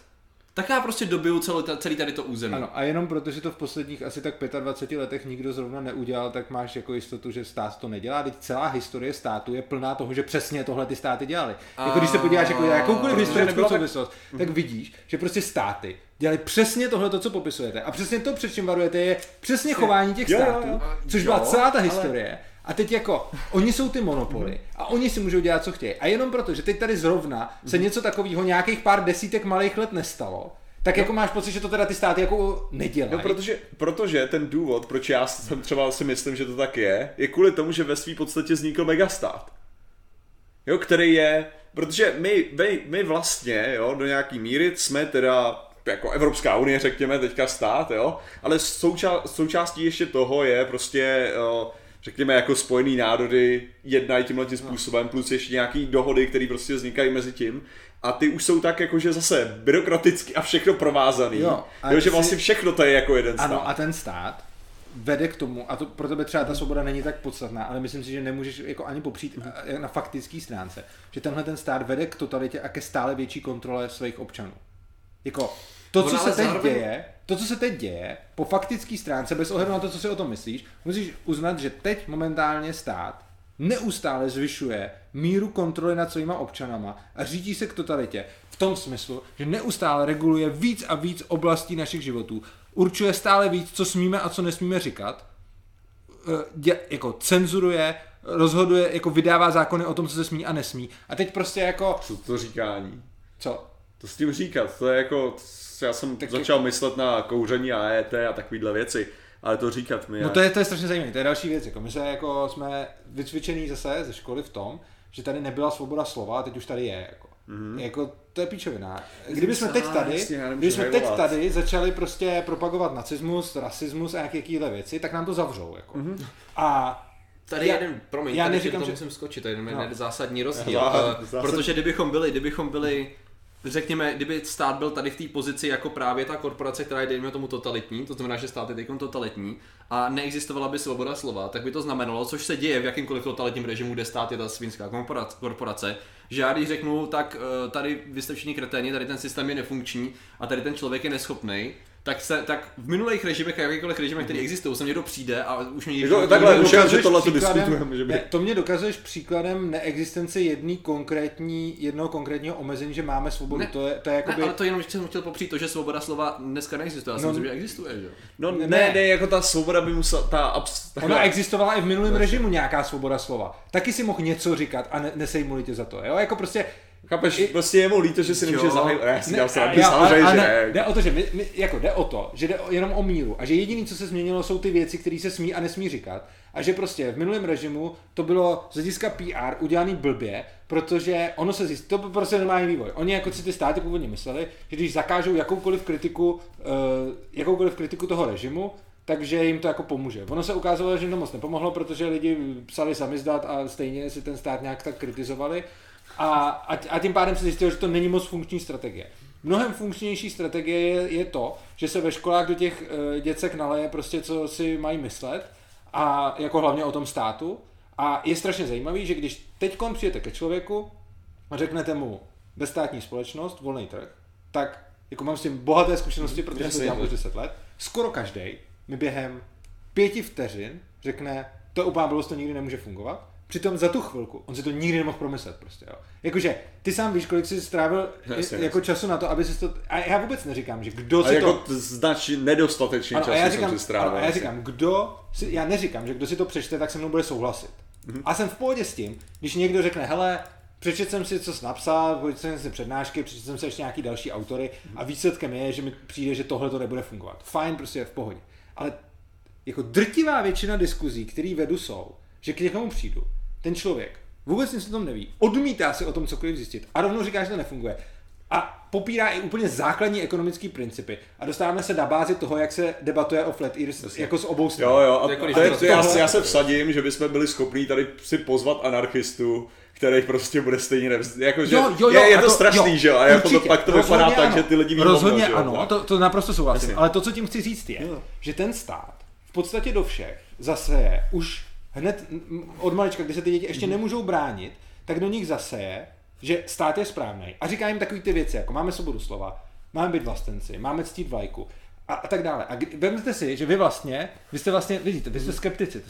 tak já prostě dobiju celý tady to území. Ano, a jenom protože to v posledních asi tak 25 letech nikdo zrovna neudělal, tak máš jako jistotu, že stát to nedělá. Teď celá historie státu je plná toho, že přesně tohle ty státy dělaly. Jako když se podíváš jako jakoukoliv historickou souvislost, tak vidíš, že prostě státy dělají přesně tohle, co popisujete. A přesně to, před čím varujete, je přesně chování těch států, což byla celá ta historie. A teď jako, oni jsou ty monopoly a oni si můžou dělat, co chtějí. A jenom proto, že teď tady zrovna se něco takového nějakých pár desítek malých let nestalo, tak jako máš pocit, že to teda ty státy jako nedělají. No protože ten důvod, proč já jsem třeba si myslím, že to tak je kvůli tomu, že ve své podstatě vznikl megastát. Jo, který je, protože my vlastně, jo, do nějaký míry jsme teda jako Evropská unie, řekněme, teďka stát, jo, ale součástí ještě toho je prostě... Řekněme, jako Spojené národy jednají tímhle způsobem, plus ještě nějaký dohody, které prostě vznikají mezi tím. A ty už jsou tak jakože zase byrokraticky a všechno provázaný. Jo, že vlastně všechno to je jako jeden stát. Ano, a ten stát vede k tomu, a to pro tebe třeba ta svoboda není tak podstatná, ale myslím si, že nemůžeš jako ani popřít na faktický stránce, že tenhle ten stát vede k totalitě a ke stále větší kontrole svých občanů. Jako... To, co se teď děje, po faktické stránce, bez ohledu na to, co si o tom myslíš, musíš uznat, že teď momentálně stát neustále zvyšuje míru kontroly nad svýma občanama a řídí se k totalitě v tom smyslu, že neustále reguluje víc a víc oblastí našich životů, určuje stále víc, co smíme a co nesmíme říkat, jako cenzuruje, rozhoduje, jako vydává zákony o tom, co se smí a nesmí. A teď prostě jako... Co to říkání? Co? To s tím říkat, to je jako... Já jsem začal myslet na kouření a EET a takovýhle věci, ale to říkat mi... To je strašně zajímavé, to je další věc. Jako my se jako jsme vycvičený zase ze školy v tom, že tady nebyla svoboda slova a teď už tady je. Jako, jako to je píčovina. Kdybychom teď tady začali prostě propagovat nacismus, rasismus a jakýhle věci, tak nám to zavřou. Jako. Mm-hmm. A... Tady jeden zásadní rozdíl, protože kdybychom byli řekněme, kdyby stát byl tady v té pozici jako právě ta korporace, která je dejme tomu totalitní, to znamená, že stát je teď totalitní a neexistovala by svoboda slova, tak by to znamenalo, což se děje v jakýmkoliv totalitním režimu, kde stát je ta svinská korporace, že já když řeknu, tak tady vy jste všichni kreténi, tady ten systém je nefunkční a tady ten člověk je neschopnej, tak v minulých režimech a jakýchkoliv režimech, které existují, sem někdo přijde a už mě někdo... Takhle ušel, že tohle to diskutujeme. To mě dokazuješ příkladem neexistence jednoho konkrétního omezení, že máme svobodu. Ne, to je jakoby... ne, ale to jenom jsem chtěl popřít to, že svoboda slova dneska neexistuje. Já si myslím, že existuje, že? Ne, jako ta svoboda by musela... Ona existovala i v minulém režimu nějaká svoboda slova. Taky si mohl něco říkat a nesejmuli tě za to, jo? Jako prostě... Chápeš, prostě je mu líto, že si nemůže zahajit, jde o to, že jde jenom o míru a že jediné, co se změnilo, jsou ty věci, které se smí a nesmí říkat a že prostě v minulém režimu to bylo z hlediska PR udělaný blbě, protože ono se zjistilo, to prostě normální vývoj. Oni jako si ty státy původně mysleli, že když zakážou jakoukoliv kritiku toho režimu, takže jim to jako pomůže. Ono se ukázalo, že jim to moc nepomohlo, protože lidi psali samizdat a stejně si ten stát nějak tak kritizovali. A tím pádem se zjistilo, že to není moc funkční strategie. Mnohem funkčnější strategie je to, že se ve školách do těch děcek naleje prostě, co si mají myslet, a jako hlavně o tom státu. A je strašně zajímavý, že když teďkon přijete ke člověku a řeknete mu bezstátní společnost, volný trh, tak jako mám s tím bohaté zkušenosti, protože to dělám už 10 let, skoro každej mi během 5 vteřin řekne, to je úplná blbost, to nikdy nemůže fungovat. Přitom za tu chvilku on si to nikdy nemohl promyslet prostě, jo. Jakože ty sám víš, kolik jsi strávil času na to, aby si to... A já vůbec neříkám, že kdo si to... Značí nedostatečný čas jsem si strávil. Ano, a já říkám, já neříkám, že kdo si to přečte, tak se mnou bude souhlasit. Mm-hmm. A jsem v pohodě s tím, když někdo řekne, hele, přečet jsem si, co jsi napsal, přečet jsem si přednášky, přečet jsem si ještě nějaký další autory a výsledkem je, že mi přijde, že tohle to nebude fungovat. Fajn, prostě v pohodě. Ale jako drtivá většina diskuzí, které vedu, jsou, že k někomu přijdu. Ten člověk vůbec nic o tom neví, odmítá si o tom cokoliv zjistit a rovnou říká, že to nefunguje. A popírá i úplně základní ekonomické principy. A dostáváme se na bázi toho, jak se debatuje o flat earth, jako z obou stran. Já se vsadím, že bychom byli schopní tady si pozvat anarchistů, kterých prostě bude stejně jakože je to strašný, jo, že jo? A jako to pak to vypadá tak, že ty lidi ví. Rozhodně ano, to naprosto souhlasím. Ale to, co tím chci říct, je, že ten stát v podstatě do všech zaseje už hned od malička, kdy se ty děti ještě nemůžou bránit, tak do nich zaseje, že stát je správnej. A říká jim takový ty věci, jako máme svobodu slova, máme být vlastenci, máme ctít vlajku a tak dále. A vemte si, že vy jste vlastně, vidíte, vy jste skeptici,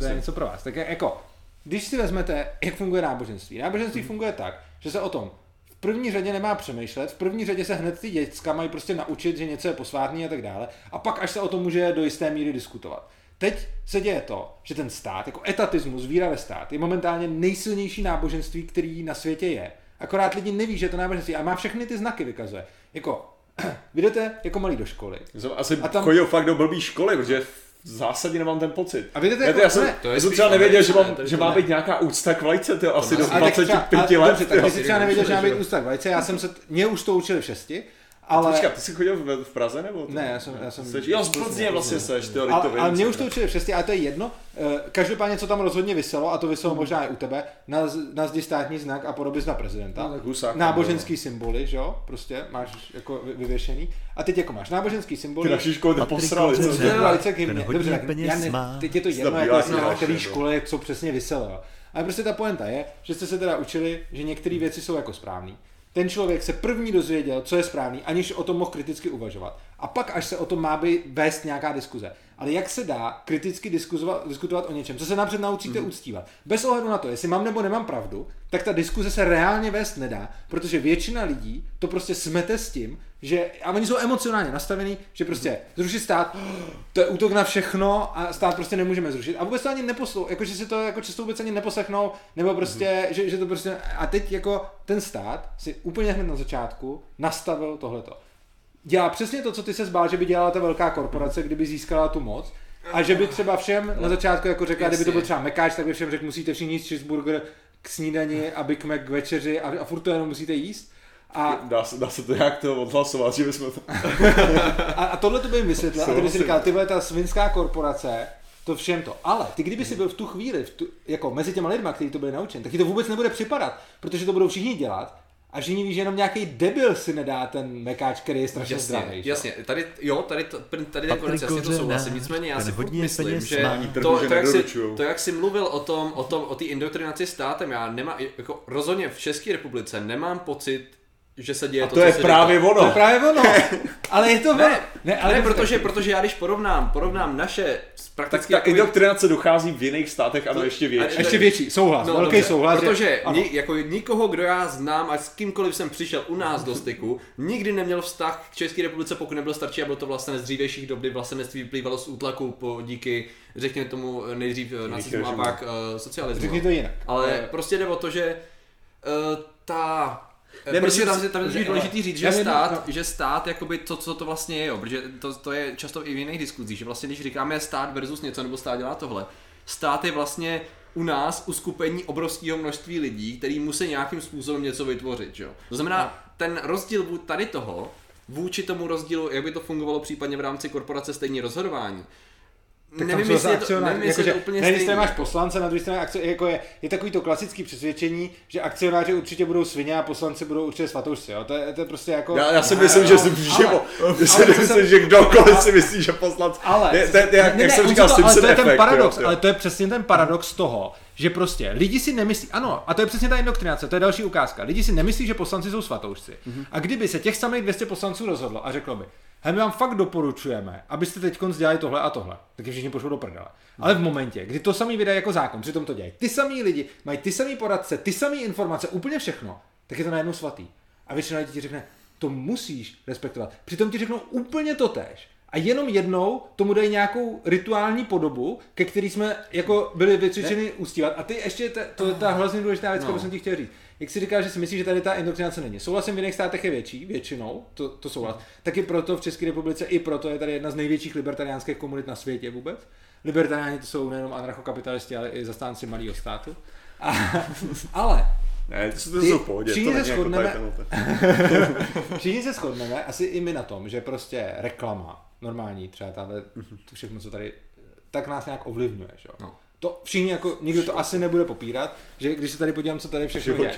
to je něco pro vás. Tak jako, když si vezmete, jak funguje náboženství. Náboženství funguje tak, že se o tom v první řadě nemá přemýšlet, v první řadě se hned ty děcka mají prostě naučit, že něco je posvátný a tak dále. A pak až se o tom může do jisté míry diskutovat. Teď se děje to, že ten stát, jako etatismus, víra ve stát, je momentálně nejsilnější náboženství, který na světě je. Akorát lidi neví, že je to náboženství a má všechny ty znaky, vykazuje. Jako, vy jdete jako malí do školy. Asi chodil fakt do blbý školy, protože v zásadě nemám ten pocit. A vidíte, jako, já jsem třeba nevěděl, že má být nějaká úcta k vlajce, tyjo, asi do 25 let. Ty jsi třeba nevěděl, že má být úcta k vlajce, mě už to učili v 6. Ale... Počkat, ty jsi chodil v Praze nebo? Ne, já jsem... Jo, z Plzně vlastně seš, teoritovědně. Ale mě už to učili přesně, ale to je jedno. Každopádně, co tam rozhodně vyselo, a to vyselo možná i u tebe, na zdi státní znak a podobizna prezidenta. No, náboženský symboly, že jo? Prostě máš jako vyvěšený. A teď jako máš náboženský symboly. Ty naši školy neposrali. Dobře, tak teď je to jedno, na který škole co přesně vyselo. Ale prostě ta pointa je, že jste se teda učili, že některé věci jsou jako správný. Ten člověk se první dozvěděl, co je správný, aniž o tom mohl kriticky uvažovat. A pak, až se o tom má být vést nějaká diskuze. Ale jak se dá kriticky diskutovat o něčem, co se napřed naučíte uctívat? Bez ohledu na to, jestli mám nebo nemám pravdu, tak ta diskuze se reálně vést nedá, protože většina lidí to prostě smete s tím, že a oni jsou emocionálně nastavení, že prostě zrušit stát, to je útok na všechno a stát prostě nemůžeme zrušit. A vůbec to ani neposlou, jakože si to jako často vůbec ani neposlechnou, nebo prostě, že to prostě a teď jako ten stát si úplně hned na začátku nastavil tohleto. Dělá přesně to, co ty se zbál, že by dělala ta velká korporace, kdyby získala tu moc a že by třeba všem na začátku jako řekla, kdyby to byl třeba mekáč, tak by všem řekl, musíte všichni jíst cheeseburger k snídani a Big Mac k večeři a furt to jenom musíte jíst. A dá se to nějak toho odhlasovat, že bychom to... a tohle to by jim vysvětlil a ty by si říkal, ty vole, ta svinská korporace, to všem to. Ale ty kdyby si byl v tu chvíli, jako mezi těma lidma, kteří to byli naučen, tak ti to vůbec nebude připadat, protože to budou všichni dělat. A všichni ví, že jenom nějaký debil si nedá ten mekáč, který je strašně zdravý. Jasně, tady ten konec, jasně to souhlasím, nicméně já si myslím, že to jak jsi mluvil o té indoktrinaci státem, já nemám, jako rozhodně v České republice nemám pocit, že se děje to, co se právě ono. To je právě ono. Ale je to ne, protože já když porovnám naše prakticky tak ta indoktrinace dochází v jiných státech, ano, ještě větší. Ještě větší, souhlas, no, velký souhlas. Protože jako nikoho, kdo já znám, a s kýmkoliv jsem přišel u nás do styku, nikdy neměl vztah k České republice, pokud nebyl starší, a bylo to vlastně z dřívějších dob, kdy vlastnictví vyplývalo z útlaku díky, řekněme tomu, nejdřív nacismu a pak socialismu. Řekni to jinak. Ale prostě jde o to, že ta protože tam je důležitý říct, že stát jakoby to, co to vlastně je, jo, protože to je často i v jiných diskuzích, že vlastně když říkáme stát versus něco nebo stát dělá tohle, stát je vlastně u nás uskupení obrovského množství lidí, který musí nějakým způsobem něco vytvořit, že jo. To znamená, ten rozdíl tady toho, vůči tomu rozdílu, jak by to fungovalo případně v rámci korporace stejné rozhodování, nevím, jestli je to úplně stejný. Máš poslance, na druhé straně jako je takový to klasický přesvědčení, že akcionáři určitě budou svině a poslanci budou určitě svatoušci, jo? To je prostě jako... Já si myslím, že kdokoliv si myslí, že poslanci... Jak jsem říkal, Simpson efekt. Ale to je přesně ten paradox toho, že prostě lidi si nemyslí, ano, a to je přesně ta indoktrinace, to je další ukázka, lidi si nemyslí, že poslanci jsou svatoušci. A kdyby se těch samých 200 poslanců rozhodlo a řeklo by, hej, my vám fakt doporučujeme, abyste teďkonc dělali tohle a tohle, taky všichni pošlou do prdele. Ale v momentě, kdy to samý vydají jako zákon, přitom to dělají ty samý lidi, mají ty samý poradce, ty samý informace, úplně všechno, tak je to najednou svatý. A většina lidí ti řekne, to musíš respektovat. Přitom ti řeknou úplně to též. A jenom jednou tomu dají nějakou rituální podobu, ke který jsme jako byli vycvičeni uctívat. A ty ještě, to je ta hrozně důležitá věc, kterou jsem ti chtěl říct. Jak si říkáš, že si myslíš, že tady ta indoktrinace není. Souhlasím, v jiných státech je větší, většinou, to souhlas. Taky proto v České republice, i proto je tady jedna z největších libertariánských komunit na světě vůbec. Libertariáni to jsou nejenom anarchokapitalisti, ale i zastánci malého státu. Ale... Ne, to jsou v pohodě, to není jako tady tenhle. Všichni se shodneme, asi i my na tom, že prostě reklama, normální třeba tahle, to všechno, co tady, tak nás nějak ovlivňuje, že jo? No. To všichni jako, nikdo to asi nebude popírat, že když se tady podívám, co tady všechno je.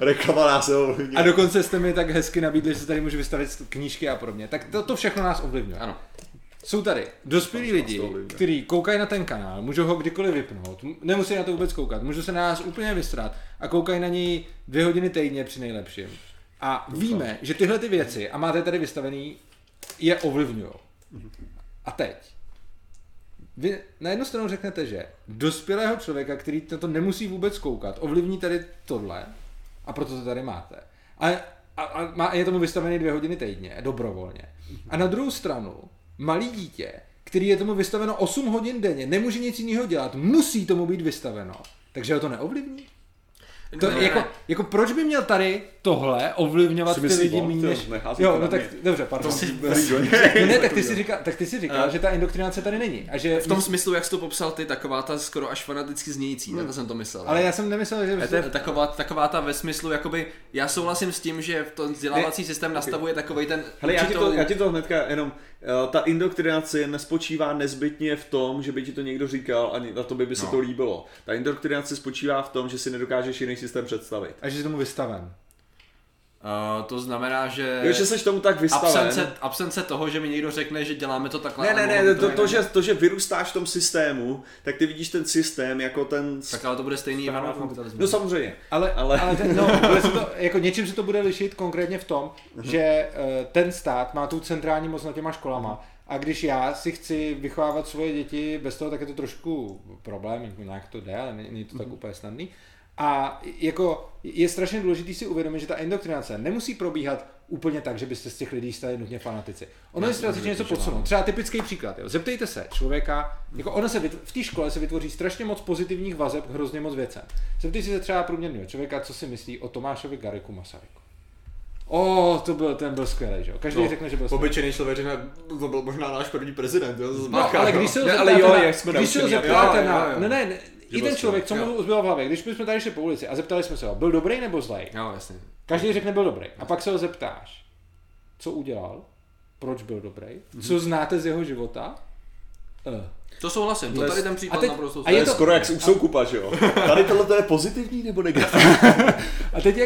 Reklama nás ovlivňuje. A dokonce jste mi tak hezky nabídli, že se tady můžu vystavit knížky a podobně, tak to všechno nás ovlivňuje. Ano. Jsou tady dospělí lidi, kteří koukají na ten kanál, můžou ho kdykoliv vypnout, nemusí na to vůbec koukat, můžou se na nás úplně vystrat a koukají na něj 2 hodiny týdně při nejlepším. A víme, že tyhle ty věci, a máte tady vystavený, je ovlivňují. A teď. Vy na jednu stranu řeknete, že dospělého člověka, který na to nemusí vůbec koukat, ovlivní tady tohle a proto to tady máte. A je tomu vystavený 2 hodiny týdně, dobrovolně. A na druhou stranu, malý dítě, který je tomu vystaveno 8 hodin denně, nemůže nic jiného dělat, musí tomu být vystaveno, takže ho to neovlivní. Jako proč by měl tady tohle ovlivňovat ty lidi méně než... Jo, no tak, dobře, pardon. Tak ty si říkal, že ta indoktrinace tady není. A že v tom smyslu, jak jsi to popsal ty, taková ta skoro až fanaticky znějící, tak jsem to myslel. Ale já jsem nemyslel, že... Taková ta ve smyslu, jakoby, já souhlasím s tím, že ten vzdělávací systém nastavuje takovej ten... Hele, já ti to hnedka jenom... Ta indoktrinace nespočívá nezbytně v tom, že by ti to někdo říkal a na to by se to líbilo. Ta indoktrinace spočívá v tom, že si nedokážeš jiný systém představit. A že jsi tomu vystaven. To znamená, že... Jo, že seš tomu tak vystaven. Absence toho, že mi někdo řekne, že děláme to takhle. Ne, to, že vyrůstáš v tom systému, tak ty vidíš ten systém jako ten... Tak ale to bude stejný Human Action. No samozřejmě. Ale ten, jako něčím se to bude lišit konkrétně v tom, že ten stát má tu centrální moc nad těma školama. A když já si chci vychovávat svoje děti bez toho, tak je to trošku problém, jako nějak to jde, ale není to tak úplně snadný. A jako je strašně důležité si uvědomit, že ta indoktrinace nemusí probíhat úplně tak, že byste z těch lidí stali nutně fanatici. Ono je strašně něco podsunout. Třeba typický příklad. Jo. Zeptejte se člověka, jako ono se v té škole se vytvoří strašně moc pozitivních vazeb k hrozně moc věcem. Zeptejte se třeba průměrného člověka, co si myslí o Tomášovi Garriguovi Masaryku. Ten byl skvělý, že jo. Každý řekne, že byl skvělý. Obyčejný člověk, to byl možná náš první prezident, jo. Ale když se ho zeptáte na... Ne, i ten člověk, co mu zbylo v hlavě, když jsme tady šli po ulici a zeptali jsme se ho, byl dobrý nebo zlej? No, jasně. Každý řekne, byl dobrý. A pak se ho zeptáš, co udělal, proč byl dobrý, co znáte z jeho života. To souhlasím, to tady ten případ naprosto je skoro jak soukupa, že jo? Tady tohle je pozitivní nebo negativní? A teď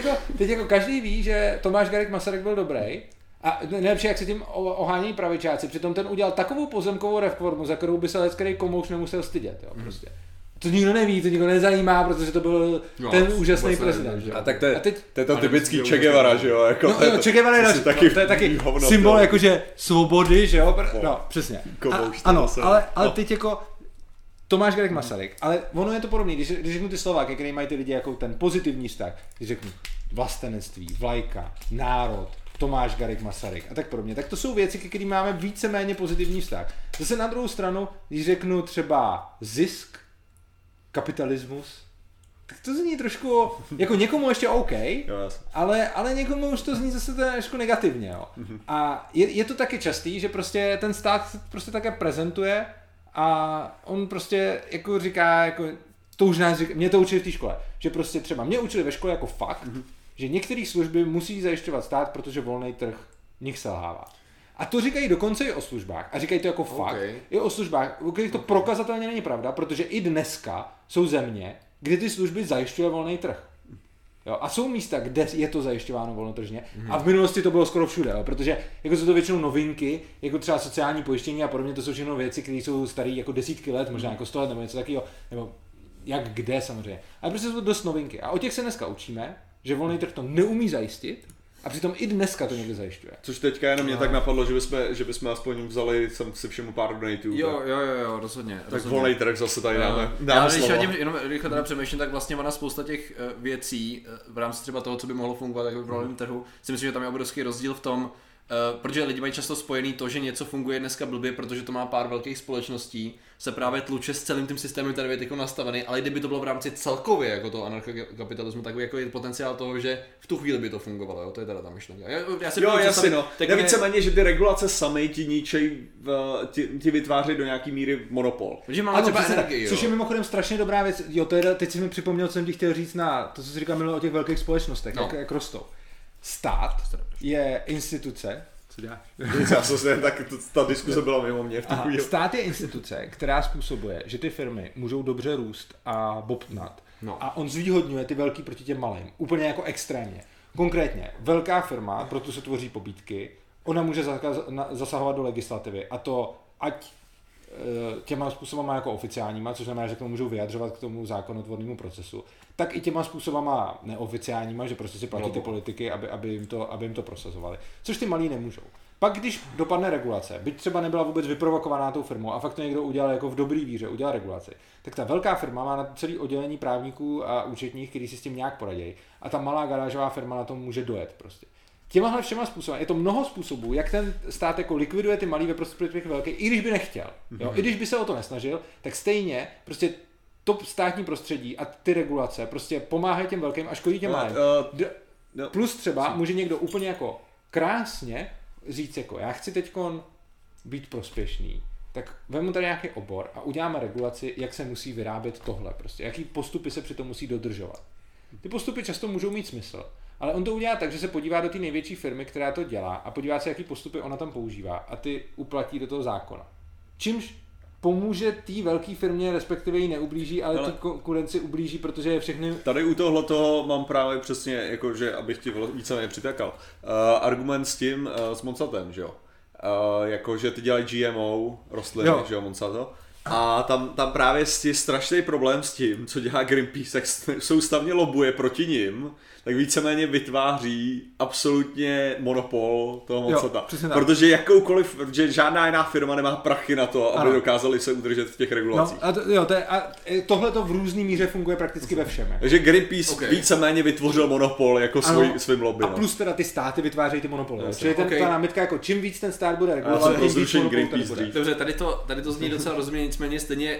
jako každý ví, že Tomáš Garrigue Masaryk byl dobrý. A nejlepší, jak se tím ohání pravičáci, přitom ten udělal takovou pozemkovou reformu, za kterou by se lecký komouš nemusel stydět, jo, prostě. To nikdo neví, to nikdo nezajímá, protože to byl ten úžasný prezident. A tak to je to typický Che Guevara, že jo? Jako Che Guevara je taky symbol jakože svobody, že jo? No, přesně. Ano, ale teď jako Tomáš Garrigue Masaryk, ale ono je to podobný, když řeknu ty slova, který mají ty lidi jako ten pozitivní vztah, když řeknu vlastenectví, vlajka, národ, Tomáš Garrigue Masaryk a tak podobně, tak to jsou věci, ke kterým máme víceméně pozitivní vztah. Zase na druhou stranu, když řeknu třeba zisk, kapitalismus, tak to zní trošku, jako někomu ještě OK, ale někomu už to zní zase trošku negativně. Jo. A je to taky častý, že prostě ten stát prostě také prezentuje a on prostě jako říká, jako, to už nás říká, mě to učili v té škole, že prostě třeba mě učili ve škole jako fakt, že některé služby musí zajišťovat stát, protože volný trh v nich selhává. A to říkají dokonce i o službách. A říkají to jako fakt. I o službách, u kterých to prokazatelně není pravda, protože i dneska jsou země, kde ty služby zajišťuje volný trh. Jo? A jsou místa, kde je to zajišťováno volnotržně. A v minulosti to bylo skoro všude, jo? Protože jako jsou to většinou novinky, jako třeba sociální pojištění a podobně, to jsou všechno věci, které jsou staré jako desítky let, možná jako 100 let nebo něco takového, nebo jak kde samozřejmě. Ale prostě jsou to dost novinky. A o těch se dneska učíme, že volný trh to neumí zajistit. A přitom i dneska to někde zajišťuje. Což teďka jenom mě tak napadlo, že bychom aspoň vzali si všemu pár donatů. Jo, rozhodně. Tak volný trh zase tady dáme slova. Já když jenom rychle teda přemýšlím, tak vlastně ona spousta těch věcí v rámci třeba toho, co by mohlo fungovat jako v volném trhu, si myslím, že tam je obrovský rozdíl v tom, protože lidi mají často spojený to, že něco funguje dneska blbě, protože to má pár velkých společností, se právě tluče s celým tím systémem, který je teď nastavený, ale kdyby to bylo v rámci celkově jako toho anarchokapitalismu, tak jako je potenciál toho, že v tu chvíli by to fungovalo, jo? To je teda ta myšlenka. Víceméně, že ty regulace samy ti ničejí, ti vytvářejí do nějaký míry monopol. Což je mimochodem strašně dobrá věc, jo, to je, teď si mi připomněl, co jsem ti chtěl říct na to, co jsi říkal minule o těch velkých společnostech, jak rostou. Stát je instituce, co děláš? Ta diskuse byla mimo mě v takový. Stát je instituce, která způsobuje, že ty firmy můžou dobře růst a bobtnat. A on zvýhodňuje ty velký proti těm malým. Úplně jako extrémně. Konkrétně, velká firma, proto se tvoří pobídky, ona může zasahovat do legislativy. A to ať těma způsobama jako oficiálníma, což znamená, že k tomu můžou vyjadřovat k tomu zákonotvornému procesu, tak i těma způsobama neoficiálníma, že prostě si platí ty politiky, aby jim to prosazovali. Což ty malí nemůžou. Pak když dopadne regulace, byť třeba nebyla vůbec vyprovokovaná tou firmou a fakt to někdo udělal jako v dobrý víře, udělal regulaci, tak ta velká firma má na celý oddělení právníků a účetních, kteří si s tím nějak poradí, a ta malá garážová firma na tom může dojet prostě. Těmahle všema způsobem, je to mnoho způsobů, jak ten stát jako likviduje ty malý ve prospěch těch velkých, i když by nechtěl, jo? I když by se o to nesnažil, tak stejně prostě to státní prostředí a ty regulace prostě pomáhají těm velkým a škodí těm malým. Plus třeba může někdo úplně jako krásně říct jako já chci teďkon být prospěšný, tak vezmu tady nějaký obor a uděláme regulaci, jak se musí vyrábět tohle prostě, jaký postupy se přitom musí dodržovat. Ty postupy často můžou mít smysl. Ale on to udělá tak, že se podívá do té největší firmy, která to dělá a podívá se, jaký postupy ona tam používá a ty uplatí do toho zákona. Čímž pomůže té velké firmě, respektive ji neublíží, ale té konkurenci ublíží, protože je všechny... Tady u tohle toho mám právě přesně, jakože, abych ti víceméně přitakal, argument s tím, s Monsantem, že jo? Jakože ty dělají GMO rostliny, jo. Že jo, Monsanto? A tam právě je strašný problém s tím, co dělá Greenpeace, tak soustavně lobuje proti nim, tak víceméně vytváří absolutně monopol toho Monsanta. Protože jakoukoliv, že žádná jiná firma nemá prachy na to, aby dokázali se udržet v těch regulacích. No, a tohle to v různý míře funguje prakticky ve všem. Takže Greenpeace víceméně vytvořil monopol jako svým lobby. A plus teda ty státy vytvářejí ty monopoly. Čili ta námitka jako čím víc ten stát bude regulovat, tím víc monopol. Dobře, tady to zní docela rozumně. Nicméně stejně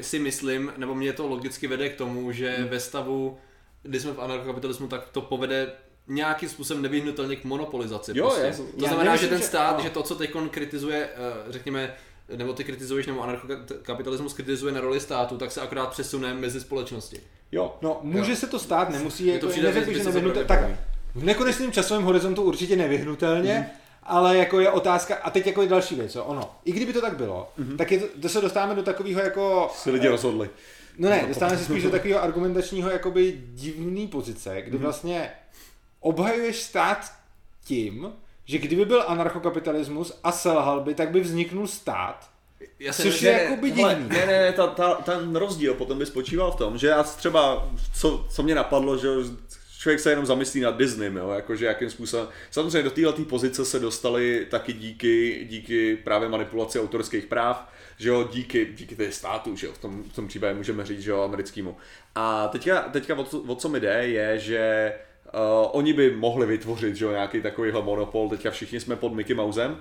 si myslím, nebo mě to logicky vede k tomu, že ve stavu, kdy jsme v anarchokapitalismu, tak to povede nějakým způsobem nevyhnutelně k monopolizaci. Jo, prostě. To znamená, že ten stát, že to, co teď kritizuje, řekněme, nebo ty kritizuješ, nebo anarchokapitalismus kritizuje na roli státu, tak se akorát přesune mezi společnosti. Jo, no může se to stát, nemusí, v nekonečném časovém horizontu určitě nevyhnutelně, ale jako je otázka, a teď jako je další věc, jo, ono, i kdyby to tak bylo, tak je to se dostáváme do takového jako... Si lidi rozhodli. No ne, dostáváme se spíš do takového argumentačního jakoby divný pozice, kdy vlastně obhajuješ stát tím, že kdyby byl anarchokapitalismus a selhal by, tak by vzniknul stát. Což je jakoby divný. Ne, ten rozdíl potom by spočíval v tom, že já třeba, co mě napadlo, že... Člověk se jenom zamyslí nad Disneym, jo? Jakože jakým způsobem. Samozřejmě do této pozice se dostali taky díky právě manipulaci autorských práv, že jo, díky těch států, že jo, v tom případě můžeme říct, že jo, americkému. A teďka o co mi jde, je, že oni by mohli vytvořit, že jo, nějaký takovýhle monopol, teďka všichni jsme pod Mickey Mousem,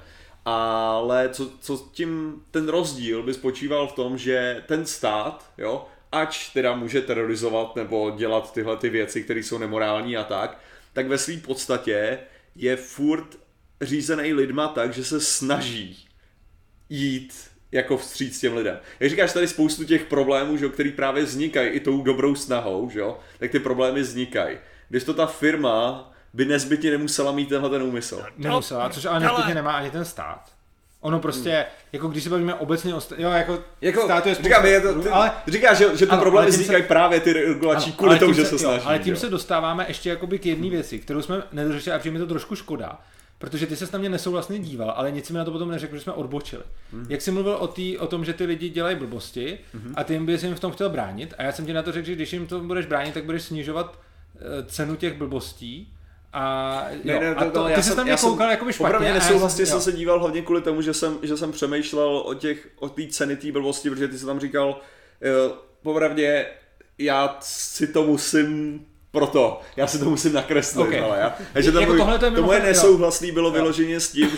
ale co tím ten rozdíl by spočíval v tom, že ten stát, jo, ač teda může terorizovat nebo dělat tyhle ty věci, které jsou nemorální a tak ve své podstatě je furt řízený lidma tak, že se snaží jít jako vstříc těm lidem. Jak říkáš, tady spoustu těch problémů, že, který právě vznikají i tou dobrou snahou, že, tak ty problémy vznikají. Když to ta firma by nezbytně nemusela mít tenhle ten úmysl. Nemusela, což ale nezbytně nemá ani ten stát. Ono prostě, jako když se bavíme obecně o státu je spousta... Říkáš, že ten problém vznikají právě ty regulační kvůli tomu, že se snaží. Ale tím se dostáváme ještě jakoby k jedné věci, kterou jsme nedořešili a přijde mi to trošku škoda. Protože ty se na mě nesouhlasně díval, ale nic mi na to potom neřekl, že jsme odbočili. Jak jsi mluvil o tom, že ty lidi dělají blbosti a ty jim bys jim v tom chtěl bránit a já jsem ti na to řekl, že když jim to budeš bránit, tak budeš snižovat cenu těch blbostí. A jo, ty se tam mě koukal jakoby špatně. Opravdu nesouhlasně jsem se díval hlavně kvůli tomu, že jsem přemýšlel o té ceny té blbosti, protože ty jsi tam říkal, popravdě já si to musím nakreslit. Okay. Takže to moje nesouhlasný bylo vyloženě s tím,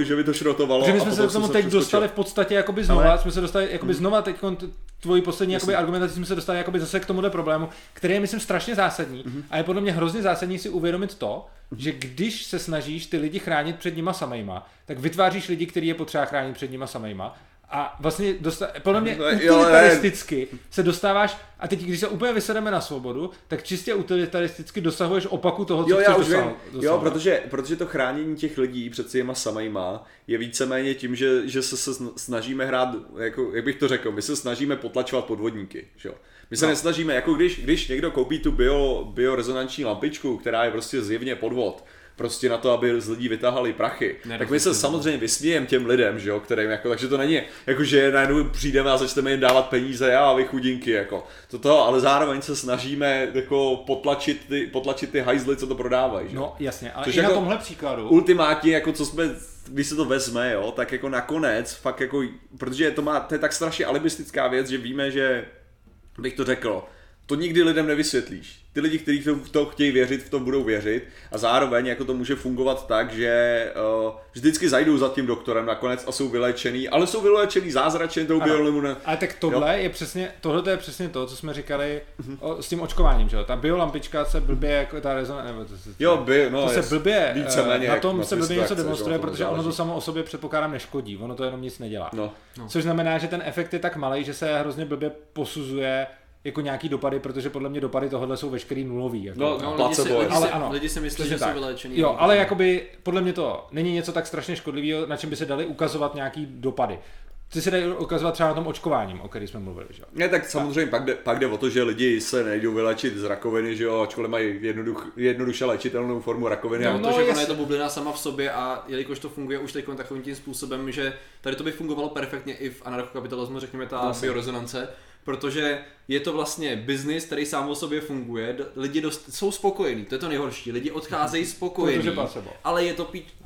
že by to šrotovalo. Že my jsme se k tomu teď dostali v podstatě jakoby znova, jsme se dostali jakoby znova teď tvojí poslední jakoby argumentaci jsme se dostali jakoby zase k tomuhle problému, který je myslím strašně zásadní a je podle mě hrozně zásadní si uvědomit to, že když se snažíš ty lidi chránit před nima samejma, tak vytváříš lidi, který je potřeba chránit před nima samejma. A vlastně, podle mě utilitaristicky se dostáváš, a teď když se úplně vysedeme na svobodu, tak čistě utilitaristicky dosahuješ opaku toho, co chceš dosáhnout. Jo, protože to chránění těch lidí před těma samejma je víceméně tím, že se snažíme hrát, jako, jak bych to řekl, my se snažíme potlačovat podvodníky, že jo. My se nesnažíme, jako když někdo koupí tu biorezonanční lampičku, která je prostě zjevně podvod, prostě na to, aby z lidí vytáhali prachy. Tak my se samozřejmě vysmějeme těm lidem, že jo, kterým jako, takže to není jako, že najednou přijdeme a začneme jim dávat peníze, já a vy chudinky, jako. Ale zároveň se snažíme jako potlačit ty hajzly, co to prodávají, že? No jasně, ale což i jako, na tomhle příkladu. Ultimátně, jako co jsme, když se to vezme, jo, tak jako nakonec, fakt jako, protože to je tak strašně alibistická věc, že víme, že, bych to řekl, to nikdy lidem nevysvětlíš. Ty lidi, kteří to chtějí věřit, v tom budou věřit a zároveň jako to může fungovat tak, že vždycky zajdou za tím doktorem nakonec a jsou vyléčený, ale jsou vyléčený zázračně tou bioluminescencí. Ale tak tohle je přesně to, co jsme říkali s tím očkováním, že jo. Ta biolampička se blbě jako ta rezonance nebo na tom se blbě něco demonstruje, protože ono to samo o sobě předpokládám neškodí, ono to jenom nic nedělá. Což znamená, že ten efekt je tak malý, že se hrozně blbě posuzuje jako nějaký dopady, protože podle mě dopady tohohle jsou veškerý nulový. Jako. Lidi si myslí, že jsou vyléčený. Jo, ale jakoby podle mě to není něco tak strašně škodlivého, na čem by se dali ukazovat nějaký dopady. ty se dají ukazovat třeba na tom očkováním, o který jsme mluvili, že jo? Ne, tak samozřejmě pak jde o to, že lidi se nejdou vylečit z rakoviny, že jo, ačkoliv mají jednoduše léčitelnou formu rakoviny. No, protože ona je ta bublina sama v sobě a jelikož to funguje už teďkon takovým tím způsobem, že tady to by fungovalo perfektně i v anarchokapitalismu, řekněme ta biorezonance, protože je to vlastně biznis, který sám o sobě funguje, lidi jsou spokojení, to je to nejhorší, lidi odcházejí spokojení, ale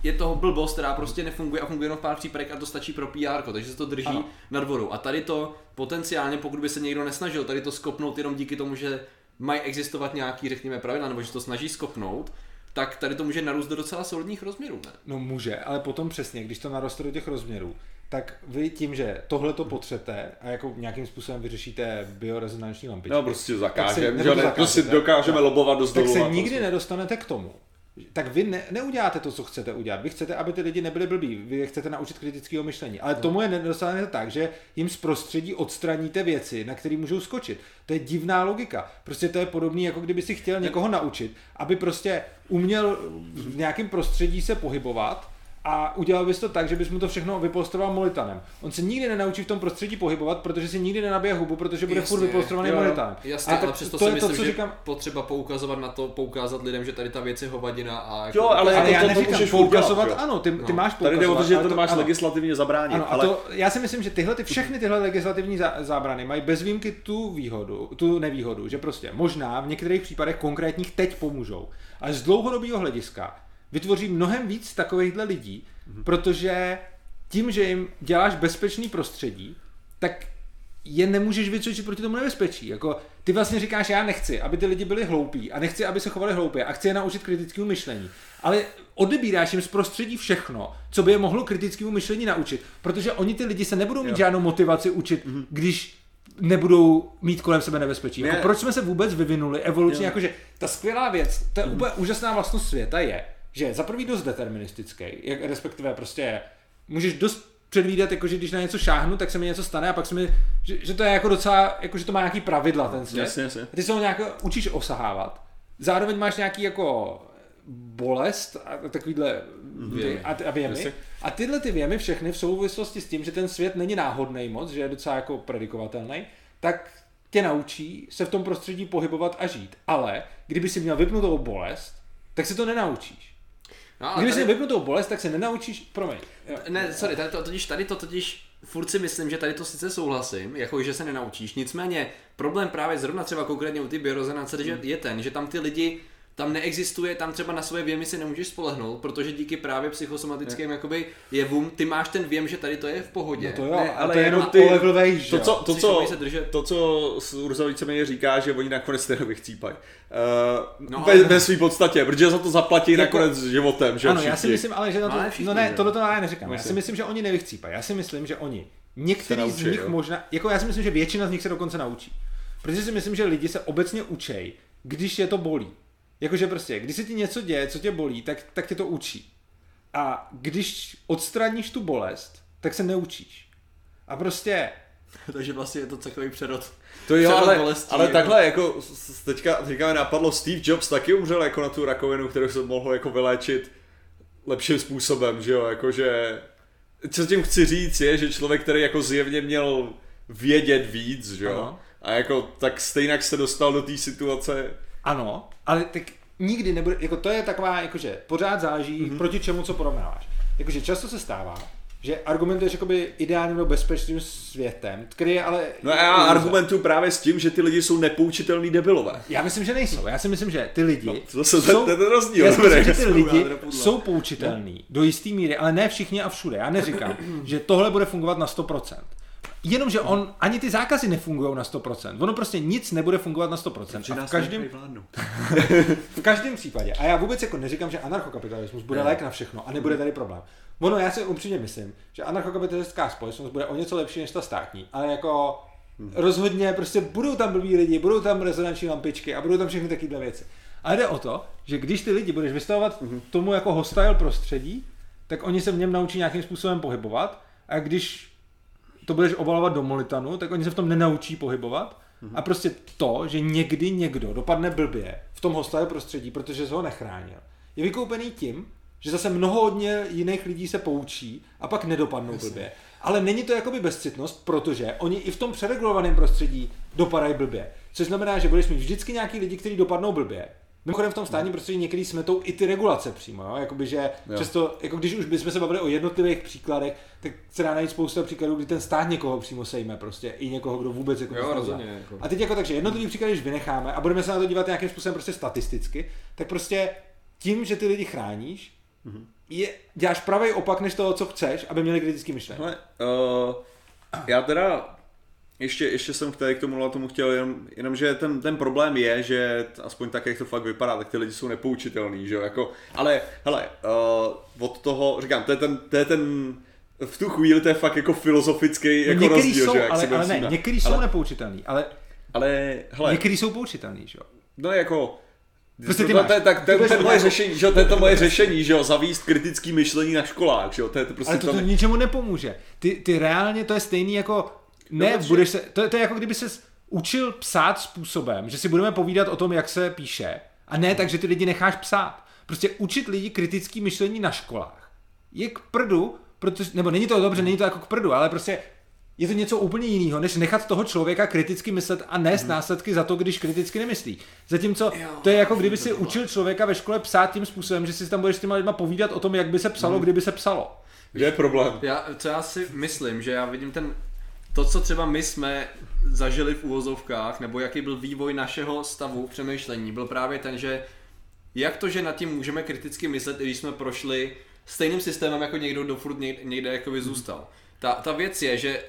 je to blbost, která prostě nefunguje a funguje jenom v pár případech a to stačí pro PR, takže se to drží nad vodou. A tady to potenciálně, pokud by se někdo nesnažil tady to skopnout jenom díky tomu, že mají existovat nějaký, řekněme, pravidla, nebo že to snaží skopnout, tak tady to může narůst do docela solidních rozměrů, ne? No může, ale potom přesně, když to naroste do těch rozměrů, tak vy tím, že tohle to potřete a jako nějakým způsobem vyřešíte biorezonanční lampičky. No prostě zakážeme, prostě dokážeme lobovat do zdolů. Tak se nikdy nedostanete k tomu. Tak vy neuděláte to, co chcete udělat. Vy chcete, aby ty lidi nebyli blbí. Vy je chcete naučit kritického myšlení. Ale tomu je nedostanete tak, že jim z prostředí odstraníte věci, na které můžou skočit. To je divná logika. Prostě to je podobné, jako kdyby si chtěl někoho naučit, aby prostě uměl v nějakém prostředí se pohybovat. A udělal bys to tak, že bys mu to všechno vypolstroval molitanem. On se nikdy nenaučí v tom prostředí pohybovat, protože si nikdy nenabije hubu, protože bude furt vypolstrovaný molitanem. Jasně, ale přesto si myslím, že říkám... potřeba poukázat lidem, že tady ta věc je hovadina a... Jako... Jo, ale já neříkám poukazovat, ano, ty máš poukazovat. Tady jde o to, že to máš legislativně zabránit. Ano, ale... to, já si myslím, že všechny tyhle legislativní zábrany mají bez výjimky tu nevýhodu, že prostě možná v některých případech konkrétních teď pomůžou. Ale z dlouhodobého hlediska vytvoří mnohem víc takovýchhle lidí, protože tím, že jim děláš bezpečný prostředí, tak je nemůžeš vycvičit proti tomu nebezpečí. Jako, ty vlastně říkáš, já nechci, aby ty lidi byli hloupí a nechci, aby se chovali hloupě a chci je naučit kritickému myšlení. Ale odebíráš jim z prostředí všechno, co by je mohlo kritickému myšlení naučit, protože oni ty lidi se nebudou mít žádnou motivaci učit, když nebudou mít kolem sebe nebezpečí. Jako, proč jsme se vůbec vyvinuli evolučně? Jakože ta skvělá věc, ta úplně úžasná vlastnost světa je, že za prvý dost deterministický, respektive prostě můžeš dost předvídat, jakože když na něco šáhnu, tak se mi něco stane a pak se mi, že to je jako docela, jakože to má nějaký pravidla ten svět. Jasně. Ty se ho nějak učíš osahávat. Zároveň máš nějaký jako bolest a takovýhle věmy. A tyhle ty věmy všechny v souvislosti s tím, že ten svět není náhodnej moc, že je docela jako predikovatelný, tak tě naučí se v tom prostředí pohybovat a žít. Ale kdyby si měl vypnutou bolest, tak se to nenaučíš. No, kdyby si vypnutou bolest, tak se nenaučíš, tady totiž furt si myslím, že tady to sice souhlasím, jako že se nenaučíš, nicméně problém právě zrovna třeba konkrétně u ty biorezonance je ten, že tam ty lidi, tam neexistuje, tam třeba na svoje věmy si nemůžeš spolehnout, protože díky právě psychosomatickým jakoby jevům, ty máš ten věm, že tady to je v pohodě. No to jo, ne, ale to je jenom ty levelvejš, to, co s Urzavícemi říká, že oni nakonec teda vychcípají. Ve svý podstatě, protože za to zaplatí jako, nakonec životem, že ano, všichni. Já si myslím, ale že na to, já neříkám. Já si myslím, že oni nevychcípají, já si myslím, že oni, některý z nich možná, jako já si myslím, že většina z nich se dokonce naučí. Protože si myslím, že lidi se obecně učej, když je to bolí. Jakože prostě, když se ti něco děje, co tě bolí, tak tě to učí. A když odstraníš tu bolest, tak se neučíš. A prostě... Takže vlastně je to takový přerod. To jo, ale takhle, jako teďka mi napadlo, Steve Jobs taky umřel jako na tu rakovinu, kterou se mohl jako vyléčit lepším způsobem, že jo, jakože... Co tím chci říct je, že člověk, který jako zjevně měl vědět víc, že jo, a jako tak stejnak se dostal do té situace... Ano, ale tak nikdy nebude, jako to je taková, jakože pořád záleží proti čemu, co porovnáváš. Jakože často se stává, že argumentuješ jakoby ideálním nebo bezpečným světem, který je ale... No já argumentuju právě s tím, že ty lidi jsou nepoučitelný debilové. Já myslím, že nejsou. Já si myslím, že ty lidi jsou... To je rozdíl. Já si myslím, že ty lidi jsou poučitelný do jistý míry, ale ne všichni a všude. Já neříkám, že tohle bude fungovat na 100%. Jenomže ani ty zákazy nefungují na 100%. Ono prostě nic nebude fungovat na 100%. A v každém případě. A já vůbec jako neříkám, že anarchokapitalismus bude lék na všechno a nebude tady problém. Ono, já si upřímně myslím, že anarchokapitalistická společnost bude o něco lepší než ta státní, ale jako rozhodně prostě budou tam blbí lidi, budou tam rezonanční lampičky a budou tam všechny takovéhle věci. Ale jde o to, že když ty lidi budeš vystavovat tomu jako hostile prostředí, tak oni se v něm naučí nějakým způsobem pohybovat, a když to budeš obalovat do molitanu, tak oni se v tom nenaučí pohybovat a prostě to, že někdy někdo dopadne blbě v tom hostile prostředí, protože se ho nechránil, je vykoupený tím, že zase mnohodně jiných lidí se poučí a pak nedopadnou blbě. Ale není to jakoby bezcitnost, protože oni i v tom přeregulovaném prostředí dopadají blbě. Což znamená, že budeš mít vždycky nějaký lidi, kteří dopadnou blbě. Mimochodem v tom státním prostředí někdy smetou i ty regulace přímo, jo? Jakoby, že často, jako když už bychom se bavili o jednotlivých příkladech, tak se dá najít spousta příkladů, kdy ten stát někoho přímo sejme prostě, i někoho, kdo vůbec jako jo. A teď jako takže jednotlivý příklad, když vynecháme a budeme se na to dívat nějakým způsobem prostě statisticky, tak prostě tím, že ty lidi chráníš, děláš pravý opak než toho, co chceš, aby měli kritický myšlení. Já teda ještě jsem k tomu chtěl, jenom že ten problém je, že aspoň tak, jak to fakt vypadá, tak ty lidi jsou nepoučitelný, že jo, jako, ale hele, od toho, říkám, to je ten v tu chvíli to je fakt jako filozofický jako některý rozdíl, jsou, že jak ale ne, některý jsou nepoučitelný, ale hele, některý jsou poučitelný, že jo. No jako prostě to je moje řešení, že jo, zavést kritický myšlení na školách, že jo, to je to prostě. Ale to ničemu nepomůže. Ty reálně to je stejný jako ne, budeš se, to je jako kdyby ses učil psát způsobem, že si budeme povídat o tom, jak se píše. A ne tak, že ty lidi necháš psát. Prostě učit lidi kritický myšlení na školách je k prdu, protože, nebo není to dobře, není to jako k prdu, ale prostě je to něco úplně jiného, než nechat toho člověka kriticky myslet a nést následky za to, když kriticky nemyslí. Zatímco to je jako kdyby si učil člověka ve škole psát tím způsobem, že si tam budeš s těma lidma povídat o tom, jak by se psalo, kdyby se psalo. Kde je problém? Co já si myslím, že já vidím to, co třeba my jsme zažili v uvozovkách, nebo jaký byl vývoj našeho stavu přemýšlení, byl právě ten, že jak to, že nad tím můžeme kriticky myslet, i když jsme prošli stejným systémem, jako někdo dofurt někde jakoby zůstal. Ta věc je, že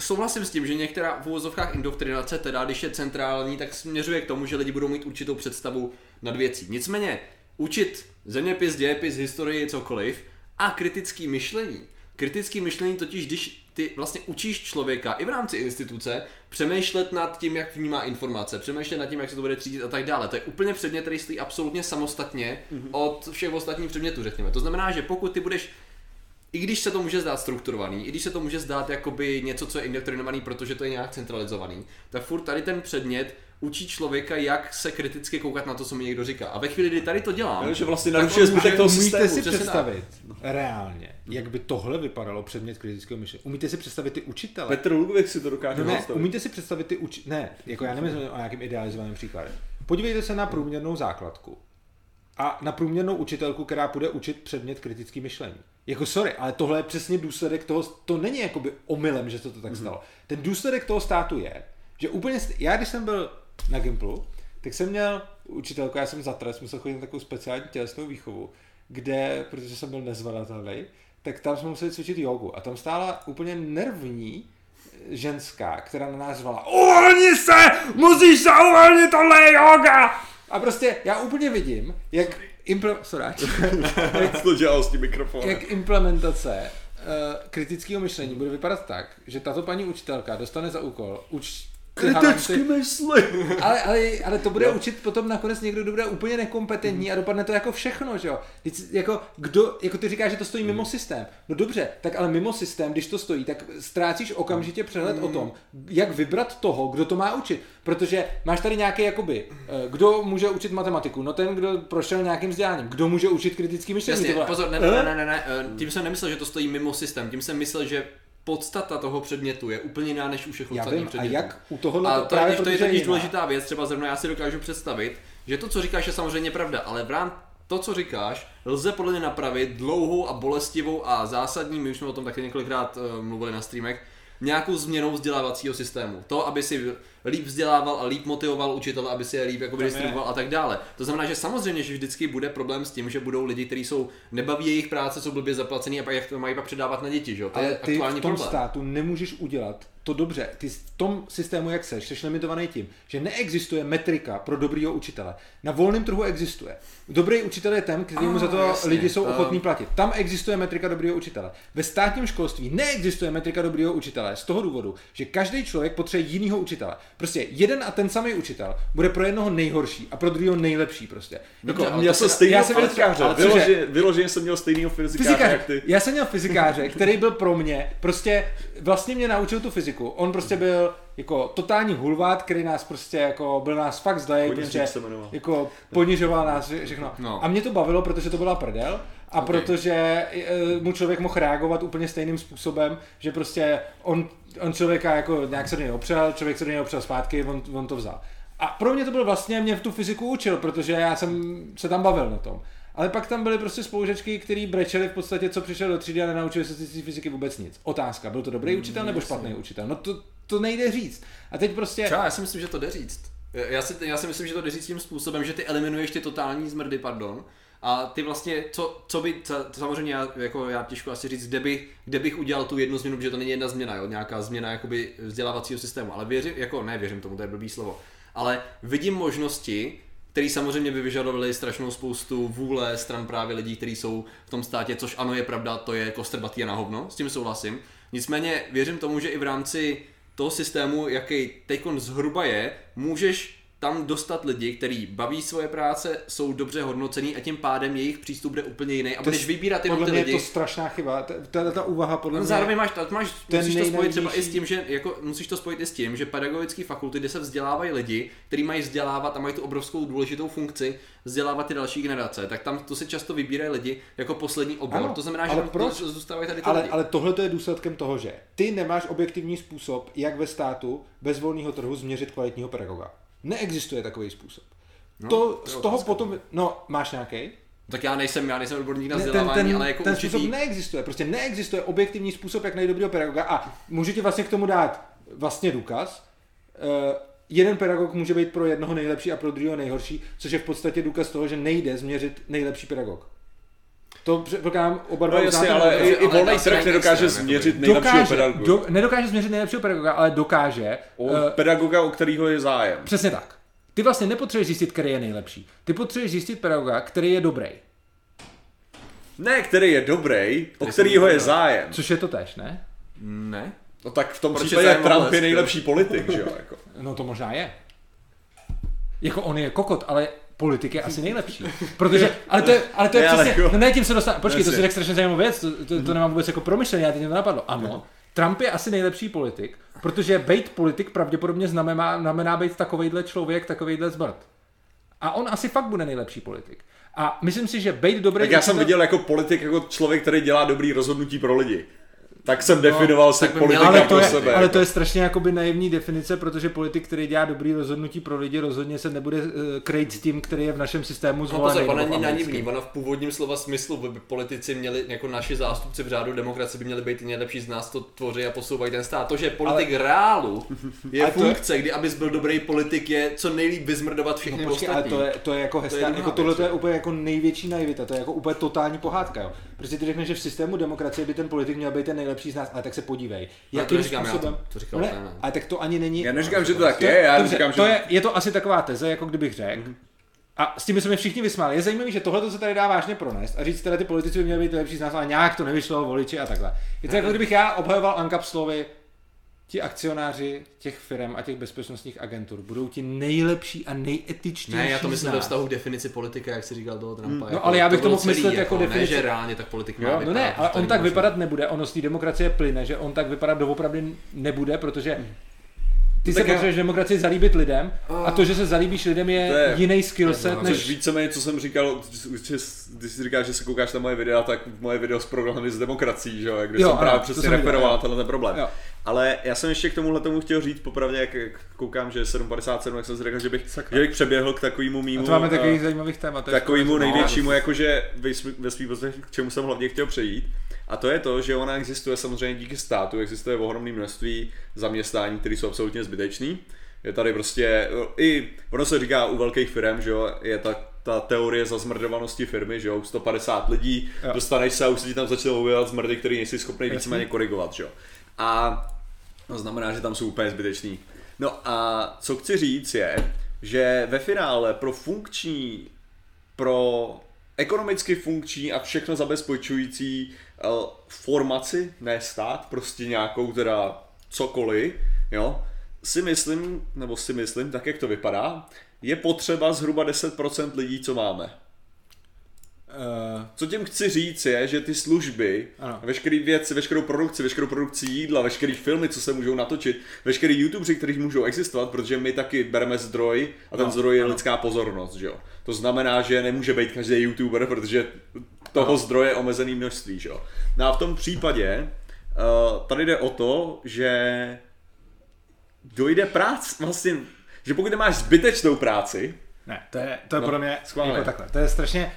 souhlasím s tím, že některá v uvozovkách indoktrinace, teda když je centrální, tak směřuje k tomu, že lidi budou mít určitou představu nad věcí. Nicméně učit zeměpis, dějepis, historii, cokoliv a kritické myšlení. Kritické myšlení totiž, když ty vlastně učíš člověka i v rámci instituce přemýšlet nad tím, jak vnímá informace, přemýšlet nad tím, jak se to bude třídit a tak dále. To je úplně předmět, který stojí absolutně samostatně od všech ostatních předmětů, řekněme. To znamená, že pokud ty budeš, i když se to může zdát strukturovaný, i když se to může zdát jakoby něco, co je indoktrinovaný, protože to je nějak centralizovaný, tak furt tady ten předmět učí člověka, jak se kriticky koukat na to, co mi někdo říká. A ve chvíli, kdy tady to dělám, že vlastně narušuje zbytek toho systému. Umíte si představit reálně, jak by tohle vypadalo předmět kritického myšlení? Umíte si představit ty učitele? Petr Ludvík si to dokáže představit. Umíte si představit ty učitele? Ne, jako já nemyslím o nějakým idealizovaném příkladem. Podívejte se na průměrnou základku a na průměrnou učitelku, která bude učit předmět kritické myšlení. Jako sorry, ale tohle je přesně důsledek toho, to není jakoby omylem, že se to tak stalo. Ten důsledek toho státu je, že úplně já když jsem byl na Gimplu, tak jsem měl učitelku, já jsem za trest musel chodit na takovou speciální tělesnou výchovu, kde, protože jsem byl nezvladatelný, tak tam jsme museli cvičit jogu a tam stála úplně nervní ženská, která na nás zvala uvolni se, musíš se uvolnit, tohle je joga! A prostě já úplně vidím, jak implementace kritického myšlení bude vypadat tak, že tato paní učitelka dostane za úkol kriticky mysli. Ale to bude učit potom nakonec někdo, kdo bude úplně nekompetentní a dopadne to jako všechno, že jo? Jako ty říkáš, že to stojí mimo systém. No dobře, tak ale mimo systém, když to stojí, tak ztrácíš okamžitě přehled o tom, jak vybrat toho, kdo to má učit. Protože máš tady nějaký jakoby, kdo může učit matematiku? No ten, kdo prošel nějakým vzděláním. Kdo může učit kritický myšlení? Jasně, pozor, ne. Tím jsem nemyslel, že to stojí mimo systém. Tím jsem myslel, že podstata toho předmětu je úplně jiná než u všech ostatních předmětů. A jak u toho na to právě to je totiž důležitá věc, třeba zrovna já si dokážu představit, že to, co říkáš, je samozřejmě pravda, ale to, co říkáš, lze podle mě napravit dlouhou a bolestivou a zásadní, my už jsme o tom taky několikrát mluvili na streamech, nějakou změnou vzdělávacího systému. To, aby si líp vzdělával a líp motivoval učitele, aby si je líp jakoby distribuoval a tak dále. To znamená, že samozřejmě, že vždycky bude problém s tím, že budou lidi, kteří nebaví jejich práce, jsou blbě zaplacený a pak jak to mají pak předávat na děti, že jo? To je aktuální problém. Ale ty v tom státu nemůžeš udělat to dobře. Ty v tom systému, jak seš limitovaný tím, že neexistuje metrika pro dobrýho učitele. Na volném trhu existuje. Dobrý učitel je ten, kterému za to jasně, lidi jsou ochotní platit. Tam existuje metrika dobrýho učitele. Ve státním školství neexistuje metrika dobrýho učitele z toho důvodu, že každý člověk potřebuje jinýho učitele. Prostě jeden a ten samý učitel bude pro jednoho nejhorší a pro druhého nejlepší prostě. Vyloženě jsem měl stejného fyzikáře jak ty. Já jsem měl fyzikáře, který byl pro mě, prostě vlastně mě naučil tu fyziku. On prostě byl jako totální hulvát, který nás prostě jako byl nás fakt zlej, protože jako ponižoval nás všechno. No. A mě to bavilo, protože to byla prdel A protože mu člověk mohl reagovat úplně stejným způsobem, že prostě on člověka jako nějak se do něj opřel, člověk se do něj opřel zpátky, on to vzal. A pro mě to bylo vlastně, mě v tu fyziku učil, protože já jsem se tam bavil na tom. Ale pak tam byly prostě spolužačky, který brečeli v podstatě, co přišel do třídy a nenaučili se z fyziky vůbec nic. Otázka, byl to dobrý učitel nebo špatný učitel? No to nejde říct. A teď prostě... Čau, já si myslím, že to jde říct. Já si myslím, že to jde říct tím způsobem, že ty eliminuješ ty totální zmrdy, pardon. A ty vlastně, co samozřejmě já těžko asi říct, kde bych udělal tu jednu změnu, protože to není jedna změna, jo? Nějaká změna jakoby vzdělávacího systému, ale věřím tomu, to je blbý slovo, ale vidím možnosti, které samozřejmě by vyžadovaly strašnou spoustu vůle stran právě lidí, kteří jsou v tom státě, což ano je pravda, to je kostrbatý a na hovno, s tím souhlasím, nicméně věřím tomu, že i v rámci toho systému, jaký teďkon zhruba je, můžeš tam dostat lidi, kteří baví svoje práce, jsou dobře hodnocený a tím pádem jejich přístup bude úplně jiný. A budeš vybírat jenom ty lidi. Podle mě je to strašná chyba. Ta úvaha podle mě. Zároveň musíš to spojit třeba i s tím, že pedagogické fakulty, kde se vzdělávají lidi, kteří mají vzdělávat a mají tu obrovskou důležitou funkci vzdělávat ty další generace, tak tam to se často vybírají lidi jako poslední obor. Ano, to znamená, že zůstávají tady ty lidi. Ale tohle je důsledkem toho, že ty nemáš objektivní způsob, jak ve státu bez volného trhu změřit kvalitního pedagoga. Neexistuje takový způsob. No, to z toho potom... No, máš nějaký? Tak já nejsem odborník na vzdělávání, ale jako ten určitý... Ten způsob neexistuje. Prostě neexistuje objektivní způsob, jak najít dobrýho pedagoga. A můžete vlastně k tomu dát vlastně důkaz. Jeden pedagog může být pro jednoho nejlepší a pro druhého nejhorší, což je v podstatě důkaz toho, že nejde změřit nejlepší pedagog. To předpokládám oba dva uznání. Ale i volný trh nedokáže změřit nejlepšího pedagoga. Nedokáže změřit nejlepšího pedagoga, ale dokáže... pedagoga, o kterého je zájem. Přesně tak. Ty vlastně nepotřebuješ zjistit, který je nejlepší. Ty potřebuješ zjistit pedagoga, který je dobrý. Ne, který je dobrý, o kterého je zájem. Což je to též, ne? Ne. No tak v tom případě Trump je nejlepší politik, že jo? Jako. No to možná je. Jako on je kokot, ale... Politik je asi nejlepší, protože, ale to je ne, přesně, jako, no ne, tím se dostane, počkej, to si tak strašně zajímavou věc, to nemám vůbec jako promyšlený, já teď mě to napadlo, ano, Trump je asi nejlepší politik, protože bejt politik pravděpodobně znamená bejt takovejhle člověk, takovejhle zbrt. A on asi fakt bude nejlepší politik. A myslím si, že bejt dobrý... Tak já jsem viděl jako politik, jako člověk, který dělá dobrý rozhodnutí pro lidi. Tak jsem definoval se politika pro sebe. Ale to je strašně jakoby naivní definice, protože politik, který dělá dobrý rozhodnutí pro lidi, rozhodně se nebude krejt s tím, který je v našem systému zvolený. Ona není naivní, ona v původním slova smyslu by politici měli, jako naši zástupci v řádu demokracie by měli být nejlepší z nás, to tvoří a posouvají ten stát. To, že politik reálu je funkce, kdy abys byl dobrý politik, je co nejlíp vyzmrdovat všechny ostatní. Ale to je jako hezká, jako tohle to je úplně jako největší naivita, to je jako úplně totální pohádka, jo. Protože ty řekneš, že v systému demokracie by ten politik měl být ten nejlepší z nás, ale tak se podívej. Jakým způsobem? Ale tak to ani není. Já neříkám, že to tak je. Je to asi taková teze, jako kdybych řekl. A s tím bychom všichni vysmáli. Je zajímavé, že tohle se tady dá vážně pronést a říct, že ty politici by měli být nejlepší z nás, ale nějak to nevyšlo, voliči a takhle. Je to jako kdybych já obhajoval ANCAP slovy, ti akcionáři těch firm a těch bezpečnostních agentur budou ti nejlepší a nejetičtější. Ne, já to myslím ve vztahu k definici politika, jak jsi říkal toho Trumpa. No jako, ale já bych to mohl myslet jako definici. Ne, že reálně tak politik má vypadat. No ne, ale on tak vypadat nebude, ono z té demokracie plyne, že on tak vypadat doopravdy nebude, protože ty se potřebuješ demokracii zalíbit lidem a to, že se zalíbíš lidem je jiný skillset než... Což víceméně, co jsem říkal, když jsi říkáš, že se koukáš na moje videa, tak moje video s programy z demokracií, že jo, když jsem právě přesně referoval tenhle problém. Ale já jsem ještě k tomuhle tomu chtěl říct, popravdě, jak koukám, že 7.57, jak jsem si řekl, že bych přeběhl k takovému mýmu... A to máme takových zajímavých témat. Takovému největšímu, jakože ve svým podstatě, k čemu jsem hlavně chtěl přejít. A to je to, že ona existuje samozřejmě díky státu, existuje ohromné množství zaměstnání, které jsou absolutně zbytečný. Je tady prostě, i ono se říká u velkých firm, že jo, je ta teorie zazmrdovanosti firmy, že jo, 150 lidí, jo. Dostaneš se a už se ti tam začne objevat zmrdy, které nejsi schopný víceméně korigovat, že jo. A to znamená, že tam jsou úplně zbytečný. No a co chci říct je, že ve finále pro ekonomicky funkční a všechno zabezpečující formaci, ne stát, prostě nějakou teda cokoliv, jo, si myslím, tak jak to vypadá, je potřeba zhruba 10% lidí, co máme. Co tím chci říct je, že ty služby, veškerý věci, veškerou produkci jídla, veškerý filmy, co se můžou natočit, veškerý youtubeři, kteří můžou existovat, protože my taky bereme zdroj a ten zdroj je lidská pozornost, že jo. To znamená, že nemůže být každý youtuber, protože toho zdroje omezený množství, že jo. No a v tom případě tady jde o to, že dojde práce, vlastně, že pokud nemáš zbytečnou práci... Ne, to je pro mě jako takhle. To je strašně,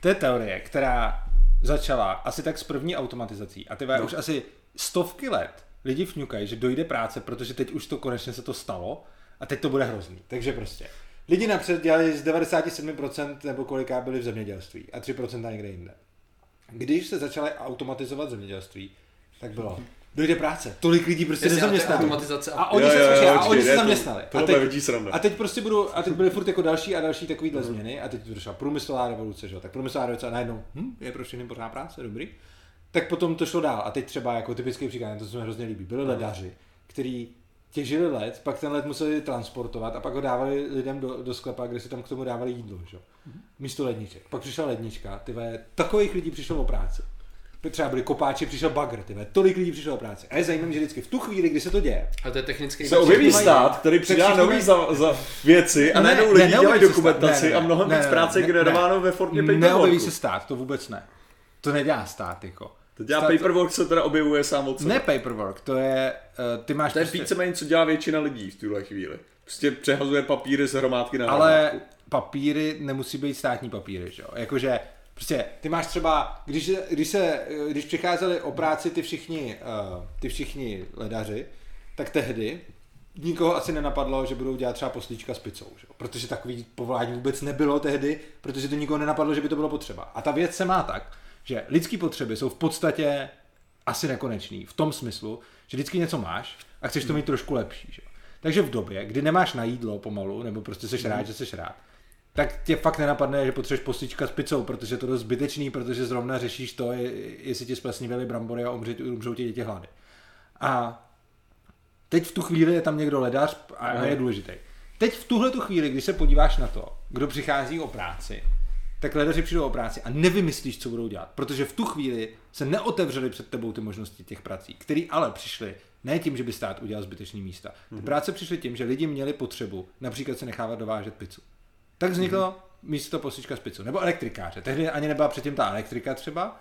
to je teorie, která začala asi tak s první automatizací a ty už asi stovky let lidi fňukají, že dojde práce, protože teď už to konečně se to stalo a teď to bude hrozný. Takže prostě lidi napřed dělali z 97% nebo koliká byli v zemědělství a 3% někde jinde. Když se začaly automatizovat zemědělství, tak bylo dojde práce. Tolik lidí prostě nezaměstnali. A oni se zaměstnali. A teď prostě byly furt jako další a další takovýhle změny a teď došla průmyslová revoluce, že jo. Tak průmyslová revoluce najednou, je pro všechny pořád práce, dobrý. Tak potom to šlo dál a teď třeba jako typický příklad, to se mi hrozně líbí, byli ledaři, kteří těžili led, pak ten led museli transportovat a pak ho dávali lidem do sklepa, kde si tam k tomu dávali jídlo, že? Místo ledniček. Pak přišla lednička, takových lidí přišlo o práci. Třeba byli kopáči, přišel bagr, tolik lidí přišlo o práci. A je zajímavé, že vždycky v tu chvíli, kdy se to děje. A to je technický se objeví stát, který přidá nový za věci a najednou lidi dělají dokumentaci a mnohem víc práce generováno ve formě paperworku. Neobjeví se stát, to vůbec ne. To nedělá stát, jako. To dělá paperwork, se teda objevuje sám od sebe. Ne paperwork, to je... Ty máš to je víceméně, co dělá většina lidí v tuhle chvíli. Prostě přehazuje papíry z hromádky na hromádku. Ale papíry nemusí být státní papíry, že jo? Jakože prostě ty máš třeba, když přicházeli o práci ty všichni ledaři, tak tehdy nikoho asi nenapadlo, že budou dělat třeba poslíčka s picou, že? Protože takový povolání vůbec nebylo tehdy, protože to nikoho nenapadlo, že by to bylo potřeba. A ta věc se má tak, že lidský potřeby jsou v podstatě asi nekonečný, v tom smyslu, že vždycky něco máš a chceš to mít trošku lepší, že? Takže v době, kdy nemáš na jídlo pomalu, nebo prostě seš rád, že seš rád, tak tě fakt nenapadne, že potřebuješ poslíčka s pizzou, protože to je dost zbytečný, protože zrovna řešíš to, jestli ti splesnivěly brambory a umřou ti děti hlady. A teď v tu chvíli je tam někdo ledař a je důležitý. Teď v tuhle tu chvíli, když se podíváš na to, kdo přichází o práci, tak ledaři přijdou o práci a nevymyslíš, co budou dělat, protože v tu chvíli se neotevřely před tebou ty možnosti těch prací, které ale přišly ne tím, že by stát udělal zbytečný místa. Ty práce přišly tím, že lidi měli potřebu například se nechávat dovážet pizzu. Tak vzniklo místo poslíčka s pizzou, nebo elektrikáře. Tehdy ani nebyla předtím ta elektrika třeba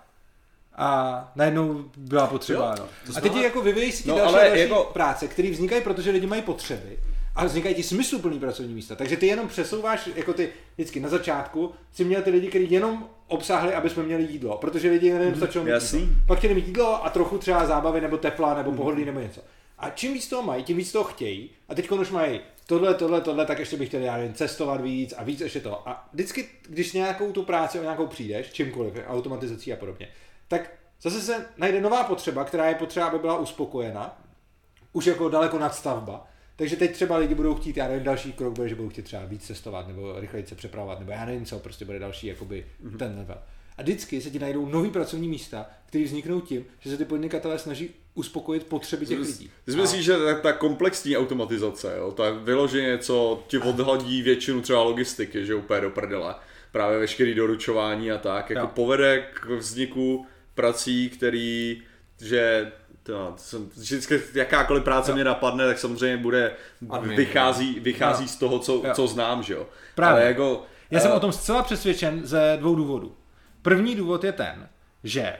a najednou byla potřeba. Jo, no. A teď jako vyvíjí si ty další jako... práce, které vznikají, protože lidi mají potřeby a vznikají ti smysluplný pracovní místa. Takže ty jenom přesouváš, jako ty vždycky na začátku si měl ty lidi, kteří jenom obsáhli, aby jsme měli jídlo, protože lidi jenom stačilo mít jídlo. Pak chtěli mít jídlo a trochu třeba zábavy nebo tepla nebo pohodlí nebo něco. A čím víc toho mají, tím víc toho chtějí a teď už mají tohle, tak ještě bych chtěl jen cestovat víc ještě to. A vždycky, když nějakou tu práci o nějakou přijdeš, čímkoliv, automatizací a podobně, tak zase se najde nová potřeba, která je potřeba, aby byla uspokojena, už jako daleko nadstavba. Takže teď třeba lidi budou chtít, já nevím, další krok bude, že budou chtít třeba víc cestovat, nebo rychleji se přepravovat, nebo já nevím co, prostě bude další jakoby ten level. A vždycky se ti najdou nový pracovní místa, které vzniknou tím, že se ty podnikatelé snaží uspokojit potřeby těch lidí. Ty myslíš, že ta komplexní automatizace, jo, ta vyloženě, co ti odhladí většinu třeba logistiky, že úplně do prdele, právě veškerý doručování a tak, jako povede k vzniku prací, který, že... Vždycky jakákoliv práce mě napadne, tak samozřejmě bude, vychází z toho, co znám, že jo. Právě. Ale jako, já jsem o tom zcela přesvědčen ze dvou důvodů. První důvod je ten, že...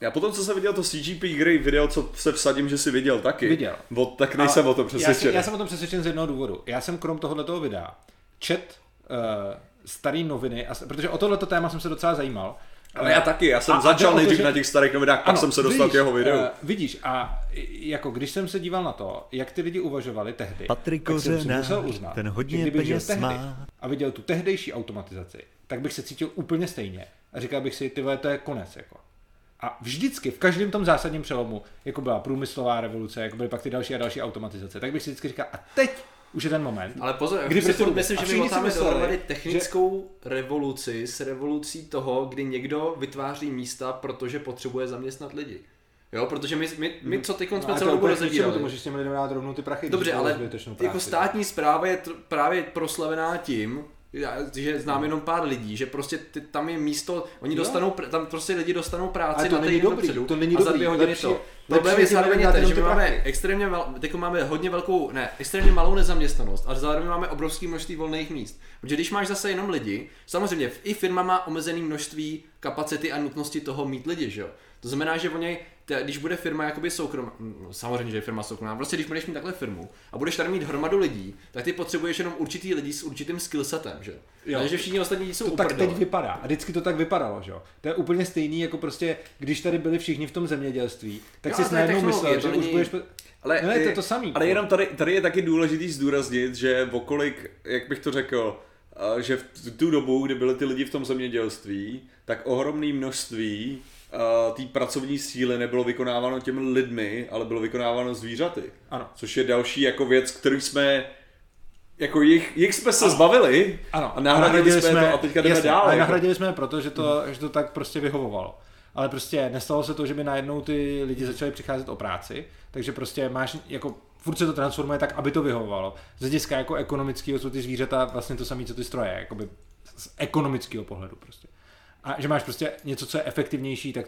Já potom, co jsem viděl to CGP Grey video, co se vsadím, že jsi viděl taky. Viděl. Tak nejsem o tom přesvědčen. Já jsem o tom přesvědčen z jednoho důvodu. Já jsem krom tohoto videa čet starý noviny, protože o tohleto téma jsem se docela zajímal. Ale já taky, já jsem začal nejdřív na těch starých novinách, pak jsem se dostal k jeho videu. Vidíš, a jako když jsem se díval na to, jak ty lidi uvažovali tehdy, tak jsem si musel uznat, že kdybych žil tehdy a viděl tu tehdejší automatizaci, tak bych se cítil úplně stejně a říkal bych si, tyhle, to je konec. Jako. A vždycky, v každém tom zásadním přelomu, jako byla průmyslová revoluce, jako byly pak ty další a další automatizace, tak bych si vždycky říkal, a teď už je ten moment. Ale pozor, když si furt myslím, že my motáme dohromady technickou revoluci s revolucí toho, kdy někdo vytváří místa, protože potřebuje zaměstnat lidi. Jo, protože my co teď jsme celou dobu rozebírali. To můžeš těm lidem dát rovnou ty prachy. Dobře, ale jako státní správa je právě proslavená tím, že znám jenom pár lidí, že prostě ty, tam je místo, oni dostanou, tam prostě lidi dostanou práci to na týden dopředu a za 2 hodiny to. Problém je zároveň ten, že máme extrémně extrémně malou nezaměstnanost a zároveň máme obrovské množství volných míst. Protože když máš zase jenom lidi, samozřejmě i firma má omezené množství kapacity a nutnosti toho mít lidi, že jo. To znamená, že oni, když bude firma jakoby soukromá, no, samozřejmě, že je firma soukromá, prostě když budeš mít takhle firmu a budeš tam mít hromadu lidí, tak ty potřebuješ jenom určitý lidi s určitým skillsetem, že jo. Takže všichni ostatní jsou uprdele. To tak teď vypadá a vždycky to tak vypadalo, že jo. To je úplně stejný, jako prostě, když tady byli všichni v tom zemědělství, tak si najednou myslel, že už budeš... Ale, no, je to samý. Ale jenom tady je taky důležitý zdůraznit, že okolik, jak bych to řekl, že v tu dobu, kdy byly ty lidi v tom zemědělství, tak ohromné množství té pracovní síly nebylo vykonáváno těmi lidmi, ale bylo vykonáváno zvířaty. Ano. Což je další jako věc, kterou jsme jako jich jsme se zbavili. Ano. A nahradili jsme to a teďka jdeme dál. A nahradili jsme proto, že to tak prostě vyhovovalo. Ale prostě nestalo se to, že by najednou ty lidi začali přicházet o práci, takže prostě máš jako furt se to transformuje tak, aby to vyhovovalo. Z hlediska jako ekonomického jsou ty zvířata vlastně to samé, co ty stroje, jakoby z ekonomického pohledu prostě. A že máš prostě něco, co je efektivnější, tak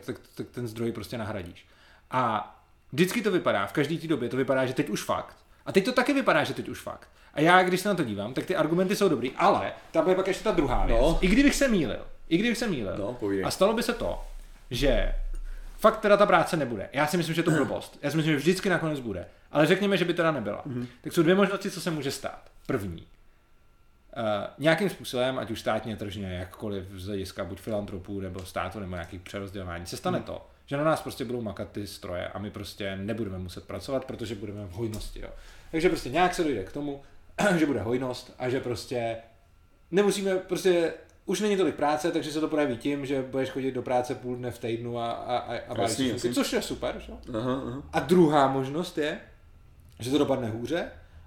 ten zdroj prostě nahradíš. A vždycky to vypadá, v každé té době to vypadá, že teď už fakt. A teď to taky vypadá, že teď už fakt. A já, když se na to dívám, tak ty argumenty jsou dobrý, ale tam je pak ještě ta druhá věc. No. I kdybych se mýlil. No, a stalo by se to, že fakt teda ta práce nebude. Já si myslím, že to blbost. Já si myslím, že vždycky nakonec bude. Ale řekněme, že by teda nebyla. Mm-hmm. Tak jsou dvě možnosti, co se může stát. První. Nějakým způsobem, ať už státně, tržně, jakkoliv z hlediska buď filantropů nebo státu nebo nějakých přerozdělování, se stane to, že na nás prostě budou makat ty stroje a my prostě nebudeme muset pracovat, protože budeme v hojnosti. Jo. Takže prostě nějak se dojde k tomu, že bude hojnost a že prostě nemusíme, prostě už není tolik práce, takže se to projeví tím, že budeš chodit do práce půl dne v týdnu a vážit, což je super. Že? Aha. A druhá možnost je, že to dopadne hůře.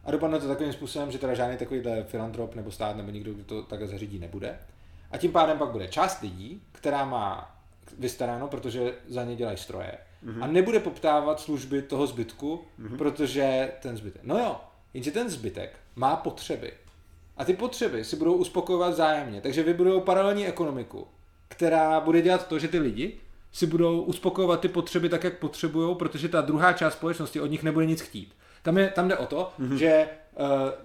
A dopadne to takovým způsobem, že teda žádný takovýhle filantrop nebo stát nebo nikdo, kdo to takhle zařídí, nebude. A tím pádem pak bude část lidí, která má vystaráno, protože za ně dělají stroje. Mm-hmm. A nebude poptávat služby toho zbytku, mm-hmm. protože ten zbytek. No jo, jenže ten zbytek má potřeby. A ty potřeby si budou uspokojovat vzájemně. Takže vybudou paralelní ekonomiku, která bude dělat to, že ty lidi si budou uspokojovat ty potřeby tak, jak potřebujou, protože ta druhá část společnosti od nich nebude nic chtít. Tam jde o to, mm-hmm. že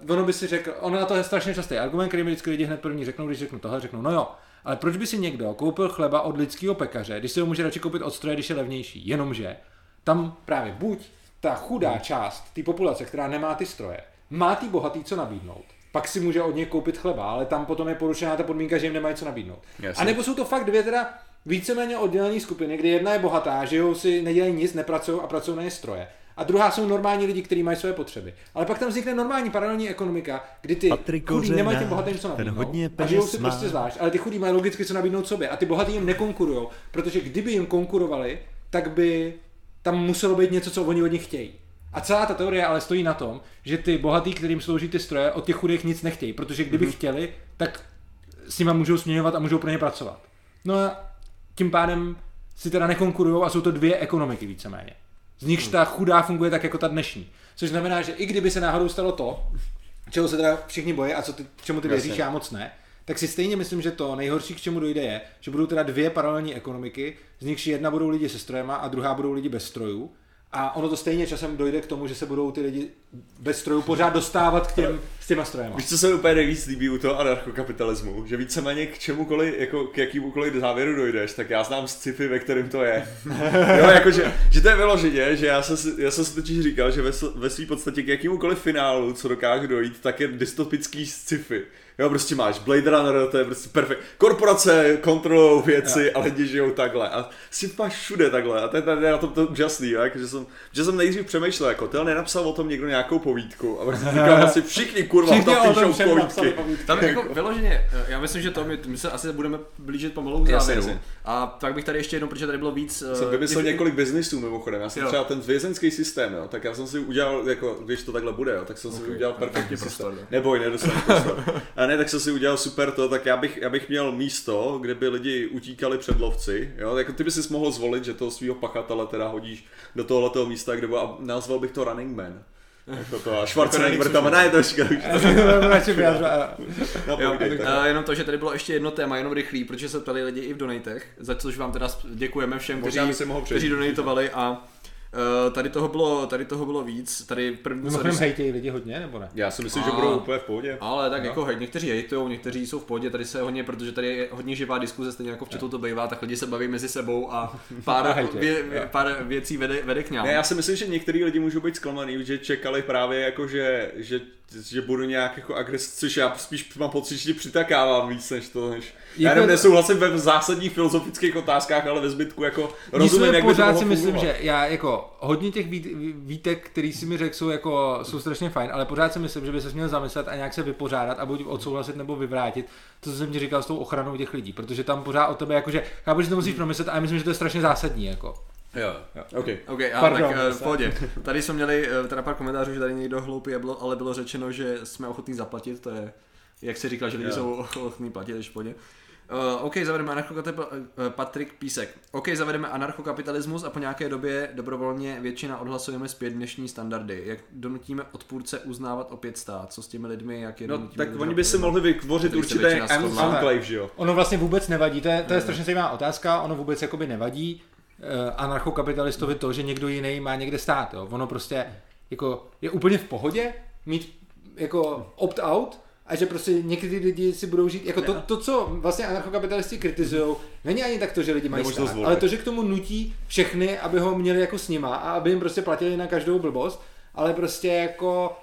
ono by si řekl, ono na to je strašně častý argument, který mi vždycky lidi hned první řeknou, když řeknu tohle, řeknou, no jo, ale proč by si někdo koupil chleba od lidského pekaře, když si ho může radši koupit od stroje, když je levnější, jenomže tam právě buď ta chudá část té populace, která nemá ty stroje, má ty bohatý co nabídnout, pak si může od něj koupit chleba, ale tam potom je porušená ta podmínka, že jim nemají co nabídnout. Jasně. A nebo jsou to fakt dvě teda víceméně oddělené skupiny, kdy jedna je bohatá, žijou si, nedělají nic, nepracují a pracují na ně stroje. A druhá jsou normální lidi, kteří mají své potřeby. Ale pak tam vznikne normální paralelní ekonomika, kdy ty chudí nemají těm bohatým co nabídnout a žijou si prostě zvlášť, ale ty chudí mají logicky co nabídnout sobě a ty bohatí jim nekonkurujou, protože kdyby jim konkurovali, tak by tam muselo být něco, co oni od nich chtějí. A celá ta teorie ale stojí na tom, že ty bohatí, kterým slouží ty stroje, od těch chudých nic nechtějí, protože kdyby chtěli, tak s nima můžou směňovat a můžou pro ně pracovat. No a tím pádem si teda nekonkurujou a jsou to dvě ekonomiky víceméně. Z nichž ta chudá funguje tak jako ta dnešní. Což znamená, že i kdyby se náhodou stalo to, čeho se teda všichni bojí a čemu ty věříš, já moc ne, tak si stejně myslím, že to nejhorší, k čemu dojde, je, že budou teda dvě paralelní ekonomiky, z nichž jedna budou lidi se strojema a druhá budou lidi bez strojů. A ono to stejně časem dojde k tomu, že se budou ty lidi bez strojů pořád dostávat k těm s těma strojema. Víš, co se mi úplně nejvíc líbí u toho anarchokapitalismu, že víceméně k čemukoliv, jako k jakýmukoliv závěru dojdeš, tak já znám sci-fi, ve kterém to je. Jo, jakože, že to je vyloženě, že já jsem si totiž říkal, že ve své podstatě k jakýmukoliv finálu, co dokážu dojít, tak je dystopický sci-fi. Jo, prostě máš Blade Runner, to je prostě perfekt. Korporace kontrolujou věci, ale lidi žijou takhle. A si máš všude takhle. A to je na tom to úžasný, jako, že jsem nejdřív přemýšlel, jako to nenapsal o tom někdo nějakou povídku. A prostě říkal asi všichni kurva píšou povídky. Tam jako vyloženě, já myslím, že to my se asi budeme blížit pomalu k závěru. A tak bych tady ještě jednou, protože tady bylo víc... Jsem vymyslel několik biznisů mimochodem. Já jsem třeba ten vězenský systém, jo, tak já jsem si udělal, jako když to takhle bude, jo, tak jsem si udělal perfektní systém. Neboj, nedostanu prostor. Ne, tak jsem si udělal super to, tak já bych měl místo, kde by lidi utíkali před lovci, jo, jako ty by si mohl zvolit, že toho svýho pachatele teda hodíš do tohoto místa, kde by, a nazval bych to Running Man. Jako to a Schwarzenegger tam na jednočka. Jenom to, že tady bylo ještě jedno téma, jenom rychlý, protože se ptali lidi i v donatech, za což vám teda děkujeme všem, kteří donatovali a tady toho bylo víc, tady první... Mimochodem hejtějí lidi hodně, nebo ne? Já si myslím, že budou úplně v pohodě. Ale tak jako hejt, někteří hejtujou, někteří jsou v pohodě, tady se hodně, protože tady je hodně živá diskuze, stejně jako v chatu to bývá, tak lidi se baví mezi sebou a pár věcí vede k nám. Ne, já si myslím, že některý lidi můžou být zklamaný, že čekali právě jako, že budu nějak jako agresivní, což já spíš mám pocit, že přitakávám víc než to, než... Já jenom nesouhlasím ve zásadních filozofických otázkách, ale ve zbytku jako rozumím, jak by to mohlo myslím, že já jako hodně těch výtek, který si mi řekl, jsou strašně fajn, ale pořád si myslím, že by se měl zamyslet a nějak se vypořádat a buď odsouhlasit nebo vyvrátit to, co jsem ti říkal s tou ochranou těch lidí, protože tam pořád o tebe jakože, chápu, že to musíš promyslet a já myslím, že to je strašně zásadní jako. Jo. Okay, pardon, tak v pohodě. Tady jsme měli teda pár komentářů, že tady někdo hloupý, ale bylo řečeno, že jsme ochotní zaplatit, to je, jak se říká, že lidi jsou ochotní platit, takže v pohodě. Zavedeme Patrik Písek. Zavedeme anarchokapitalismus a po nějaké době dobrovolně většina odhlasujeme zpět dnešní standardy. Jak donutíme odpůrce uznávat opět stát? Co s těmi lidmi, jak je donutíme? Tak oni by si mohli vytvořit určité enclave, že jo? Ono vlastně vůbec nevadí, to je strašně zajímavá otázka, ono vůbec jakoby nevadí anarchokapitalistovi to, že někdo jiný má někde stát, jo? Ono prostě jako je úplně v pohodě mít jako opt-out, a že prostě někdy lidi si budou žít, jako to, co vlastně anarchokapitalisti kritizují, není ani tak to, že lidi mají stát, ale to, že k tomu nutí všechny, aby ho měli jako s nima a aby jim prostě platili na každou blbost, ale prostě jako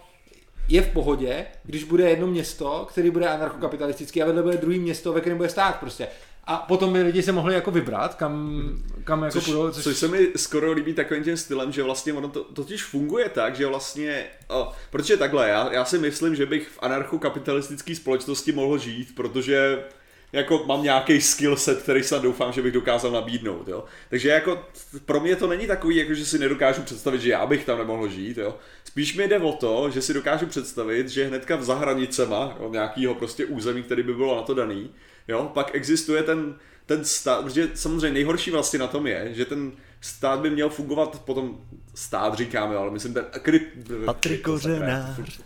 je v pohodě, když bude jedno město, který bude anarchokapitalistický a vedle bude druhý město, ve kterém bude stát prostě. A potom by lidi se mohli jako vybrat, kam jako půjdou. Což se mi skoro líbí takovým tím stylem, že vlastně ono to totiž funguje tak, že vlastně, protože takhle, já si myslím, že bych v anarchokapitalistické společnosti mohl žít, protože jako mám nějaký skill set, který snad doufám, že bych dokázal nabídnout, jo. Takže jako pro mě to není takový, jako že si nedokážu představit, že já bych tam nemohl žít, jo. Spíš mi jde o to, že si dokážu představit, že hnedka v zahranicema, jo, nějakýho prostě území, který by bylo na to daný, jo, pak existuje ten stát, protože samozřejmě nejhorší vlastně na tom je, že ten stát by měl fungovat, potom stát říkáme, ale myslím ten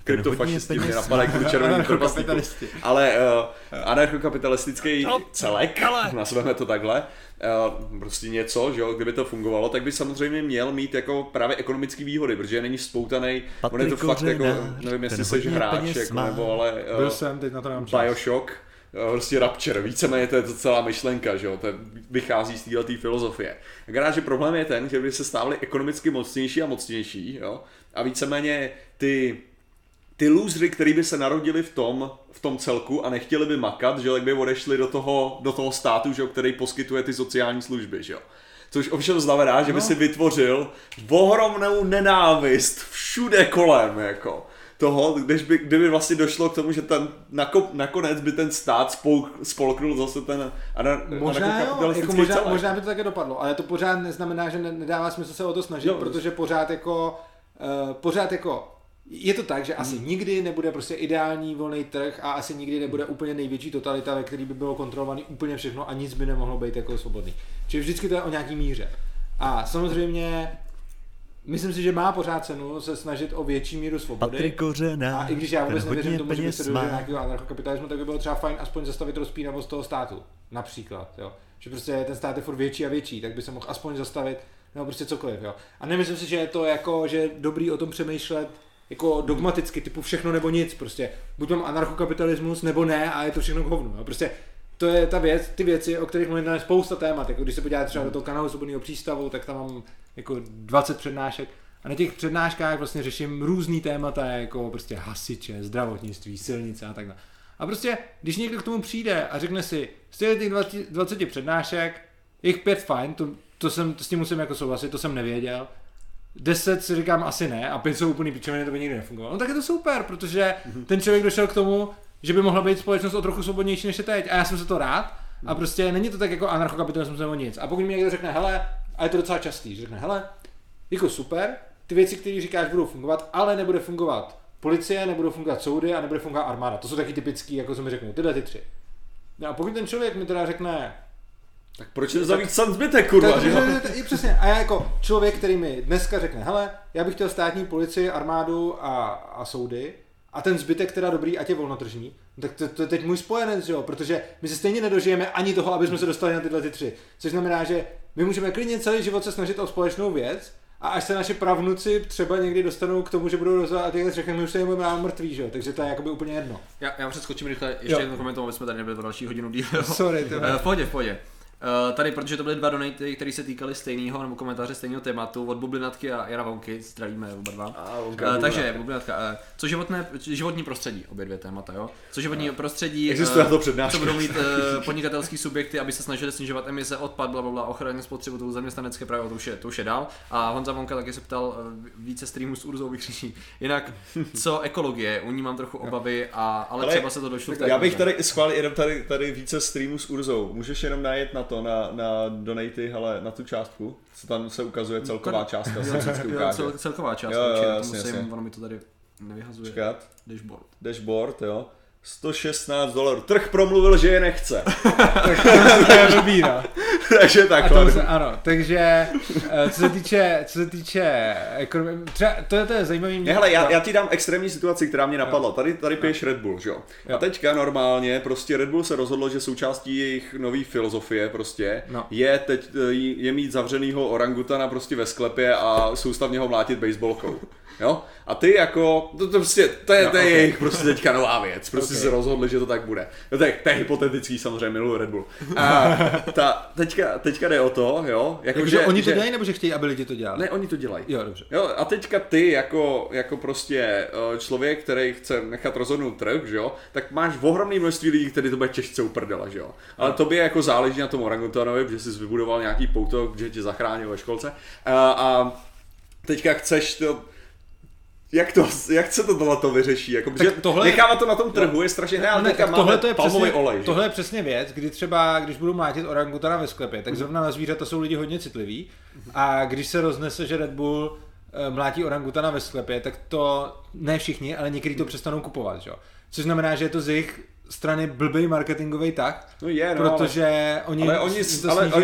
kryptofašisti mě napadají kvůli červeným krvastníkům, ale anarchokapitalistický celek, nazveme to takhle, prostě něco, že jo, kdyby to fungovalo, tak by samozřejmě měl mít jako právě ekonomické výhody, protože není spoutanej, on je to fakt jako, nevím jestli jsi hráč, jako, nebo ale Bioshock, prostě Rapture, víceméně to je to celá myšlenka, že jo, to vychází z této filozofie. Akorát, že problém je ten, že by se stávali ekonomicky mocnější a mocnější, jo, a víceméně ty losery, který by se narodili v tom celku a nechtěli by makat, že by odešli do toho státu, že jo, který poskytuje ty sociální služby, že jo. Což ovšem znamená, že by si vytvořil ohromnou nenávist všude kolem, jako. Toho, kdyby vlastně došlo k tomu, že ten nakonec by ten stát spolknul zase ten anarchokapitalistický celé. Možná by to také dopadlo, ale to pořád neznamená, že nedává smysl se o to snažit, protože pořád jako je to tak, že asi nikdy nebude prostě ideální volný trh a asi nikdy nebude úplně největší totalita, ve který by bylo kontrolovaný úplně všechno a nic by nemohlo být jako svobodný. Čili vždycky to je o nějaký míře. A samozřejmě myslím si, že má pořád cenu se snažit o větší míru svobody. A i když já vůbec nevěřím tomu, že by se dožil nějakého anarchokapitalismu, tak by bylo třeba fajn aspoň zastavit rozpínavost toho státu. Například, jo. Že prostě ten stát je furt větší a větší, tak by se mohl aspoň zastavit, nebo prostě cokoliv, jo. A nemyslím si, že je to jako, že je dobrý o tom přemýšlet jako dogmaticky, typu všechno nebo nic, prostě. Buď mám anarchokapitalismus, nebo ne, a je to všechno k hovnu, jo. Prostě to je ta věc, ty věci, o kterých mluvíme, spousta témat, jako když se podíváte třeba do toho kanálu svobodného přístavu, tak tam mám jako 20 přednášek a na těch přednáškách vlastně řeším různý témata, jako prostě hasiče, zdravotnictví, silnice a tak dále. A prostě, když někdo k tomu přijde a řekne si, z těch 20 přednášek, jich 5 fajn, to s tím musím jako souhlasit, to jsem nevěděl, 10 si říkám asi ne a 5 jsou úplný pičoviny, to by nikdy nefungovalo. No tak je to super, protože ten člověk došel k tomu, že by mohla být společnost o trochu svobodnější než je teď a já jsem se to rád a prostě není to tak jako anarchokapitalismus nebo nic. A pokud mi někdo řekne, hele, a je to docela častý, že řekne, hele, jako super, ty věci, které říkáš, budou fungovat, ale nebude fungovat policie, nebudou fungovat soudy a nebude fungovat armáda. To jsou taky typický, jako jsem mi řekl, tyhle ty tři. No a pokud ten člověk mi teda řekne, Tak proč nezavít sam zbytek, kurva, že jo? I přesně. A já jako člověk, který mi dneska řekne, hele, já bych chtěl státní policii, armádu a soudy, a ten zbytek teda dobrý, ať je volnotržní, tak to je teď můj spojenec, jo, protože my se stejně nedožijeme ani toho, aby jsme se dostali na tyhle ty tři. Což znamená, že my můžeme klidně celý život se snažit o společnou věc, a až se naše pravnuci třeba někdy dostanou k tomu, že budou rozhodovat a těchto řekne, my už se jim budeme mrtví, že jo, takže to je jakoby úplně jedno. Já přeskočím rychle, ještě jednou komentovám, aby jsme tady nebyli v další hodinu díl. Sorry, to je. V pohodě. Tady, protože to byly dva donaty, které se týkaly stejného, nebo komentáře stejného tématu, od Bublinatky a Jana Vonky, zdravíme oba dva. Takže Bublinatka, co životní prostředí, obě dvě témata, jo? Co životní prostředí, existuje to přednáška. Co budou mít podnikatelský subjekty, aby se snažili snižovat emise, odpad, blablabla, ochraně spotřebitelů, zaměstnanecké právo, to už je dál. A Honza Vonka taky se ptal více streamů s Urzou vykřičí. Jinak, co ekologie, u ní mám trochu obavy, ale třeba se to došlo. Já bych tady schválil jenom tady více streamů s Urzou. Můžeš jenom najet na to. Na donaty, ale na tu částku, co tam se ukazuje celková částka. Celková částka, určitě, ono mi to tady nevyhazuje. Čekat. Dashboard, jo. $116. Trh promluvil, že je nechce. To je dobíra. Takže takhle. Ano, takže co se týče ekonomie, třeba to je zajímavý. Hele, já ti dám extrémní situaci, která mě napadla. Tady piješ Red Bull, jo. A teďka normálně prostě Red Bull se rozhodlo, že součástí jejich nový filozofie prostě je mít zavřenýho orangutana prostě ve sklepě a soustavně ho mlátit baseballkou. Jo? A ty jako, to je jejich prostě teďka nová věc, prostě se rozhodli, že to tak bude. No to je hypotetický samozřejmě, miluji Red Bull. A teďka jde o to, jo. Jakože oni to dělají, nebo že chtějí, aby lidi to dělali? Ne, oni to dělají. Jo, dobře. Jo, a teďka ty jako prostě člověk, který chce nechat rozhodnout trh, že jo, tak máš ohromné množství lidí, kteří to bude těžce uprdela, že jo. Ale tobě jako záleží na tom orangutanovi, že jsi vybudoval nějaký pouto, že tě zachránil ve školce. A teďka chceš to. Jak se to vyřeší? Jako, nechávat to na tom trhu je strašně palmový olej. Že? Tohle je přesně věc, kdy třeba, když budu mlátit orangutana ve sklepě, tak zrovna na zvířata jsou lidi hodně citliví a když se roznese, že Red Bull mlátí orangutana ve sklepě, tak to ne všichni, ale někdy to přestanou kupovat. Jo? Což znamená, že je to z jejich strany blbej marketingovej tak, protože oni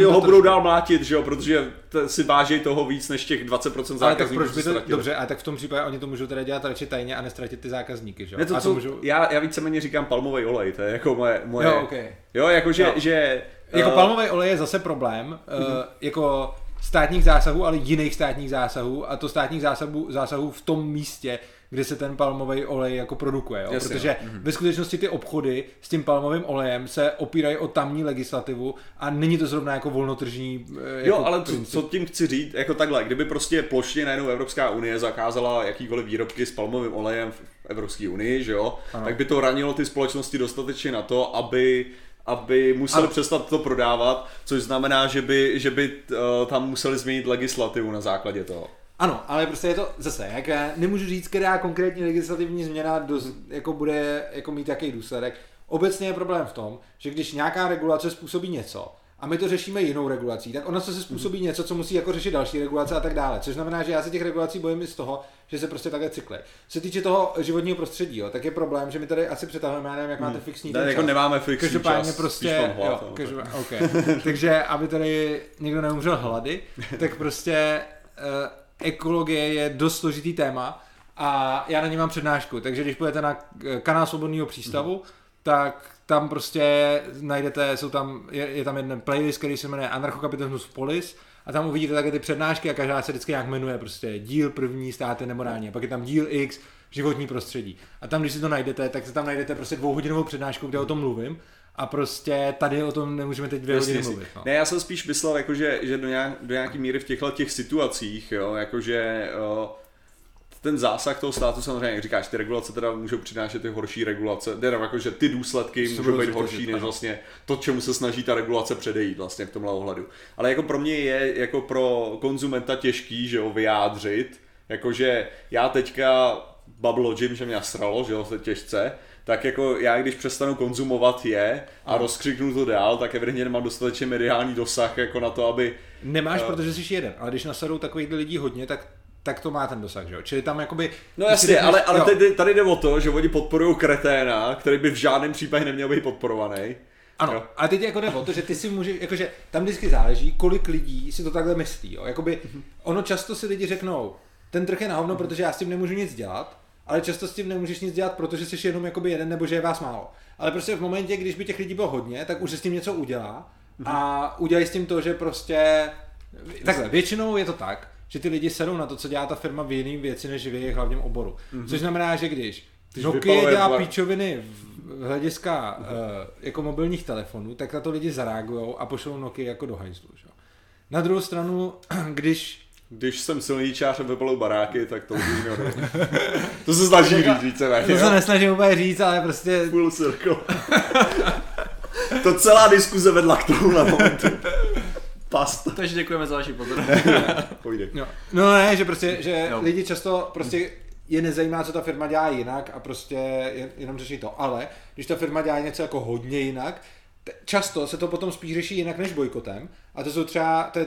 ho budou dál mlátit, že jo, protože si vážejí toho víc než těch 20% zákazníků, proč by to ztratili. Dobře, a tak v tom případě oni to můžou teda dělat radši tajně a nestratit ty zákazníky, že jo. Já víceméně říkám palmový olej, to je jako moje. Jo, okay. Jo, jakože že jako palmový olej je zase problém, jako státních zásahů, ale jiných státních zásahů, a to státních zásahů v tom místě, kde se ten palmový olej jako produkuje, jo? Protože ve skutečnosti ty obchody s tím palmovým olejem se opírají o tamní legislativu a není to zrovna jako volnotržní jako. Jo, ale co tím chci říct, jako takhle, kdyby prostě plošně najednou Evropská unie zakázala jakýkoliv výrobky s palmovým olejem v Evropské unii, že jo, tak by to ranilo ty společnosti dostatečně na to, aby museli přestat to prodávat, což znamená, že by tam museli změnit legislativu na základě toho. Ano, ale prostě je to zase, jak já nemůžu říct, která konkrétní legislativní změna jako bude jako mít jaký důsledek. Obecně je problém v tom, že když nějaká regulace způsobí něco a my to řešíme jinou regulací, tak ona se způsobí něco, co musí jako řešit další regulace a tak dále. Což znamená, že já se těch regulací bojím i z toho, že se prostě takhle cykly. Co se týče toho životního prostředí, jo, tak je problém, že my tady asi přetahujeme, já nevím, jak máte fixní čas. Jako nemáme fixní čas. Každopádně prostě, jo, okay. Takže aby tady někdo neumřel hlady, tak prostě ekologie je dost složitý téma a já na ně mám přednášku, takže když půjdete na kanál Svobodného přístavu, tak tam prostě najdete, je tam jeden playlist, který se jmenuje Anarcho Kapitalismus v Polis a tam uvidíte také ty přednášky a každá se vždycky nějak jmenuje, prostě díl první, státy nemorální, a pak je tam díl X, životní prostředí, a tam když si to najdete, tak se tam najdete prostě 2hodinovou přednášku, kde o tom mluvím. A prostě tady o tom nemůžeme teď 2 hodiny mluvit. No. Ne, já jsem spíš myslel, jakože, že do nějaký míry v těchto těch situacích, jo, jakože ten zásah toho státu, samozřejmě, jak říkáš, ty regulace teda můžou přinášet ty horší regulace, teda jakože ty důsledky můžou být horší než vlastně to, čemu se snaží ta regulace předejít vlastně v tomhle ohledu. Ale jako pro mě je jako pro konzumenta těžký, že ho vyjádřit, jakože já teďka bablo gym, že mě nasralo, že jo, se těžce, tak jako já, když přestanu konzumovat je a rozkřiknu to dál, tak evidentně nemám dostatečně mediální dosah jako na to, aby... Nemáš, protože jsi jeden, ale když nasadou takových lidí hodně, tak to má ten dosah, že jo? Čili tam jakoby... No jasně, ale tady jde o to, že oni podporují kreténa, který by v žádném případě neměl být podporovaný. Ano, a teď jako jde o to, že ty si můžeš, jakože tam vždycky záleží, kolik lidí si to takhle myslí, jo. Jakoby ono často si lidi řeknou, ten trh je na hovno, protože já s tím nemůžu nic dělat, ale často s tím nemůžeš nic dělat, protože jsi jenom jakoby jeden nebo že je vás málo. Ale prostě v momentě, když by těch lidí bylo hodně, tak už se s tím něco udělá a udělají s tím to, že prostě, takhle, většinou je to tak, že ty lidi sedou na to, co dělá ta firma v jiným věci, než v jejich hlavním oboru. Což znamená, že když Nokia dělá píčoviny v hlediska jako mobilních telefonů, tak na to lidi zareagujou a pošlou Nokia jako do hajzlu. Na druhou stranu, když jsem silničář a vypalou baráky, tak to už to se snaží říct. To se nesnažím úplně říct, ale prostě... Full circle. To celá diskuze vedla k tomu na momentu. Past. Takže děkujeme za vaši pozornost. No ne, že prostě, že lidi často prostě je nezajímá, co ta firma dělá jinak a prostě jenom řeší to. Ale když ta firma dělá něco jako hodně jinak, často se to potom spíš řeší jinak než bojkotem. A to je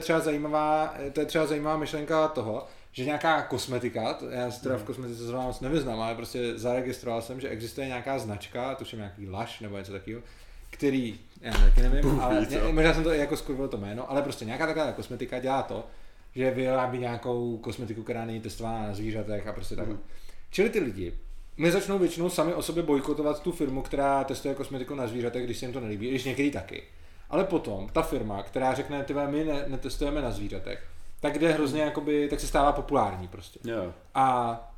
třeba zajímavá myšlenka toho, že nějaká kosmetika, já se teda v kosmetice zrovna moc nevyznám, ale prostě zaregistroval jsem, že existuje nějaká značka, tuším nějaký Lush nebo něco takového, který, já taky nevím, možná jsem to jako skurvil to jméno, ale prostě nějaká taková kosmetika dělá to, že vyrábí nějakou kosmetiku, která není testovaná na zvířatech a prostě takhle. Čili ty lidi nezačnou většinou sami o sobě bojkotovat tu firmu, která testuje kosmetiku na zvířatech, když se jim to nelíbí, když někdy taky. Ale potom ta firma, která řekne, tyhle my netestujeme na zvířatech, tak jde hrozně jakoby, tak se stává populární prostě. Yeah. A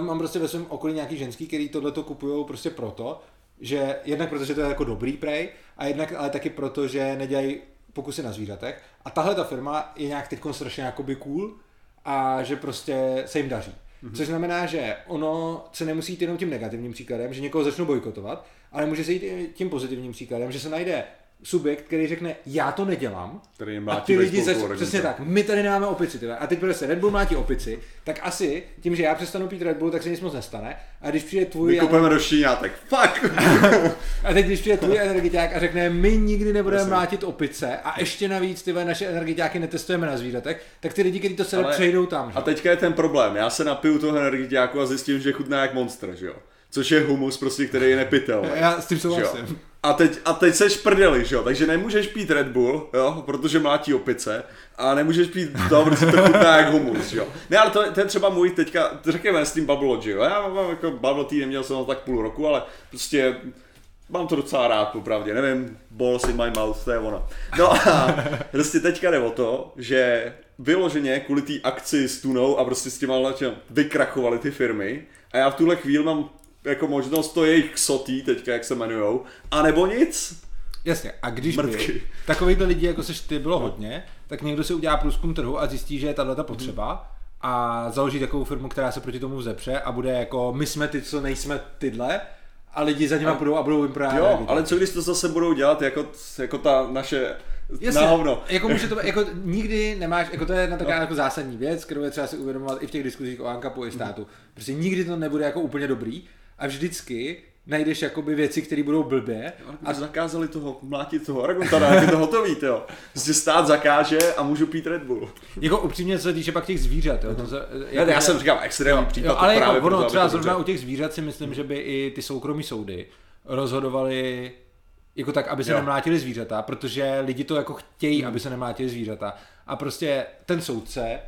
mám prostě ve svém okolí nějaký ženský, který tohleto kupujou prostě proto, že jednak protože to je jako dobrý prej a jednak ale taky proto, že nedělají pokusy na zvířatech a tahle ta firma je nějak teďkon strašně jakoby cool a že prostě se jim daří. Což znamená, že ono se nemusí jít jenom tím negativním příkladem, že někoho začnou bojkotovat, ale může se jít tím pozitivním příkladem, že se najde subjekt, který řekne, já to nedělám a ty lidi začnou, přesně tak, my tady nemáme opici, tyhle. A teď bude se Red Bull mlátí opici, tak asi tím, že já přestanu pít Red Bull, tak se nic moc nestane a když přijde tvůj... Vykupujeme do šíňátek, fuck! A teď když přijde tvůj energiťák a řekne, my nikdy nebudeme mlátit opice a ještě navíc tyhle naše energiťáky netestujeme na zvířatech, tak ty lidi, kteří to se přejdou tam. Že? A teďka je ten problém, já se napiju toho energiťáku a zjistím, že chutná jak monster, že jo? Což je humus prostě, který je nepitel. Já s tím souhlasím. A teď seš prdeli, že jo, takže nemůžeš pít Red Bull, jo, protože mlátí opice a nemůžeš pít to, protože to chutná jak humus, jo. Ne, ale to je třeba můj teďka, řekněme s tím bubble, že jo, já mám jako bubble tea, neměl jsem ho tak půl roku, ale prostě mám to docela rád, popravdě, nevím, balls in my mouth, to je ono. No a prostě teďka jde o to, že vyloženě kvůli té akci s tunou a prostě s těma vykrachovaly ty firmy a já v tuhle chvíli mám jako možnost to jejich ksotý teďka, jak se jmenujou, anebo nic. Jasně, a když by takových lidí, jako seš ty, bylo hodně, tak někdo si udělá průzkum trhu a zjistí, že je tato potřeba a založí takovou firmu, která se proti tomu vzepře a bude jako, my jsme ty, co nejsme tyhle, a lidi za nima půjdou a budou jim právě. Jo, ale co když to zase budou dělat jako ta naše... Jasně, jako může to, jako nikdy nemáš, jako to je na taková jako zásadní věc, kterou je třeba si uvědomovat i v těch diskuzích o Ankapu i státu. Prostě nikdy to nebude jako úplně dobrý. A vždycky najdeš jakoby věci, které budou blbě. A zakázali toho mlátit toho Argontana, jak je to hotový, jo. Prostě stát zakáže a můžu pít Red Bull. Jako upřímně, co se týče pak těch zvířat, jo. Já jsem říkal extrémní případ. Jo, ale jako právě ono, třeba zrovna u těch zvířat si myslím, že by i ty soukromí soudy rozhodovaly jako tak, aby se nemlátili zvířata, protože lidi to jako chtějí, aby se nemlátili zvířata. A prostě ten soudce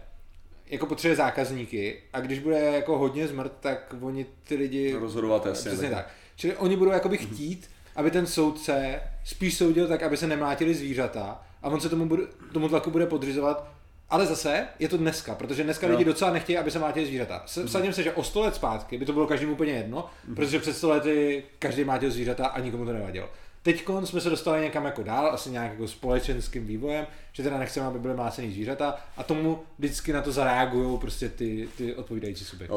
jako potřebuje zákazníky a když bude jako hodně zmrt, tak oni ty lidi... Rozhodovat jasně. Přesně tak. Čili oni budou jakoby chtít, aby ten soudce spíš soudil tak, aby se nemlátili zvířata a on se tomu tlaku bude podřizovat, ale zase je to dneska, protože dneska lidi docela nechtějí, aby se mlátili zvířata. Vsadím se, že o 100 let zpátky by to bylo každému úplně jedno, protože před 100 lety každý mlátil zvířata a nikomu to nevadilo. Teďkon jsme se dostali někam jako dál, asi nějak jako společenským vývojem, že teda nechceme, aby byly mlácený zvířata a tomu vždycky na to zareagují prostě ty odpovídající subjekty.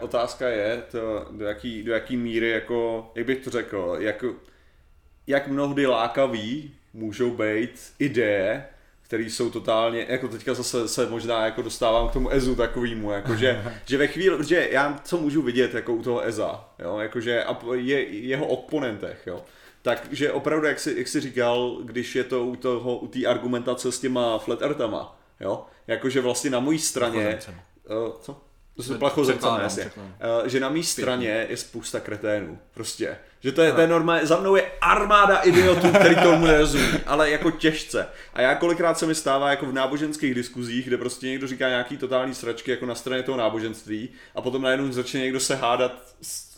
Otázka je, to, do jaký míry, jako, jak bych to řekl, jak mnohdy lákavý můžou být ideje, které jsou totálně, jako teďka zase se možná jako dostávám k tomu EZU takovýmu, jakože, že ve chvíli, že já co můžu vidět jako u toho EZA, jo, jakože jeho oponentech, jo. Takže opravdu, jak jsi říkal, když je to u té argumentace s těma flat earthama, jo? Jakože vlastně na mojí straně... Co? To se placho zrcadlem, jasně. Že na mý straně je spousta kreténů. Prostě. Že to je normálně, za mnou je armáda idiotů, který tomu nerozumí, ale jako těžce. A já kolikrát se mi stává jako v náboženských diskuzích, kde prostě někdo říká nějaký totální sračky jako na straně toho náboženství a potom najednou začne někdo se hádat s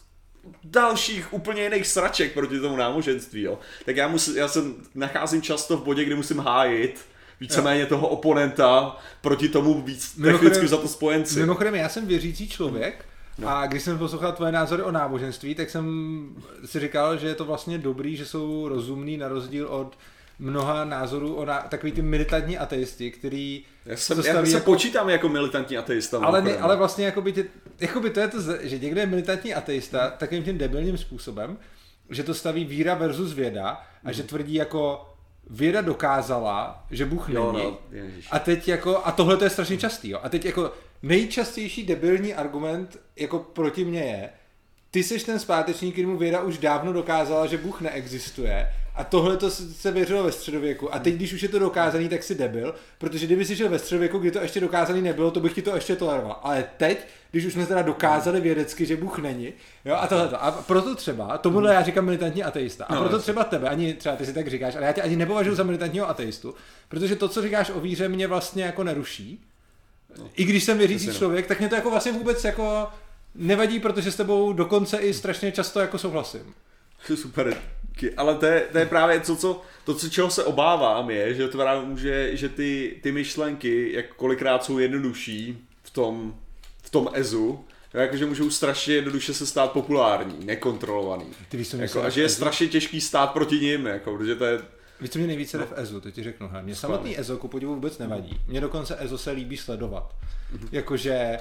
dalších úplně jiných sraček proti tomu náboženství, jo. Tak já se nacházím často v bodě, kde musím hájit víceméně toho oponenta proti tomu víc technicky za to spojenci. Mimochodem, já jsem věřící člověk a když jsem poslouchal tvoje názory o náboženství, tak jsem si říkal, že je to vlastně dobrý, že jsou rozumný na rozdíl od mnoha názorů o takový ty militantní ateisti, který... Já se počítám jako militantní ateista. Ale vlastně jakoby to je to, že někdo je militantní ateista takovým tím debilním způsobem, že to staví víra versus věda a že tvrdí jako... Věda dokázala, že Bůh není. A teď jako, a tohle to je strašně častý, jo. A teď jako nejčastější debilní argument jako proti mně je, ty seš ten zpátečník, kterému věda už dávno dokázala, že Bůh neexistuje. A tohle to se věřilo ve středověku. A teď, když už je to dokázaný, tak si debil, protože kdyby si žil ve středověku, kdy to ještě dokázaný nebylo, to bych ti to ještě toleroval. Ale teď, když už jsme teda dokázali vědecky, že Bůh není, jo, a tohle to. A proto třeba, tomuhle já říkám militantní ateista. A proto třeba tebe, ani třeba ty si tak říkáš, ale já tě ani nepovažuji za militantního ateistu, protože to, co říkáš o víře, mě vlastně jako neruší. I když jsem věřící člověk, tak mě to jako vlastně vůbec jako nevadí, protože s tebou dokonce i strašně často jako souhlasím. Super. Ale to je právě to, čeho se obávám, je, že to právě může, že ty myšlenky, jak kolikrát jsou jednodušší v tom ezu, jakože můžou strašně jednoduše se stát populární, nekontrolovaný. A že je strašně těžký stát proti ním, jako, protože to je... Víš, co mě nejvíce jde v EZO, to ti řeknu. Mě samotný EZO ku podivu vůbec nevadí. Mně dokonce EZO se líbí sledovat. Jakože...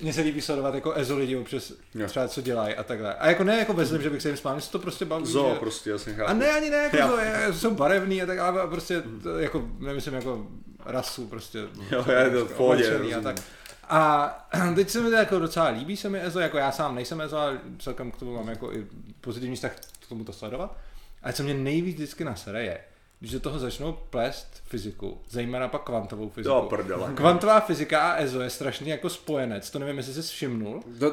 Mně se líbí sledovat jako EZO lidi občas třeba co dělají a takhle. A jako ne jako bezlím, že bych se jim smál, to prostě baví. Zo, že... prostě, já jsem chápu. A ne ani ne, jako jsou barevný a tak, ale prostě to, jako, nemyslím jako rasu, prostě. Jo, já to v pohodě. A tak. A teď se mi to jako docela líbí, se mi EZO, jako já sám nejsem EZO, ale celkem k tomu mám jako i pozitivní vztah k tomu to sledovat. A co mě nejvíc vždycky nasere je, když do toho začnou plést fyziku, zejména pak kvantovou fyziku. Kvantová fyzika a EZO je strašně jako spojenec, to nevím, jestli jsi všimnul. To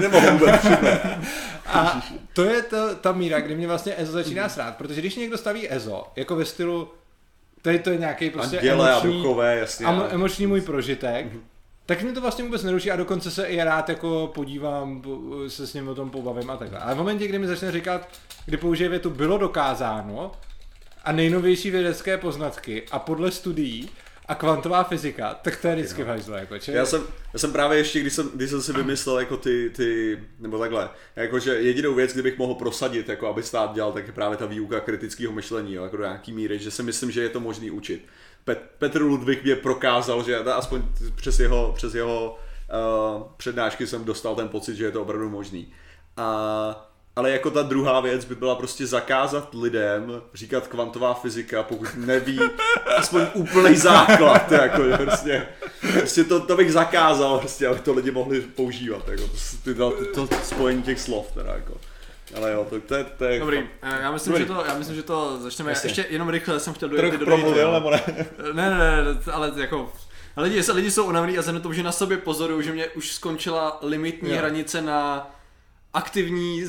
nemohu vůbec všimnout. A to je ta míra, kdy mě vlastně EZO začíná srát, protože když někdo staví EZO, jako ve stylu, tady to je nějaký prostě emoční můj prožitek, tak mě to vlastně vůbec neruší a dokonce se i rád jako podívám, se s ním o tom pobavím a takhle. Ale v momentě, kdy mi začne říkat, kdy použije větu bylo dokázáno a nejnovější vědecké poznatky a podle studií a kvantová fyzika, tak to je vždycky hajzlo. Jako, já jsem právě ještě, když jsem si vymyslel jako ty nebo takhle, jakože jedinou věc, kdybych mohl prosadit, jako aby stát dělal, tak je právě ta výuka kritického myšlení, jo, jako do nějaký míry, že si myslím, že je to možný učit. Petr Ludvík mě prokázal, že aspoň přes jeho přednášky jsem dostal ten pocit, že je to opravdu možný. Ale jako ta druhá věc by byla prostě zakázat lidem říkat kvantová fyzika, pokud neví aspoň úplný základ, jako prostě to bych zakázal, prostě, aby to lidi mohli používat, jako to spojení těch slov teda, jako. Ale jo, to je... Dobrý, já myslím, že to začneme, ještě jenom rychle jsem chtěl dojít do promluvil, nebo ne? Ne, ale jako... Lidi jsou unavený a zem to, že na sobě pozoruju, že mě už skončila limitní hranice na aktivní,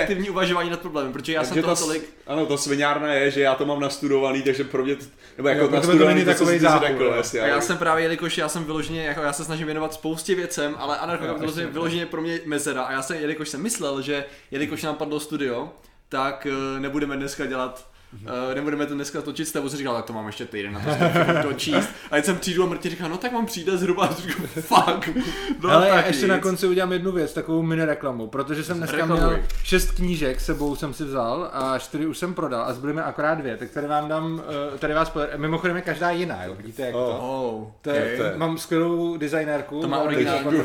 aktivní uvažování nad problémem, protože já jsem toho tolik... Ano, to sviňárna je, že já to mám nastudovaný, takže pro mě... Nebo jako nastudovaný to, co jsi řekl. A já jsem právě, jelikož já jsem vyloženě, jako já se snažím věnovat spoustě věcem, ale anarchokapitalismus je vyloženě pro mě mezera. A já jsem, jelikož jsem myslel, že jelikož nám padlo studio, tak nebudeme dneska dělat... nebudeme to dneska točit, nebo jsem říkal, tak to mám ještě týden na to číst. A když jsem přijdu a Martin říkal, no tak vám přijde zhruba, říkám, fuck. No, ale tak ještě nic. Na konci udělám jednu věc, takovou mini reklamu, protože jsem dneska měl 6 knížek, sebou jsem si vzal a 4 už jsem prodal a zbyly mi akorát 2, tak tady vám dám, tady vás povědět, mimochodem je každá jiná, jo, vidíte jak to. Mám skvělou designérku, to má originální,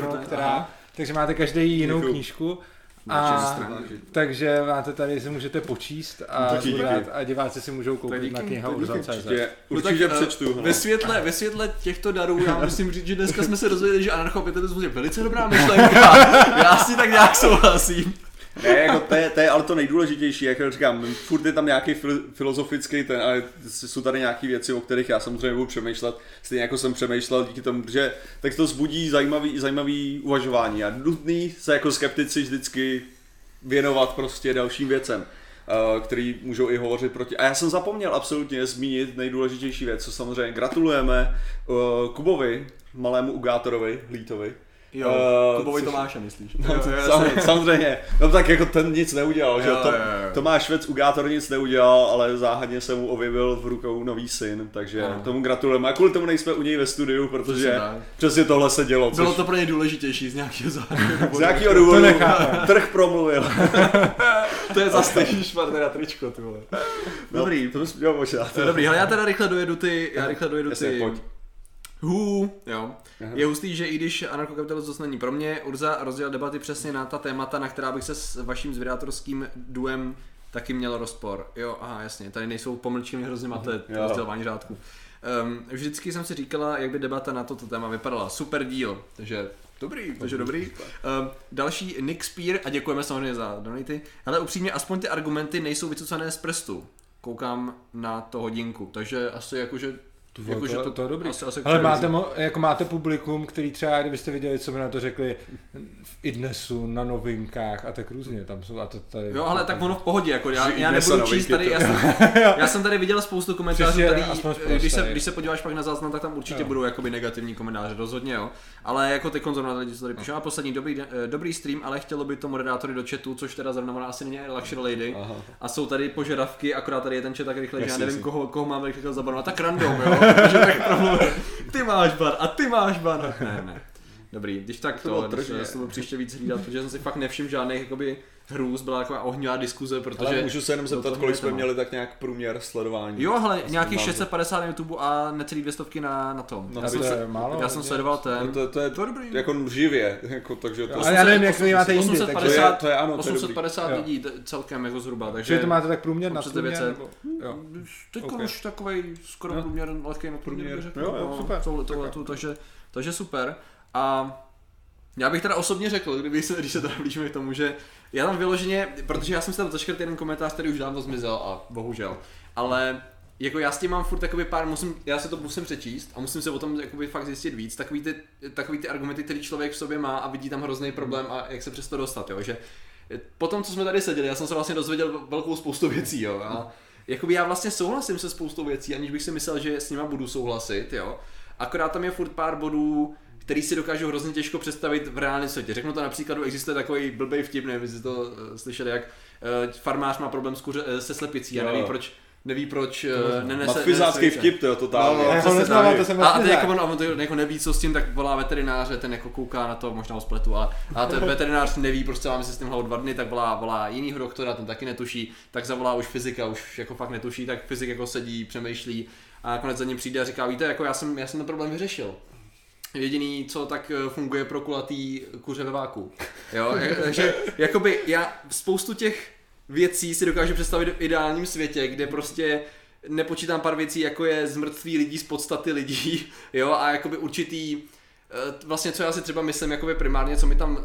takže máte každý jinou knížku. A, takže máte tady, si můžete počíst a diváci si můžou koupit na kniha.urza.cz. Určitě přečtu. Ve světle těchto darů já musím říct, že dneska jsme se dozvěděli, že anarchokapitalismus je velice dobrá myšlenka. Já si tak nějak souhlasím. Ne, jako to je ale to nejdůležitější, jak říkám, furt je tam nějaký filozofický ten, ale jsou tady nějaké věci, o kterých já samozřejmě budu přemýšlet, stejně jako jsem přemýšlel díky tomu, že tak to vzbudí zajímavý uvažování a nutný se jako skeptici vždycky věnovat prostě dalším věcem, který můžou i hovořit proti. A já jsem zapomněl absolutně zmínit nejdůležitější věc, co samozřejmě gratulujeme Kubovi, malému Ugátorovi, Lítovi. Jo, Kubovi Tomáše, myslíš? No, samozřejmě, no tak jako ten nic neudělal, jo, že? Tomáš Švec Ugátor nic neudělal, ale záhadně se mu objevil v rukou nový syn, takže tomu gratulujeme. A kvůli tomu nejsme u něj ve studiu, protože přesně tohle se dělo. Bylo to pro něj důležitější z nějakého záhadu. Z nějakého důvodu, trh promluvil. To je zase težší špatné na tričko, ty vole. Dobrý, to bys měl možná. Dobrý, ale já teda rychle dojedu ty, Jo. Je hustý, že i když anarchokapitalismus není pro mě, Urza rozdělil debaty přesně na ta témata, na která bych se s vaším zvědátorským duem taky měl rozpor. Jo, aha, jasně, tady nejsou pomlčky mě hrozně máte rozdělování řádku. Vždycky jsem si říkala, jak by debata na toto téma vypadala. Super díl, takže dobrý, takže dobrý. Další Nick Spear, a děkujeme samozřejmě za donaty, ale upřímně aspoň ty argumenty nejsou vycucané z prstu. Koukám na to hodinku, takže asi jakože to je dobrý. Ale máte publikum, který třeba, kdybyste viděli, co mi na to řekli i dnesu, na novinkách a tak různě, tam jsou a to tady... Jo, ale tak ono v pohodě, jako já nebudu číst tady, já jsem tady viděl spoustu komentářů, tady, když se podíváš pak na záznam, tak tam určitě budou jakoby negativní komentáře, rozhodně jo, ale jako ty konzumná lidi, co tady píšou, a poslední dobrý stream, ale chtělo by to moderátory do chatu, což teda zrovna ona asi není luxury lady, a jsou tady požadavky, akorát tady je ten chat tak rychle, že já nevím, koho mám rychle zabanovat, tak random, jo. Takže tak promluvím, ty máš ban a ty máš ban. Ne. Dobrý, když tak to se budu příště víc hlídat, protože jsem si fakt nevšiml žádných jakoby hrůz, byla taková ohňová diskuze, protože... Ale můžu se jenom zeptat, kolik jsme měli tak nějak průměr sledování. Jo, hele, nějakých 650 na YouTube a necelý 200 na tom. No, já jsem sledoval ten... To je dobrý. Jako živě, jako, takže... To... Ale já nevím, jak vy máte jindy, takže... 850 lidí celkem, jako zhruba, takže... Čili to máte tak průměr na průměr? Teďko už takovej skoro průměr, lehkej na průměr, takže super. A já bych teda osobně řekl, když se teda blížíme k tomu, že já tam vyloženě, protože já jsem si tam zaškrt jeden komentář, který už dávno zmizel a bohužel, ale jako já s tím mám furt takový pár, já se to musím přečíst a musím se o tom jakoby fakt zjistit víc, takový ty argumenty, který člověk v sobě má a vidí tam hrozný problém a jak se přes to dostat, jo, že potom, co jsme tady seděli, já jsem se vlastně dozvěděl velkou spoustu věcí, jo, a jakoby já vlastně souhlasím se spoustou věcí, aniž bych si myslel, že s nima budu souhlasit, jo, akorát tam je furt pár bodů, který si dokážou hrozně těžko představit v reálném světě. Řeknu to například, existuje takový blbej vtip, nevím, jestli to slyšeli, jak farmář má problém se slepicí a neví proč nenese... Matfizácký vtip, to totálně. A teď jako on jako neví, co s tím, tak volá veterináře, ten jako kouká na to, možná ho spletu, ale a ten veterinář neví, prostě máme se s tím hlavu 2 dny, tak volá jinýho doktora, ten taky netuší, tak zavolá už fyzika, už jako fakt netuší, tak fyzik jako sedí, přemýšlí a nakonec za ním přijde a říká, víte, jako já jsem ten problém vyřešil. Jediný, co tak funguje pro kulatý kuře ve váku. Jo, takže jakoby já spoustu těch věcí si dokážu představit v ideálním světě, kde prostě nepočítám pár věcí, jako je zmrtví lidí z podstaty lidí, jo, a jakoby určitý, vlastně co já si třeba myslím, jakoby primárně, co mi tam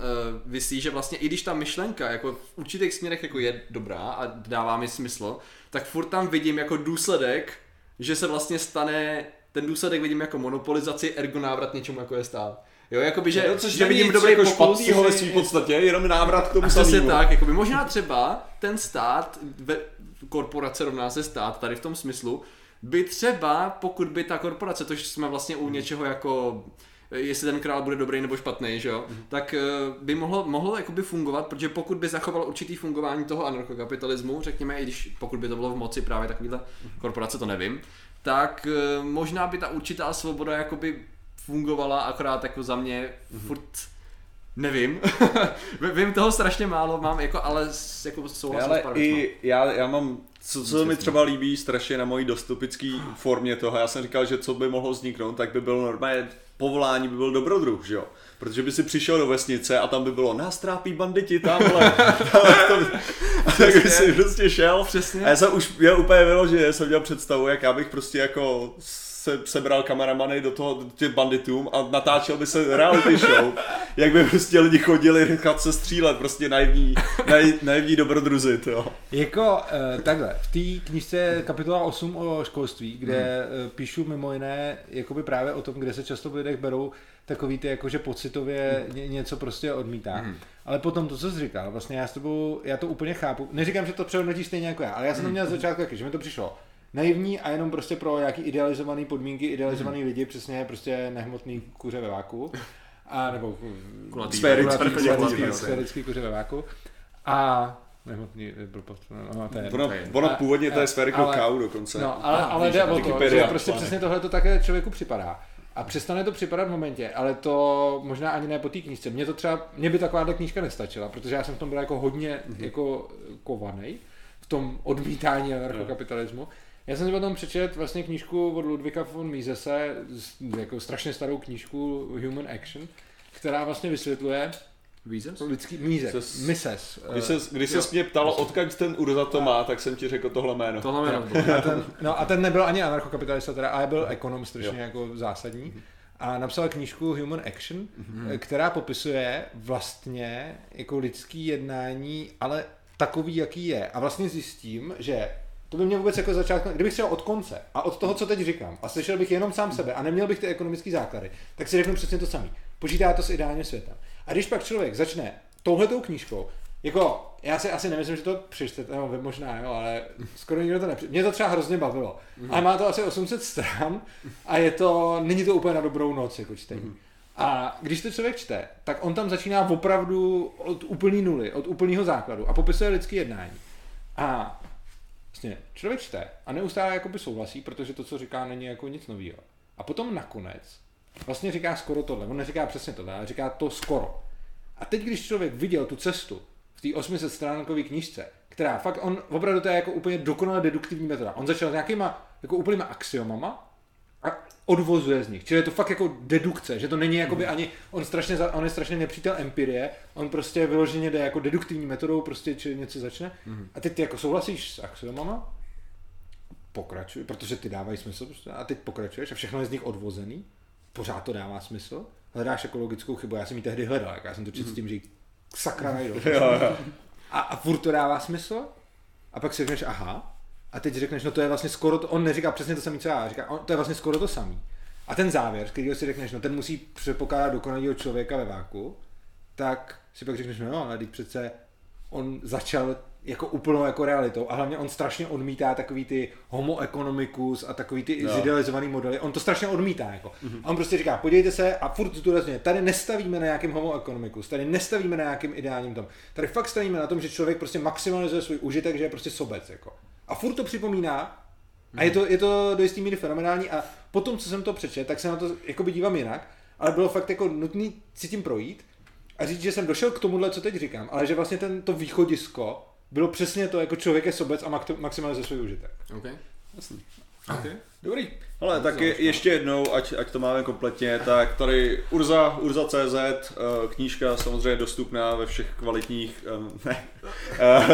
visí, že vlastně i když ta myšlenka jako v určitých směrech jako je dobrá a dává mi smysl, tak furt tam vidím jako důsledek, že se vlastně stane... Ten důsledek vidím jako monopolizaci, ergo návrat něčemu, jako je stát. Jo, jakoby, že, no, že vidím dobrý jako pokus. Špatnýho ve svým podstatě, jenom návrat k tomu samému. Tak, jakoby, možná třeba ten stát, korporace rovná se stát, tady v tom smyslu, by třeba, pokud by ta korporace, to jsme vlastně u něčeho jako, jestli ten král bude dobrý nebo špatný, že jo, tak by mohlo jakoby fungovat, protože pokud by zachoval určitý fungování toho anarchokapitalismu, řekněme, i když pokud by to bylo v moci právě takovýhle korporace, to nevím, tak možná by ta určitá svoboda jakoby fungovala, akorát jako za mě furt nevím. Vím toho strašně málo, mám jako, ale jako souhlasím s paradoxem. Já mám, co mi třeba líbí strašně na mojí dystopický formě toho, já jsem říkal, že co by mohlo vzniknout, tak by bylo normálně povolání, by byl dobrodruh, že jo? Protože by si přišel do vesnice a tam by bylo nás trápí banditi, tamhle. A tak by si prostě šel. Přesně. A já jsem úplně věděl, že jsem měl představu, jak já bych prostě jako se sebral kameramany do toho těch banditům a natáčel by se reality show, jak by prostě lidi chodili nechat se střílet, prostě naivní dobrodruzi, jo. Jako takhle, v té knižce kapitola 8 o školství, kde píšu mimo jiné jakoby právě o tom, kde se často v lidech berou takový ty jakože pocitově něco prostě odmítá. Ale potom to, co jsi říkal, vlastně já s tebou, já to úplně chápu, neříkám, že to přehodnotíš stejně jako já, ale já jsem to měl z začátku taky, že mi to přišlo naivní a jenom prostě pro nějaký idealizovaný podmínky, idealizovaný lidi, přesně prostě nehmotný kuře ve váku. A nebo sférický kuře ve váku. A nehmotný blbost. Ono původně to je sférickou kávu dokonce. No, ale jde o to, že prostě přesně tohle to také člověku připadá. A přestane to připadat v momentě, ale to možná ani ne po té knížce. Mně to třeba, mně by takováhle knížka nestačila, protože já jsem v tom byl jako hodně jako kovanej v tom odmítání anarchokapitalismu. Já jsem si potom přečet vlastně knížku od Ludwiga von Misese, jako strašně starou knížku Human Action, která vlastně vysvětluje Mises. Když ses mě ptalo, odkud ten Urza to má, tak jsem ti řekl tohle jméno. A ten nebyl ani anarchokapitalista, teda, ale byl ekonom strašně jako zásadní. A napsal knížku Human Action, která popisuje vlastně jako lidský jednání, ale takový, jaký je. A vlastně zjistím, že to by mě vůbec jako začátku, kdybych šel od konce a od toho, co teď říkám, a slyšel bych jenom sám sebe a neměl bych ty ekonomické základy, tak si řeknu přesně to samý. Počítá to s ideálním světem. A když pak člověk začne touhletou knížkou, jako já si asi nemyslím, že to přečtete, no, možná jo, ale skoro nikdo to nepřečte. Mě to třeba hrozně bavilo, ale má to asi 800 stran a je to, není to úplně na dobrou noc jako čtení. A když to člověk čte, tak on tam začíná opravdu od úplný nuly, od úplného základu a popisuje lidské jednání. A vlastně člověk čte a neustále jakoby souhlasí, protože to, co říká, není jako nic novýho. A potom nakonec vlastně říká skoro tohle, on neříká přesně tohle, ale říká to skoro. A teď, když člověk viděl tu cestu v té 800 stránkové knížce, která fakt, on opravdu to je jako úplně dokonale deduktivní metoda. On začal s nějakýma jako úplnýma axiomama a odvozuje z nich. Čili je to fakt jako dedukce, že to není jakoby ani, on je strašně nepřítel empirie, on prostě vyloženě jde jako deduktivní metodou, prostě čili něco začne. A teď ty jako souhlasíš s axiomama, pokračuj, protože ty dávají smysl prostě, a teď pokračuješ a všechno je z nich odvozený. Pořád to dává smysl. Hledáš jako logickou chybu, já jsem ji tehdy hledal, já jsem to četl s tím, že ji sakra najdou. A furt to dává smysl a pak si řekneš aha a teď řekneš, no to je vlastně skoro to, on neříká přesně to samý, co já, říká, to je vlastně skoro to samý. A ten závěr, kterýho si řekneš, no ten musí předpokládat dokonalýho člověka ve váku, tak si pak řekneš, no ale teď přece on začal jako úplnou jako realitou. A hlavně on strašně odmítá takový ty homo economicus a takový ty zidealizovaný modely. On to strašně odmítá. Jako. A on prostě říká, podívejte se a furt zdůrazňuje, tady nestavíme na nějakým homo economicus, tady nestavíme na nějakým ideálním tom. Tady fakt stavíme na tom, že člověk prostě maximalizuje svůj užitek, že je prostě sobec. Jako. A furt to připomíná a je to do jistý míry fenomenální a potom, co jsem to přečet, tak se na to jakoby dívám jinak, ale bylo fakt jako nutný si tím projít a říct, že jsem došel k tomuhle, co teď říkám, ale že vlastně to východisko bylo přesně to, jako člověk je sobec a maximalizuje svůj užitek. OK. Jasný. Okay. Dobrý. Ale tak ještě jednou, ať to máme kompletně, tak tady urza.cz, knížka samozřejmě dostupná ve všech kvalitních,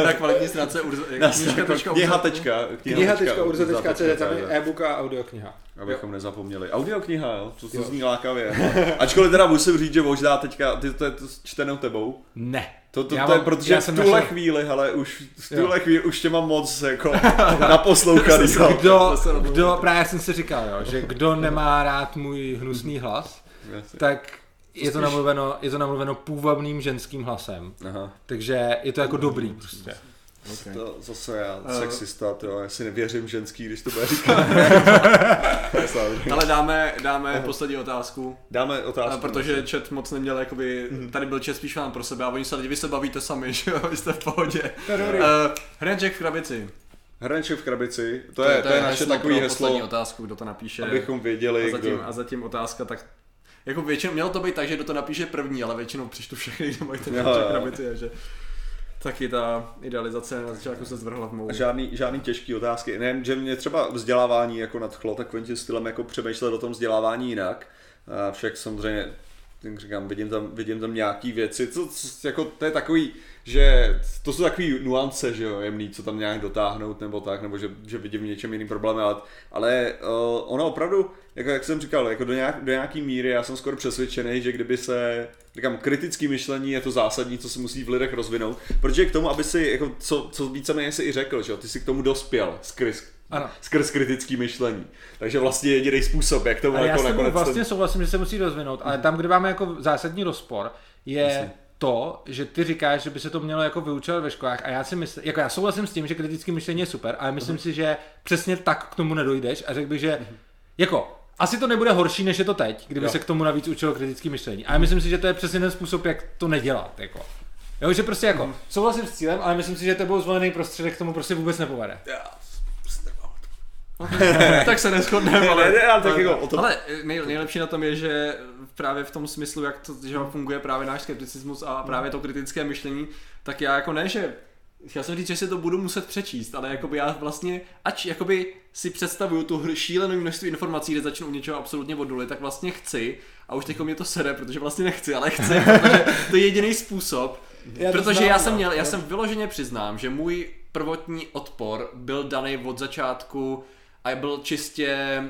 na kvalitní stránce kniha.urza.cz, tam je e-book a audiokniha. Abychom nezapomněli. Audiokniha, jo, to zní lákavě. Ačkoliv teda musím říct, že možná teďka, ty to je čtenou tebou? Ne. To je, protože v tuhle chvíli, hele, už tě mám moc jako naposlouchaný. Kdo, právě jsem si říkal, jo, že kdo nemá rád můj hnusný hlas, tak je to namluveno půvabným ženským hlasem. Aha. Takže je to jako dobrý prostě. Okay. To zase já sexista, jo, já si nevěřím ženský, když to bude říkat. Ale dáme poslední otázku. Dáme otázku. Protože chat moc neměl, jakoby, tady byl chat spíš vám pro sebe a oni se lidi, vy se bavíte sami, že jo, vy jste v pohodě. Hrnček v krabici. Hrnček v krabici, to je naše takové heslo. Poslední otázku, kdo to napíše. Abychom věděli, a zatím otázka, tak jako většinou mělo to být tak, že kdo to napíše první, ale většinou přištu všechny, kdo mají ten hrnček v krabici, že... Taky ta idealizace na začátku se zvrhla v mou. Žádný těžký otázky. Nejen, že mě třeba vzdělávání jako nadchlo takovým stylem jako přemýšlet o tom vzdělávání jinak. Však samozřejmě jak říkám, vidím tam nějaký věci, co jako to je takový, že to jsou takový nuance, že jo, jemný, co tam nějak dotáhnout nebo tak, nebo že vidím v něčem jiným problém, ale ono opravdu, jako jak jsem říkal, jako do nějaký míry, já jsem skoro přesvědčený, že kdyby se, říkám, kritické myšlení je to zásadní, co se musí v lidech rozvinout, protože k tomu, aby si, jako, co víceméně si i řekl, že jo, ty si k tomu dospěl skrz kritický myšlení. Takže vlastně jediný způsob, jak tomu jako nakonec... Vlastně souhlasím, že se musí rozvinout, ale tam, kde máme jako zásadní rozpor, je to, že ty říkáš, že by se to mělo jako vyučovat ve školách, a já si myslím, jako já souhlasím s tím, že kritické myšlení je super, ale myslím si, že přesně tak k tomu nedojdeš, a řekl bych, že jako asi to nebude horší, než je to teď, kdyby se k tomu navíc učilo kritické myšlení. A já myslím si, že to je přesně ten způsob, jak to nedělat, jako. Jo, že prostě jako souhlasím s cílem, ale myslím si, že to byl zvolený prostředek, k tomu prostě vůbec nepovede. Tak se neshodneme, ale nejlepší na tom je, že právě v tom smyslu, jak to, že funguje právě náš skepticismus a právě to kritické myšlení, tak já jako ne, že já jsem říct, že si to budu muset přečíst, ale jakoby já vlastně, ač jakoby si představuju tu šílenou množství informací, kde začnu u něčeho absolutně od nuly, tak vlastně chci, a už teďko mě to sere, protože vlastně nechci, ale chci, protože to je jediný způsob, protože já jsem vyloženě přiznám, že můj prvotní odpor byl daný od začátku a byl čistě,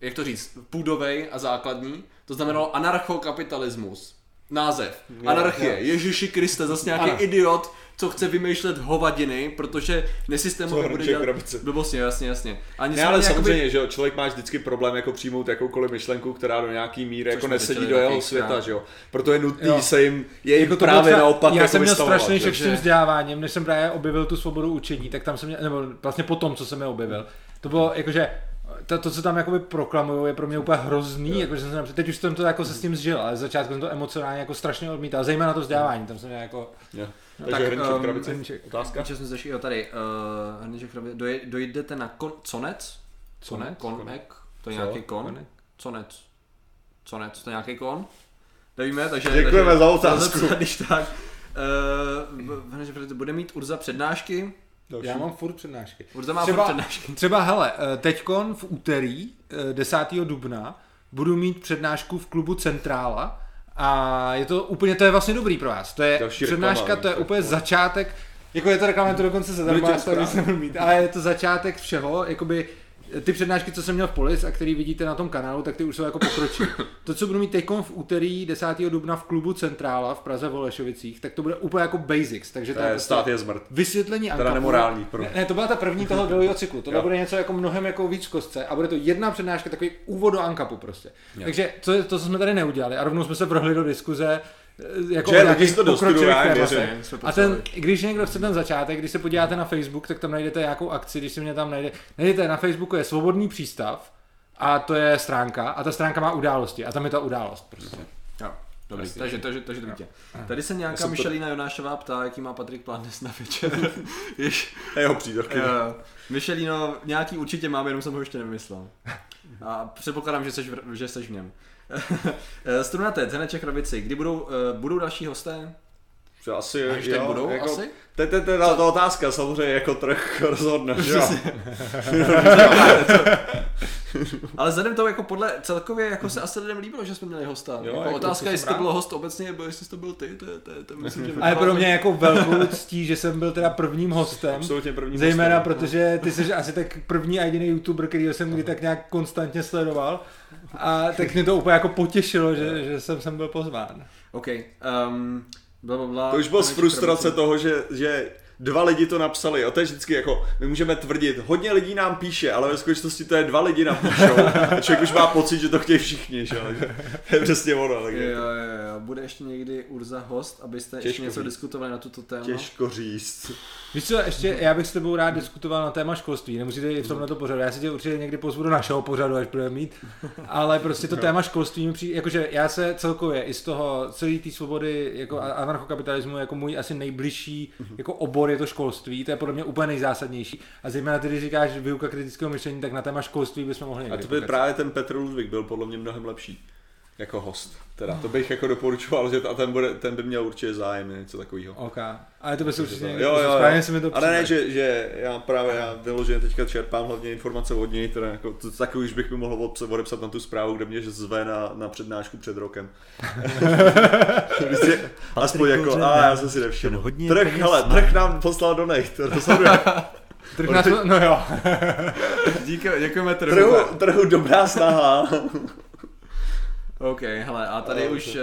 jak to říct, půdovej a základní, to znamenalo anarcho kapitalismus. Název. Anarchie. Ježiši Kriste, zase nějaký idiot, co chce vymýšlet hovadiny, protože nesystémově bude dělat... Blbostně, jasně. Ale samozřejmě, jakoby... že jo, člověk má vždycky problém jako přijmout jakoukoliv myšlenku, která do nějaký míry jako nesedí do jeho světa, že jo. Proto je nutný se jim, je jim jako právě naopak jako vystavovat. Já jsem měl strašný šek s tím vzděláváním, než jsem právě objevil tu svobodu učení, tak tam jsem měl, nebo vlastně po tom, co jsem je objevil, to bylo jakože... To, co tam jakoby proklamuju, je pro mě úplně hrozný, jakože jsem se teď už jsem to jako se s tím zžil, ale začátku jsem to emocionálně jako strašně odmítal, zejména to vzdělávání, tam jsem jako... Takže Hrnček Krabice, otázka? Hrnček jsme zašli, jo, tady, Hrnček Krabice, dojdete na Conec? Konek? To je nějaký kon? Conec, to je nějaký kon? Nevíme, takže... Děkujeme za otázku. Když tak, Hrnček Krabice bude mít Urza přednášky. Další. Já mám furt přednášky. Třeba hele, teďkon v úterý 10. dubna budu mít přednášku v klubu Centrála a je to úplně, to je vlastně dobrý pro vás. To je další přednáška, reklama, to je úplně začátek, jako je to reklama, to dokonce zadarmo, ale je to začátek všeho, jakoby ty přednášky, co jsem měl v Polis a který vidíte na tom kanálu, tak ty už jsou jako pokročí. To, co budu mít teďkon v úterý 10. dubna v klubu Centrála v Praze v Olešovicích, tak to bude úplně jako basics, takže to je stát je zmrt. Vysvětlení Ankara. Teda nemorální pro mě. Ne, to byla ta první toho druhého cyklu. Tohle bude něco jako mnohem jako víc v kostce a bude to jedna přednáška, takový úvod do Ankapu prostě. Jo. Takže to, co jsme tady neudělali a rovnou jsme se vrhli do diskuze, jako a ten, když někdo chce ten začátek, když se podíváte na Facebook, tak tam najdete nějakou akci, když se mě tam najdete na Facebooku je Svobodný přístav a to je stránka a ta stránka má události a tam je ta událost prostě. Jo. Dobrý, takže to vidíte. Tady se nějaká Michelina Jonášová ptá, jaký má Patrik plán dnes na večer. Jeho přídavky. Michelino, nějaký určitě mám, jenom jsem ho ještě nevymyslel. A předpokládám, že seš v něm. Strunatec, Hrneček Krabici, kdy budou další hosté? Asi až teď budou, jako, asi? To je ta otázka, samozřejmě jako trh rozhodne, že jo? Ale vzhledem toho jako podle celkově jako se asi lidem líbilo, že jsme měli hosta. Jo, jako otázka, jestli to byl host obecně, nebo jestli to byl ty, to myslím, že... Ale pro mě jako velkou ctí, že jsem byl teda prvním hostem. Absolutně prvním zejména hostem, protože ty jsi asi tak první a jediný youtuber, kterýho jsem kdy tak nějak konstantně sledoval. A tak mě to úplně jako potěšilo, že jsem byl pozván. Okay. Blablabla, to už bylo z frustrace toho, že dva lidi to napsali, a to je vždycky jako, my můžeme tvrdit, hodně lidí nám píše, ale ve skutečnosti to je dva lidi napíšou a člověk už má pocit, že to chtějí všichni, že je přesně ono. Takže... Jo, bude ještě někdy Urza host, abyste ještě něco diskutovali na tuto téma? Těžko říct. Víš co, ještě já bych s tebou rád diskutoval na téma školství, nemusíte i v tomhle to pořadu, já si tě určitě někdy pozvu do našeho pořadu, až budeme mít, ale prostě to téma školství mi přijde, jakože já se celkově i z toho celé té svobody jako anarchokapitalismu jako můj asi nejbližší jako obor je to školství, to je podle mě úplně nejzásadnější. A zejména když říkáš výuka kritického myšlení, tak na téma školství bychom mohli. A to by právě ten Petr Ludvík byl podle mě mnohem lepší. jako host. Teda to bych jako doporučoval, že ten by měl určitě zájem něco takového. OK. Ale to by se určitě správně se mi to přijde. Ale ne, že já právě já vyloženě teďka čerpám hlavně informace od něj, teda jako to takový už bych mi mohl odepsat na tu zprávu, kde mě zve na přednášku před rokem. Aspoň jako, já jsem si nevšiml. Trh nám poslal do nej, to rozhoduje. No jo. Děkujeme trhu. Dobrá snaha. OK, hele, a tady už...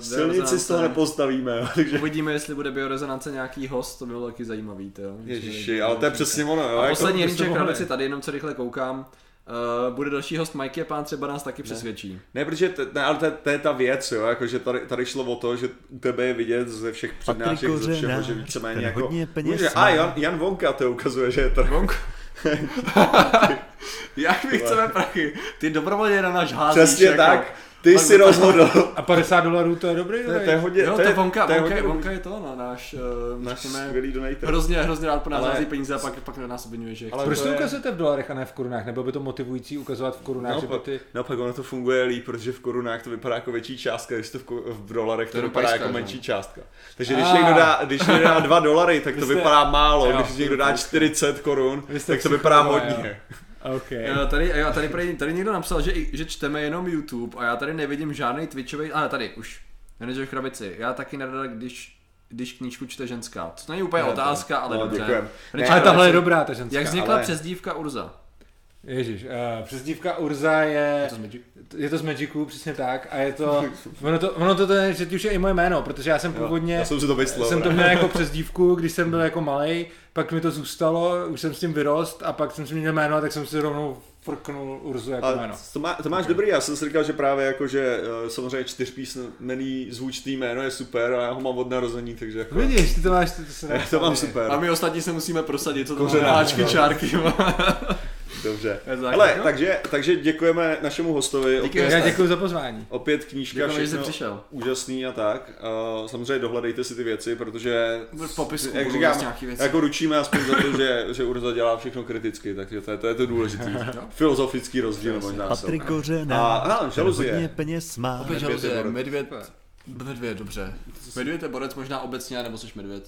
silnici z toho nepostavíme. Takže... Uvidíme, jestli bude biorezonance nějaký host, to bylo taky zajímavý, to jo. Ježiši, ale to je přesně ono, jo. A poslední rýček krabici tady, jenom co rychle koukám. Bude další host Mikey a pán třeba nás taky přesvědčí. Ne, protože to je ta věc, jo, jakože tady šlo o to, že tebe je vidět ze všech přednášek, ze všeho, že víceméně jako... Jan Vonka to ukazuje, že je tady. Jak my chceme prachy? Ty dobrovolně na náš házíš. Přesně tak. Ty si rozhodl. A $50 to je dobrý? To je hodně. Jo, to je Vonka je to na náš skvělý donator. Hrozně rád po nás hází peníze a pak na nás obviňuje, že... Ale proč to ukazujete v dolarech a ne v korunách? Nebylo by to motivující ukazovat v korunách? Naopak ono to funguje líp, protože v korunách to vypadá jako větší částka, když to v dolarech to vypadá jako menší částka. Takže když někdo dá $2, tak to vypadá málo. Když někdo dá 40 korun, tak to vypadá hodně. Okay. Tady někdo napsal, že čteme jenom YouTube a já tady nevidím žádný Twitchový, ale tady už, Manažer v krabici, já taky nerada, když knížku čte ženská, to není úplně otázka, ale dobře. Ale tahle je dobrá ta ženská. Jak vznikla přezdívka Urza? Ježiš, přezdívka Urza je to z Magicu, přesně tak, a je to, že už je i moje jméno, protože já jsem původně, jsem to měl jako přezdívku, když jsem byl jako malej, pak mi to zůstalo, už jsem s tím vyrost a pak jsem si měl jméno, tak jsem si rovnou frknul Urzu jako jméno. To máš dobrý, já jsem si říkal, že právě jako, že samozřejmě 4písmený zvučný jméno je super, ale já ho mám od narození, takže jako... Vidíš, ty to máš, to mám super. A my ostatní se musíme prosadit, co to máme háčky, čárky. Dobře. Hele, takže děkujeme našemu hostovi. Děkuji za pozvání. Opět knížka, všechno úžasný a tak. Samozřejmě dohledejte si ty věci, protože v popisku jak říkám, jako ručíme aspoň za to, že Urza dělá všechno kriticky, takže to je to důležitý. Filozofický rozdíl možná. Patrik Kořená. A žaluzie. Hodně peněz má. Opět žaluzie, medvěd, dobře. Medvěd je borec možná obecně, nebo což medvěd.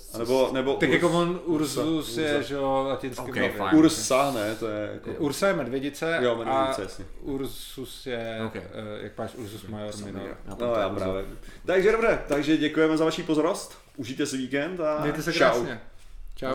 Nebo tak Urs, jako on Ursus je, že jo, latinský. Okay, Ursa, ne, to je jako... Ursa je medvědice, a jasně. Ursus je, jak máš Ursus major minor. No já právě. Takže dobré, takže děkujeme za vaši pozornost, užijte si víkend a mějte se krásně. Čau.